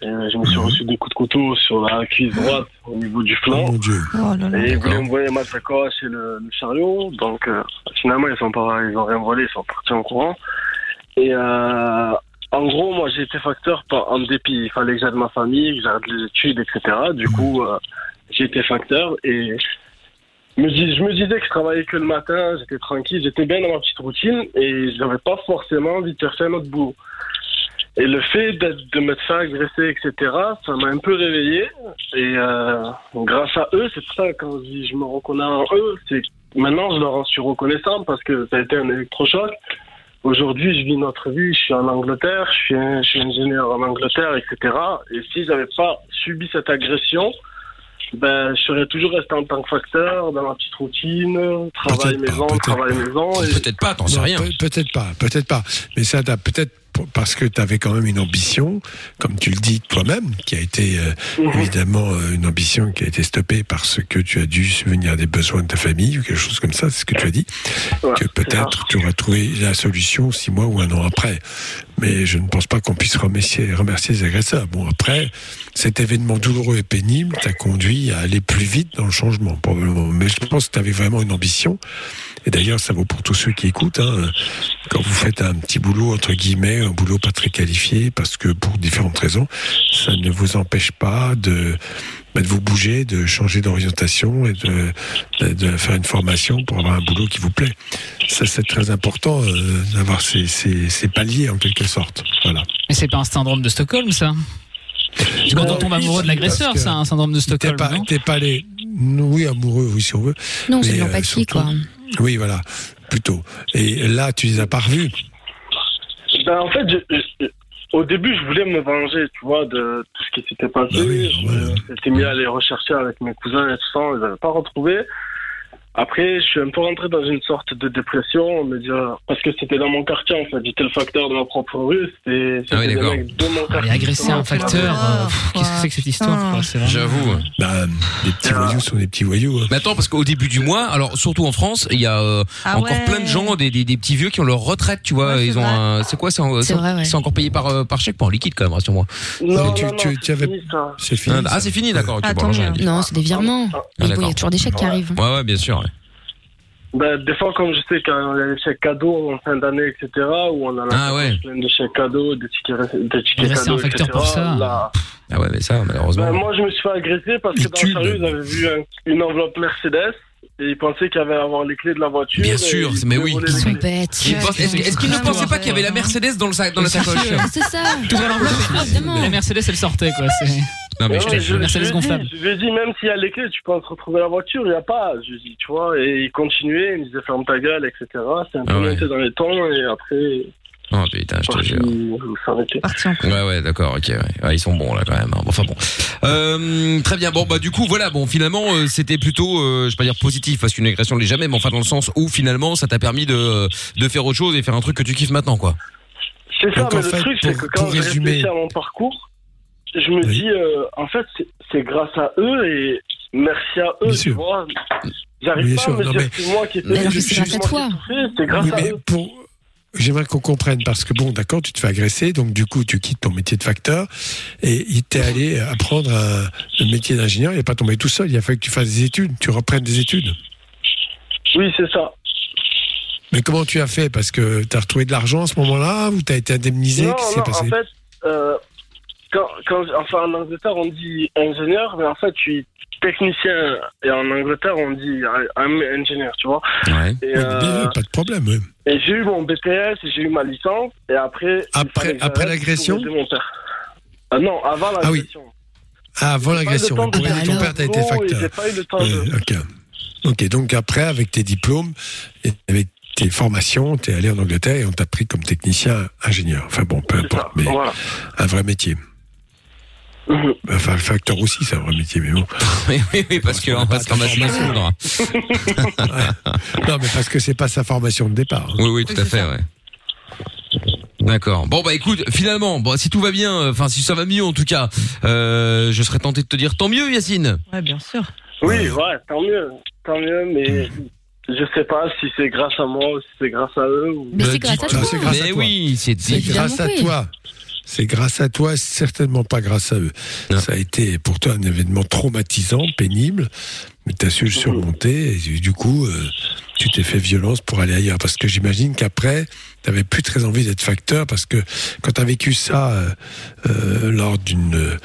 Et je me suis reçu des coups de couteau sur la cuisse droite au niveau du flanc. Oh mon Dieu. Oh là là. Et ils voulaient envoyer ma sacoche et le chariot. Donc finalement, ils ont rien volé, ils sont partis en courant. Et en gros, moi, j'ai été facteur en dépit. Il fallait que j'aide ma famille, que j'arrête les études, etc. Du coup. J'étais facteur et je me disais que je travaillais que le matin, j'étais tranquille, j'étais bien dans ma petite routine et j'avais pas forcément envie de faire un autre boulot. Et le fait de me faire agresser, etc., ça m'a un peu réveillé et grâce à eux, c'est pour ça que quand je me reconnais en eux, c'est maintenant je leur suis reconnaissant parce que ça a été un électrochoc. Aujourd'hui, je vis notre vie, je suis en Angleterre, je suis ingénieur en Angleterre, etc. Et si j'avais pas subi cette agression, ben, je serais toujours resté en tant que facteur dans ma petite routine, travail maison. Peut-être pas, t'en sais rien. Peut-être pas. Mais ça, t'as peut-être parce que t'avais quand même une ambition, comme tu le dis toi-même, qui a été évidemment une ambition qui a été stoppée parce que tu as dû subvenir à des besoins de ta famille ou quelque chose comme ça. C'est ce que tu as dit. Ouais, que peut-être tu auras trouvé la solution 6 mois ou un an après. Mais je ne pense pas qu'on puisse remercier les agresseurs. Bon, après, cet événement douloureux et pénible t'a conduit à aller plus vite dans le changement, probablement. Mais je pense que tu avais vraiment une ambition. Et d'ailleurs, ça vaut pour tous ceux qui écoutent. Hein. Quand vous faites un petit boulot, entre guillemets, un boulot pas très qualifié, parce que pour différentes raisons, ça ne vous empêche pas de vous bouger, de changer d'orientation et de faire une formation pour avoir un boulot qui vous plaît. Ça, c'est très important d'avoir ces paliers, en quelque sorte. Voilà. Mais c'est pas un syndrome de Stockholm, ça ? C'est quand on tombe amoureux de l'agresseur, ça, un syndrome de Stockholm, non ? T'es pas les... Oui, amoureux, oui, si on veut. Non, mais c'est de l'empathie, surtout, quoi. Oui, voilà, plutôt. Et là, tu les as pas revus ? Ben, en fait, au début, je voulais me venger, tu vois, de tout ce qui s'était passé. Ben oui, j'étais mis à les rechercher avec mes cousins et tout ça, on les avait pas retrouvés. Après, je suis un peu rentré dans une sorte de dépression, me dire, parce que c'était dans mon quartier, en fait, j'étais le facteur de ma propre rue, c'était des mecs de mon quartier. Et agresser un facteur, qu'est-ce que c'est que cette histoire, c'est vrai. J'avoue. Bah, les petits voyous sont des petits voyous. Mais attends, parce qu'au début du mois, alors, surtout en France, il y a encore plein de gens, des petits vieux qui ont leur retraite, tu vois, ouais, ils ont c'est quoi, c'est encore payé par chèque, pas en liquide quand même, rassure-moi. Non, c'est fini. Ah, c'est fini, d'accord. Non, c'est des virements. Il y a toujours des chèques qui arrivent. Ouais, bien sûr. Ben, des fois, comme je sais quand il y a des chèques cadeaux en fin d'année, etc., où on a plein de chèques cadeaux, des tickets cadeaux, c'est un facteur etc., pour ça. Là... Ah ouais, mais ça, malheureusement... Ben, moi, je me suis fait agresser parce que dans la rue, ils avaient vu une enveloppe Mercedes et ils pensaient qu'ils avaient les clés de la voiture. Bien sûr, mais oui. Ils sont bêtes. Est-ce qu'ils ne pensaient pas qu'il y avait la Mercedes dans la sacoche ? C'est ça. Tout à l'enveloppe, la Mercedes, elle sortait, quoi. Non, mais je lui ai dit, même s'il y a les clés, tu peux retrouver la voiture, il n'y a pas. Je lui ai dit, tu vois, et il continuait, il me disait, ferme ta gueule, etc. C'est un peu monté dans les temps, et après. Oh putain, je te jure. Ouais, d'accord, ok. Ouais. Ouais, ils sont bons là quand même. Hein. Enfin bon. Très bien. Bon, bah du coup, voilà. Bon, finalement, c'était plutôt, je vais pas dire positif parce qu'une agression ne l'est jamais, mais enfin dans le sens où finalement, ça t'a permis de faire autre chose et faire un truc que tu kiffes maintenant, quoi. C'est ça. Donc, mais le truc, c'est que quand j'ai réfléchi à mon parcours. Je me dis, en fait, c'est grâce à eux et merci à eux, tu vois. J'arrive bien pas sûr, à me dire que c'est moi qui étais c'est grâce à eux. J'aimerais qu'on comprenne, parce que bon, d'accord, tu te fais agresser, donc du coup, tu quittes ton métier de facteur, et il t'est allé apprendre le métier d'ingénieur, il n'est pas tombé tout seul, il a fallu que tu fasses des études, tu reprennes des études. Oui, c'est ça. Mais comment tu as fait? Parce que tu as retrouvé de l'argent à ce moment-là, ou tu as été indemnisé? Qu'est-ce qui s'est passé? En fait, quand, en Angleterre, on dit ingénieur, mais en fait, je suis technicien, et en Angleterre, on dit ingénieur, tu vois. Ouais. Et, bien, pas de problème, oui. Et j'ai eu mon BTS, j'ai eu ma licence, et après l'agression mon père. Non, avant l'agression. Ah, oui. Avant l'agression, mais pour ton père, t'as été facteur. J'ai pas eu le temps de... Ok, donc après, avec tes diplômes, et avec tes formations, t'es allé en Angleterre et on t'a pris comme technicien ingénieur. Enfin bon, peu importe, mais voilà. Un vrai métier. Enfin, le facteur aussi, c'est un vrai métier, mais bon. Oui, parce qu'on passe quand même à soudre. Non, mais parce que c'est pas sa formation de départ. Hein. Oui, tout à fait, ouais. D'accord. Bon, bah écoute, finalement, bon, si tout va bien, enfin, si ça va mieux en tout cas, je serais tenté de te dire tant mieux, Yacine. Ouais, bien sûr. Oui, ouais, tant mieux, mais. Je sais pas si c'est grâce à moi ou si c'est grâce à eux. Ou... Mais c'est grâce à toi. Mais oui, c'est grâce à toi. C'est grâce à toi, certainement pas grâce à eux. Non. Ça a été pour toi un événement traumatisant, pénible, mais tu as su le surmonter et du coup, tu t'es fait violence pour aller ailleurs. Parce que j'imagine qu'après, tu n'avais plus très envie d'être facteur parce que quand tu as vécu ça lors d'une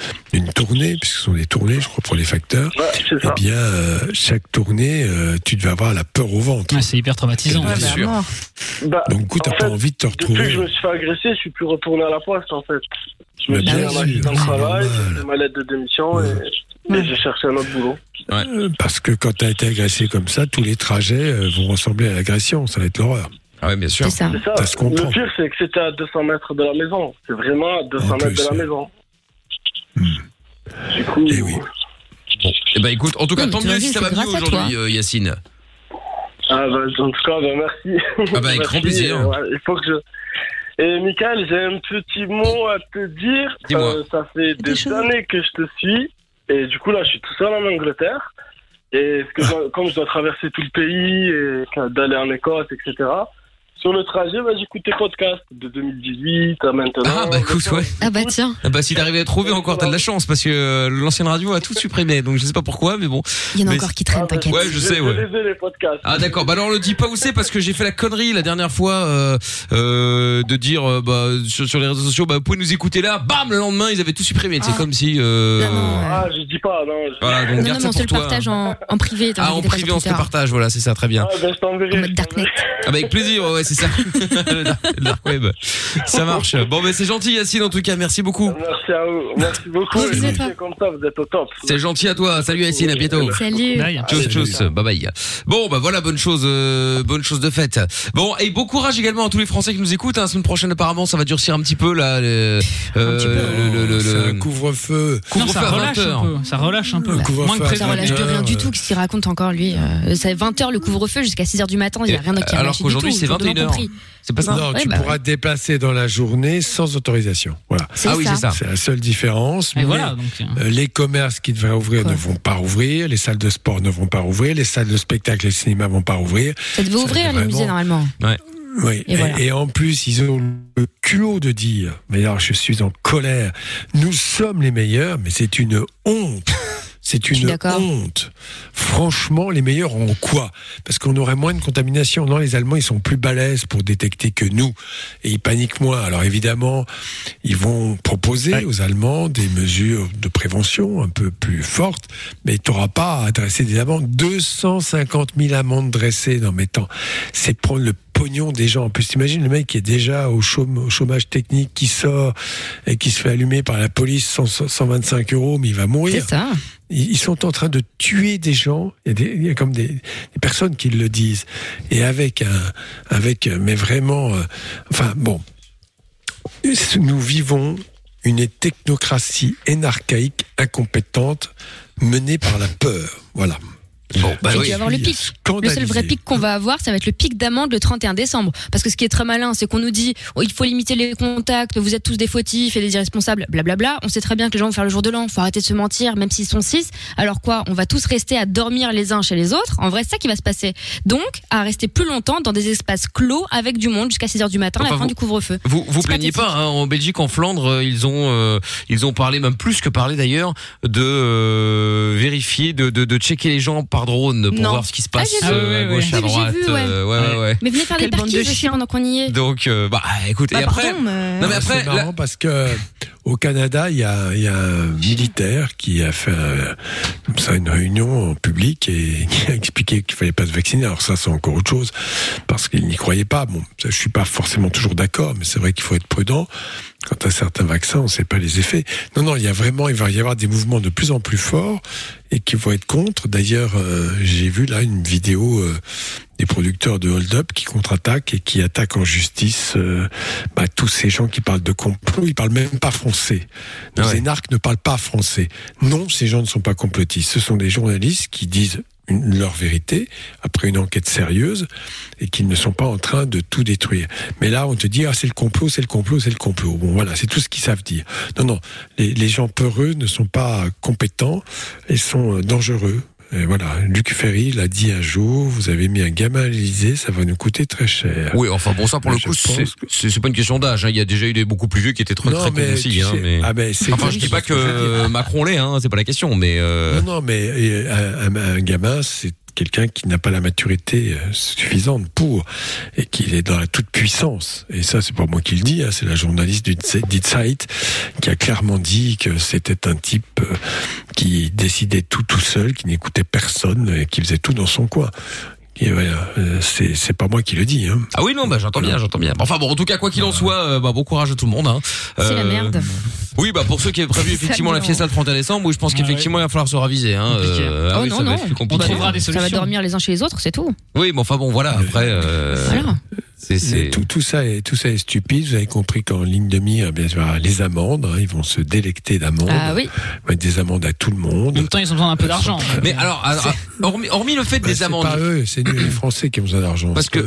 tournée, puisque ce sont des tournées, je crois, pour les facteurs, eh bien, chaque tournée, tu devais avoir la peur au ventre. Ah, c'est hyper traumatisant. Ouais, bien sûr. Bah, donc, du coup, tu n'as pas envie de te retrouver. Depuis que je me suis fait agresser, je ne suis plus retourné à la poste, en fait. Je me suis mis dans le travail, j'ai fait ma lettre de démission et j'ai cherché un autre boulot. Ouais. Parce que quand tu as été agressé comme ça, tous les trajets vont ressembler à l'agression, ça va être l'horreur. Ah oui, bien sûr. C'est ça. Ça se comprend. Le pire, c'est que c'était à 200 mètres de la maison. C'est vraiment à 200 mètres de la maison. Du coup... Et oui. Bon. Eh ben écoute, en tout cas, tant mieux si ça va mieux aujourd'hui, Yacine. Ah bah, en tout cas, merci. Ah bah, avec grand plaisir. Il faut que je... Et Mickaël, j'ai un petit mot à te dire. Ça fait des années que je te suis. Et du coup, là, je suis tout seul en Angleterre. Et comme je dois traverser tout le pays, et d'aller en Écosse, etc., sur le trajet, j'écoute tes podcasts de 2018 à maintenant. Ah, bah écoute, ouais. Ah, bah tiens. Ah, bah si t'arrives à trouver encore, t'as de la chance, parce que l'ancienne radio a tout supprimé, donc je sais pas pourquoi, mais bon. Il y en a encore qui traînent, t'inquiète. Ouais, je sais, ouais. Les podcasts. Ah, d'accord. Bah alors, on le dit pas où c'est, parce que j'ai fait la connerie la dernière fois, de dire, sur les réseaux sociaux, vous pouvez nous écouter là, bam, le lendemain, ils avaient tout supprimé, c'est comme si, Ah, je dis pas, non. Voilà, donc garde ça pour toi. On se le partage en privé. Ah, en privé, on se le partage, voilà, c'est ça, très bien. Ah, bah je t'enverrai. Ah, bah avec plaisir, ouais. C'est ça, le dark web. Ça marche. Bon, mais c'est gentil, Yacine, en tout cas. Merci beaucoup. Merci à vous. Merci beaucoup. C'est comme ça, vous êtes au top. C'est gentil à toi. Salut, Yacine. À bientôt. Salut. Tchuss. Bye bye. Bon, bah voilà, bonne chose de faite. Bon, et bon courage également à tous les Français qui nous écoutent. La semaine prochaine, apparemment, ça va durcir un petit peu, là. Le couvre-feu. Ça relâche un peu. Ça relâche de rien du tout. Qu'est-ce qu'il raconte encore, lui? C'est 20h le couvre-feu jusqu'à 6h du matin. Il n'y a rien qui a marché. Alors qu'aujourd'hui, c'est 21h. C'est pas ça. Non, tu pourras te déplacer dans la journée sans autorisation. Voilà. C'est ça. C'est la seule différence. Mais voilà, donc, les commerces qui devraient ouvrir ne vont pas ouvrir, les salles de sport ne vont pas ouvrir, les salles de spectacle et de cinéma ne vont pas ouvrir. Ça devait ouvrir les musées normalement. Ouais. Oui, et en plus, ils ont le culot de dire, mais alors je suis en colère, nous sommes les meilleurs, mais c'est une honte. C'est une honte. Franchement, les meilleurs ont quoi? Parce qu'on aurait moins de contamination. Non, les Allemands, ils sont plus balèzes pour détecter que nous. Et ils paniquent moins. Alors évidemment, ils vont proposer aux Allemands des mesures de prévention un peu plus fortes. Mais tu n'auras pas à dresser des amendes. 250 000 amendes dressées dans mes temps. C'est prendre le pognon des gens. En plus, t'imagines le mec qui est déjà au chômage technique, qui sort et qui se fait allumer par la police 125 €, mais il va mourir. C'est ça. Ils sont en train de tuer des gens. Il y a comme des personnes qui le disent. Et mais vraiment, enfin bon, nous vivons une technocratie énarchaïque, incompétente, menée par la peur. Voilà. Bon, bah oui, tu vas avoir le pic. Le seul vrai pic qu'on va avoir, ça va être le pic d'amende le 31 décembre. Parce que ce qui est très malin, c'est qu'on nous dit oh, il faut limiter les contacts, vous êtes tous des fautifs et des irresponsables, blablabla. On sait très bien que les gens vont faire le jour de l'an, faut arrêter de se mentir, même s'ils sont 6. Alors quoi, on va tous rester à dormir les uns chez les autres. En vrai, c'est ça qui va se passer. Donc, à rester plus longtemps dans des espaces clos avec du monde jusqu'à 6h du matin, enfin, la fin du couvre-feu. Vous plaignez pas, hein, en Belgique, en Flandre, ils ont parlé, même plus que parlé d'ailleurs, de vérifier, de checker les gens par drone pour voir ce qui se passe à gauche, à droite. Vu, ouais. Mais venez faire des parkings de chiens, donc on y est. Donc, bah écoute, et après... Pardon, mais... Non mais après... C'est marrant parce que... Au Canada, il y a un militaire qui a fait comme ça une réunion en public et qui a expliqué qu'il ne fallait pas se vacciner. Alors ça, c'est encore autre chose, parce qu'il n'y croyait pas. Bon, ça, je ne suis pas forcément toujours d'accord, mais c'est vrai qu'il faut être prudent. Quant à certains vaccins, on ne sait pas les effets. Non, il va y avoir des mouvements de plus en plus forts et qu'il faut être contre. D'ailleurs, j'ai vu là une vidéo... des producteurs de hold-up qui contre-attaquent et qui attaquent en justice tous ces gens qui parlent de complot. Ils parlent même pas français. Les énarques ne parlent pas français. Non, ces gens ne sont pas complotistes. Ce sont des journalistes qui disent leur vérité après une enquête sérieuse et qu'ils ne sont pas en train de tout détruire. Mais là, on te dit c'est le complot, c'est le complot, c'est le complot. Bon, voilà, c'est tout ce qu'ils savent dire. Non, les gens peureux ne sont pas compétents et sont dangereux. Et voilà, Luc Ferry l'a dit un jour, vous avez mis un gamin à l'Élysée, ça va nous coûter très cher. Oui, enfin bon, ça pour le coup, c'est pas une question d'âge, hein. Il y a déjà eu des beaucoup plus vieux qui étaient très cons aussi. Hein, mais... je dis pas que Macron l'est, hein, c'est pas la question, mais... mais un gamin, c'est quelqu'un qui n'a pas la maturité suffisante pour, et qui est dans la toute puissance. Et ça, c'est pas moi qui le dis, hein, c'est la journaliste du Zeit qui a clairement dit que c'était un type... qui décidait tout seul, qui n'écoutait personne, et qui faisait tout dans son coin. Et c'est pas moi qui le dis. Hein. Ah oui, non, j'entends bien. Enfin bon, en tout cas, quoi qu'il en soit, bon courage à tout le monde. Hein. C'est la merde. Oui, pour ceux qui avaient prévu effectivement la fiesta le 31 décembre, où je pense qu'effectivement il va falloir se raviser. Hein. Ça va dormir les uns chez les autres, c'est tout. Oui, mais enfin bon, voilà, après... Voilà. Tout ça est stupide. Vous avez compris qu'en ligne de mire, bien sûr, les amendes, hein, ils vont se délecter d'amendes. Ah oui. Des amendes à tout le monde. En même temps, ils ont besoin d'un peu d'argent. Mais alors hormis le fait des amendes. C'est pas eux, c'est les Français qui ont besoin d'argent. Parce que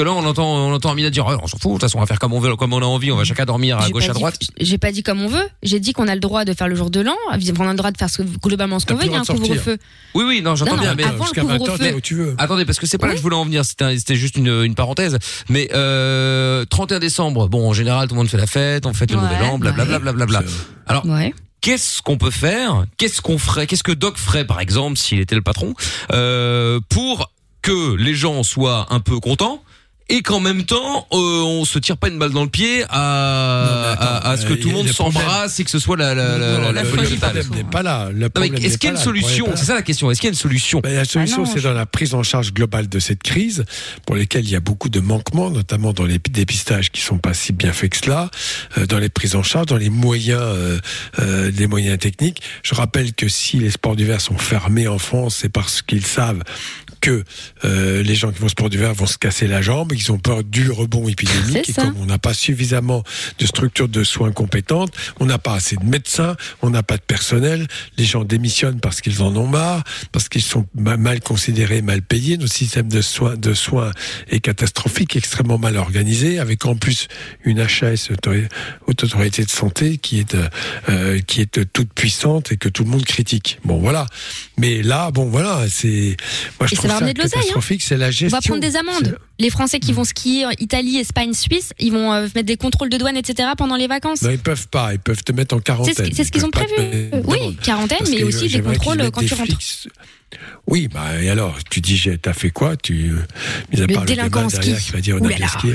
là, on entend Amina dire, on s'en fout. De toute façon, on va faire comme on veut, comme on a envie. On va chacun dormir à gauche, à droite. J'ai pas dit comme on veut. J'ai dit qu'on a le droit de faire le jour de l'an. On a le droit de faire globalement ce qu'on veut. Il y a un couvre-feu. Oui, non, j'entends bien. Mais attendez, parce que c'est pas là que je voulais en venir. C'était juste une parenthèse. Mais 31 décembre, en général, tout le monde fait la fête, on fête le nouvel an, blablabla. Alors, qu'est-ce qu'on peut faire ? Qu'est-ce qu'on ferait ? Qu'est-ce que Doc ferait, par exemple, s'il était le patron, pour que les gens soient un peu contents ? Et qu'en même temps, on se tire pas une balle dans le pied à ce que tout le monde s'embrasse et que ce soit la folie totale. Le problème n'est pas là. Est-ce qu'il y a une solution ? C'est ça la question. Est-ce qu'il y a une solution ? La solution, c'est dans la prise en charge globale de cette crise, pour lesquelles il y a beaucoup de manquements, notamment dans les dépistages qui sont pas si bien faits que cela, dans les prises en charge, dans les moyens techniques. Je rappelle que si les sports d'hiver sont fermés en France, c'est parce qu'ils savent que les gens qui vont au sport d'hiver vont se casser la jambe, ils ont peur du rebond épidémique, et comme on n'a pas suffisamment de structures de soins compétentes, on n'a pas assez de médecins, on n'a pas de personnel, les gens démissionnent parce qu'ils en ont marre, parce qu'ils sont mal considérés, mal payés, notre système de soins est catastrophique, extrêmement mal organisé, avec en plus une HAS, Haute Autorité de Santé, qui est toute puissante et que tout le monde critique. C'est de l'oseille, hein. C'est la gestion. On va prendre des amendes. Les Français qui vont skier en Italie, Espagne, Suisse, ils vont mettre des contrôles de douane, etc. pendant les vacances. Non, ils peuvent pas. Ils peuvent te mettre en quarantaine. C'est ce qu'ils ont prévu. Oui, quarantaine, parce mais aussi des contrôles quand tu rentres. Oui, et alors, tu dis, t'as fait quoi ? Mis à part le délinquant derrière qui va dire on a bien skié.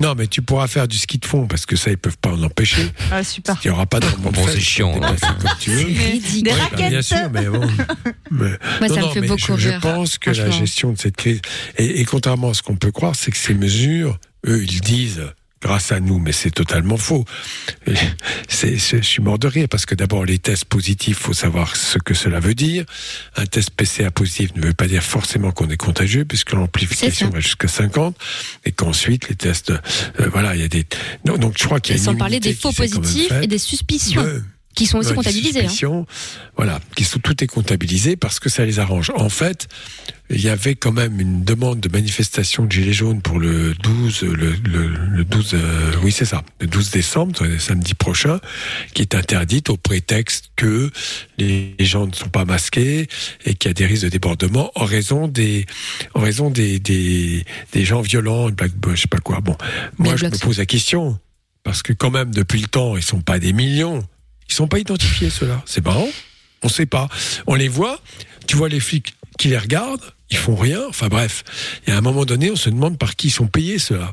Non, mais tu pourras faire du ski de fond, parce que ça, ils peuvent pas en empêcher. Ah, super. Il n'y aura pas de moment. Bon, c'est chiant. Des raquettes. Bien sûr, mais bon. Moi, ça me fait beaucoup rire. Je pense que la gestion de cette crise, et contrairement à ce qu'on peut croire, c'est que ces mesures, eux, ils disent... grâce à nous, mais c'est totalement faux. Je suis mort de rire, parce que d'abord, les tests positifs, il faut savoir ce que cela veut dire. Un test PCR positif ne veut pas dire forcément qu'on est contagieux, puisque l'amplification va jusqu'à 50, et qu'ensuite, les tests... il y a des... Non, donc, je crois qu'il y a une immunité qui s'est quand même faite. Sans parler des faux positifs et des suspicions. qui sont aussi comptabilisés. Hein. Voilà, tout est comptabilisé parce que ça les arrange. En fait, il y avait quand même une demande de manifestation de Gilets jaunes pour le 12 décembre, samedi prochain, qui est interdite au prétexte que les gens ne sont pas masqués et qu'il y a des risques de débordement en raison des gens violents, black, je sais pas quoi. Bon, moi je me pose la question parce que quand même depuis le temps, ils sont pas des millions. Ils sont pas identifiés, ceux-là. C'est marrant. On sait pas. On les voit. Tu vois les flics qui les regardent. Ils font rien. Enfin bref. Et à un moment donné, on se demande par qui ils sont payés, ceux-là.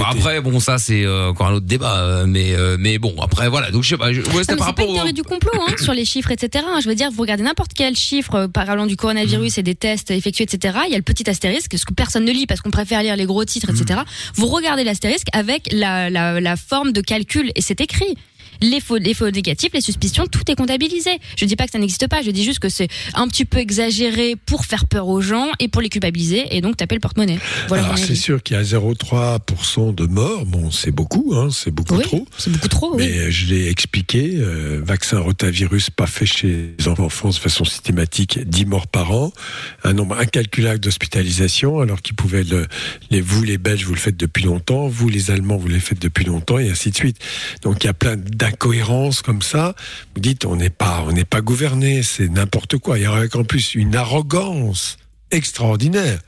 Après, bon, ça, c'est encore un autre débat. Mais bon, après, voilà. Donc, je sais pas. C'est pas une théorie du complot, hein, sur les chiffres, etc. Je veux dire, vous regardez n'importe quel chiffre parlant du coronavirus et des tests effectués, etc. Il y a le petit astérisque, ce que personne ne lit parce qu'on préfère lire les gros titres, etc. Vous regardez l'astérisque avec la forme de calcul et c'est écrit. Les faux négatifs, les suspicions, tout est comptabilisé. Je dis pas que ça n'existe pas, je dis juste que c'est un petit peu exagéré pour faire peur aux gens et pour les culpabiliser et donc taper le porte-monnaie. Voilà. Alors c'est sûr qu'il y a 0,3% de morts, bon c'est beaucoup, hein, c'est beaucoup trop. C'est beaucoup trop. Mais je l'ai expliqué, vaccin rotavirus pas fait chez les enfants en France de façon systématique, 10 morts par an, un nombre incalculable d'hospitalisations alors qu'ils pouvaient vous les Belges vous le faites depuis longtemps, vous les Allemands vous les faites depuis longtemps et ainsi de suite. Donc il y a plein d'incohérences comme ça, vous dites on n'est pas gouverné, c'est n'importe quoi. Il y a en plus une arrogance extraordinaire.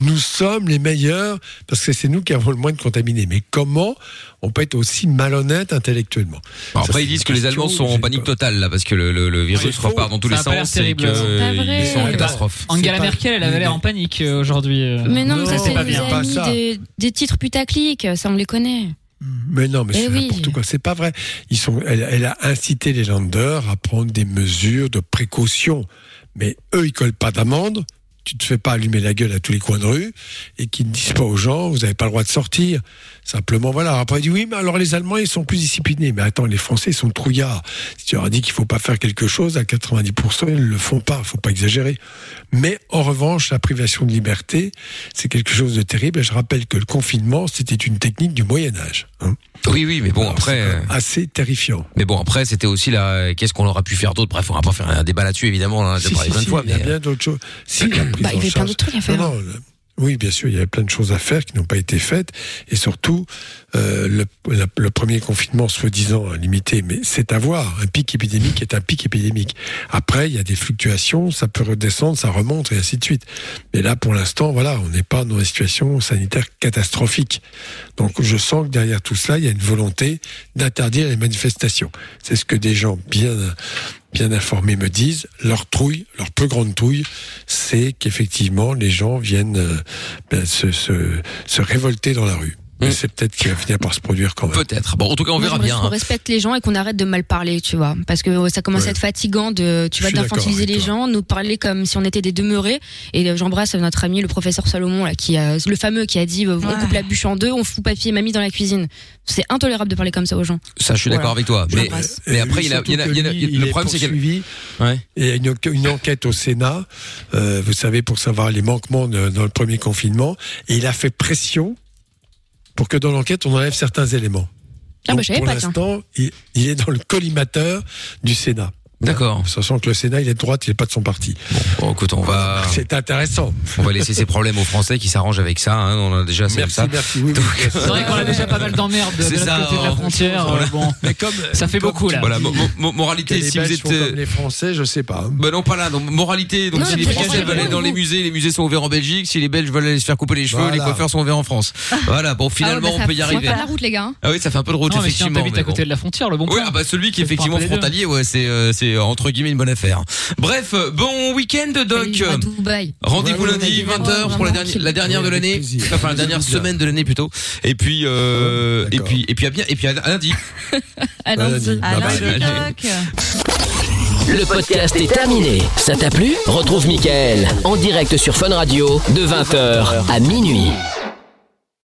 Nous sommes les meilleurs parce que c'est nous qui avons le moins de contaminés. Mais comment on peut être aussi malhonnête intellectuellement? Alors après, ils disent que les Allemands sont en panique totale là parce que le virus repart dans tous les sens. C'est terrible. Ils sont en catastrophe. Angela Merkel, elle avait l'air en panique aujourd'hui. Mais non, ça c'est des titres putaclic, ça on les connaît. Mais non, mais c'est n'importe quoi. C'est pas vrai. Elle a incité les landers à prendre des mesures de précaution. Mais eux, ils collent pas d'amende. Tu te fais pas allumer la gueule à tous les coins de rue et qu'ils ne disent pas aux gens, vous n'avez pas le droit de sortir. Simplement, voilà. Après, ils disent, oui, mais alors les Allemands, ils sont plus disciplinés. Mais attends, les Français, ils sont trouillards. Si tu leur as dit qu'il faut pas faire quelque chose, à 90%, ils ne le font pas. Faut pas exagérer. Mais, en revanche, la privation de liberté, c'est quelque chose de terrible. Et je rappelle que le confinement, c'était une technique du Moyen-Âge. Hein. Oui, mais bon, alors, après. Assez terrifiant. Mais bon, après, c'était aussi la. Qu'est-ce qu'on aura pu faire d'autre? Bref, on va pas faire un débat là-dessus, évidemment. Là, si, il y a bien d'autres choses. Il y avait plein de trucs à faire. Non. Oui, bien sûr, il y avait plein de choses à faire qui n'ont pas été faites. Et surtout, le premier confinement, soi-disant limité, mais c'est à voir. Un pic épidémique est un pic épidémique. Après, il y a des fluctuations, ça peut redescendre, ça remonte, et ainsi de suite. Mais là, pour l'instant, voilà, on n'est pas dans une situation sanitaire catastrophique. Donc, je sens que derrière tout cela, il y a une volonté d'interdire les manifestations. C'est ce que des gens bien informés me disent, leur plus grande trouille, c'est qu'effectivement les gens viennent se révolter dans la rue. Mais c'est peut-être qu'il va finir par se produire quand même. Peut-être. Bon, en tout cas, on verra bien. On respecte les gens et qu'on arrête de mal parler, tu vois. Parce que ça commence à être fatigant d'infantiliser les gens, nous parler comme si on était des demeurés. Et j'embrasse notre ami, le professeur Salomon, là, le fameux qui a dit, on coupe la bûche en deux, on fout papier et mamie dans la cuisine. C'est intolérable de parler comme ça aux gens. Ça, je suis d'accord avec toi. Mais après, le problème, c'est qu'il y a une enquête au Sénat, vous savez, pour savoir les manquements dans le premier confinement. Et il a fait pression pour que dans l'enquête, on enlève certains éléments. Pour l'instant, il est dans le collimateur du Sénat. D'accord. Sachant que le Sénat, il est de droite, il n'est pas de son parti. Bon, écoute, c'est intéressant. On va laisser ces problèmes aux Français qui s'arrangent avec ça. Hein, on a déjà assez de ça. Oui, donc, c'est vrai qu'on a déjà pas mal d'emmerdes de l'autre côté de la frontière. Bon, mais ça fait beaucoup là. Voilà, moralité. Si vous êtes comme les Français, je sais pas. Hein. Ben non, pas là. Donc moralité. Donc non, si les Français veulent aller dans les musées sont ouverts en Belgique. Si les Belges veulent aller se faire couper les cheveux, les coiffeurs sont ouverts en France. Voilà. Bon, finalement, on peut y arriver. Ça fait un peu de route, les gars. Ah oui, ça fait un peu de route effectivement. T'habites à côté de la frontière, le bon plan. Oui, ah bah celui qui est effectivement frontalier, c'est entre guillemets une bonne affaire. Bref, bon week-end Doc. Rendez-vous lundi 20h pour la dernière de l'année, enfin la dernière semaine de l'année plutôt. Et puis à lundi. À lundi. Le podcast est terminé. Ça t'a plu ? Retrouve Mickaël en direct sur Fun Radio de 20h à minuit.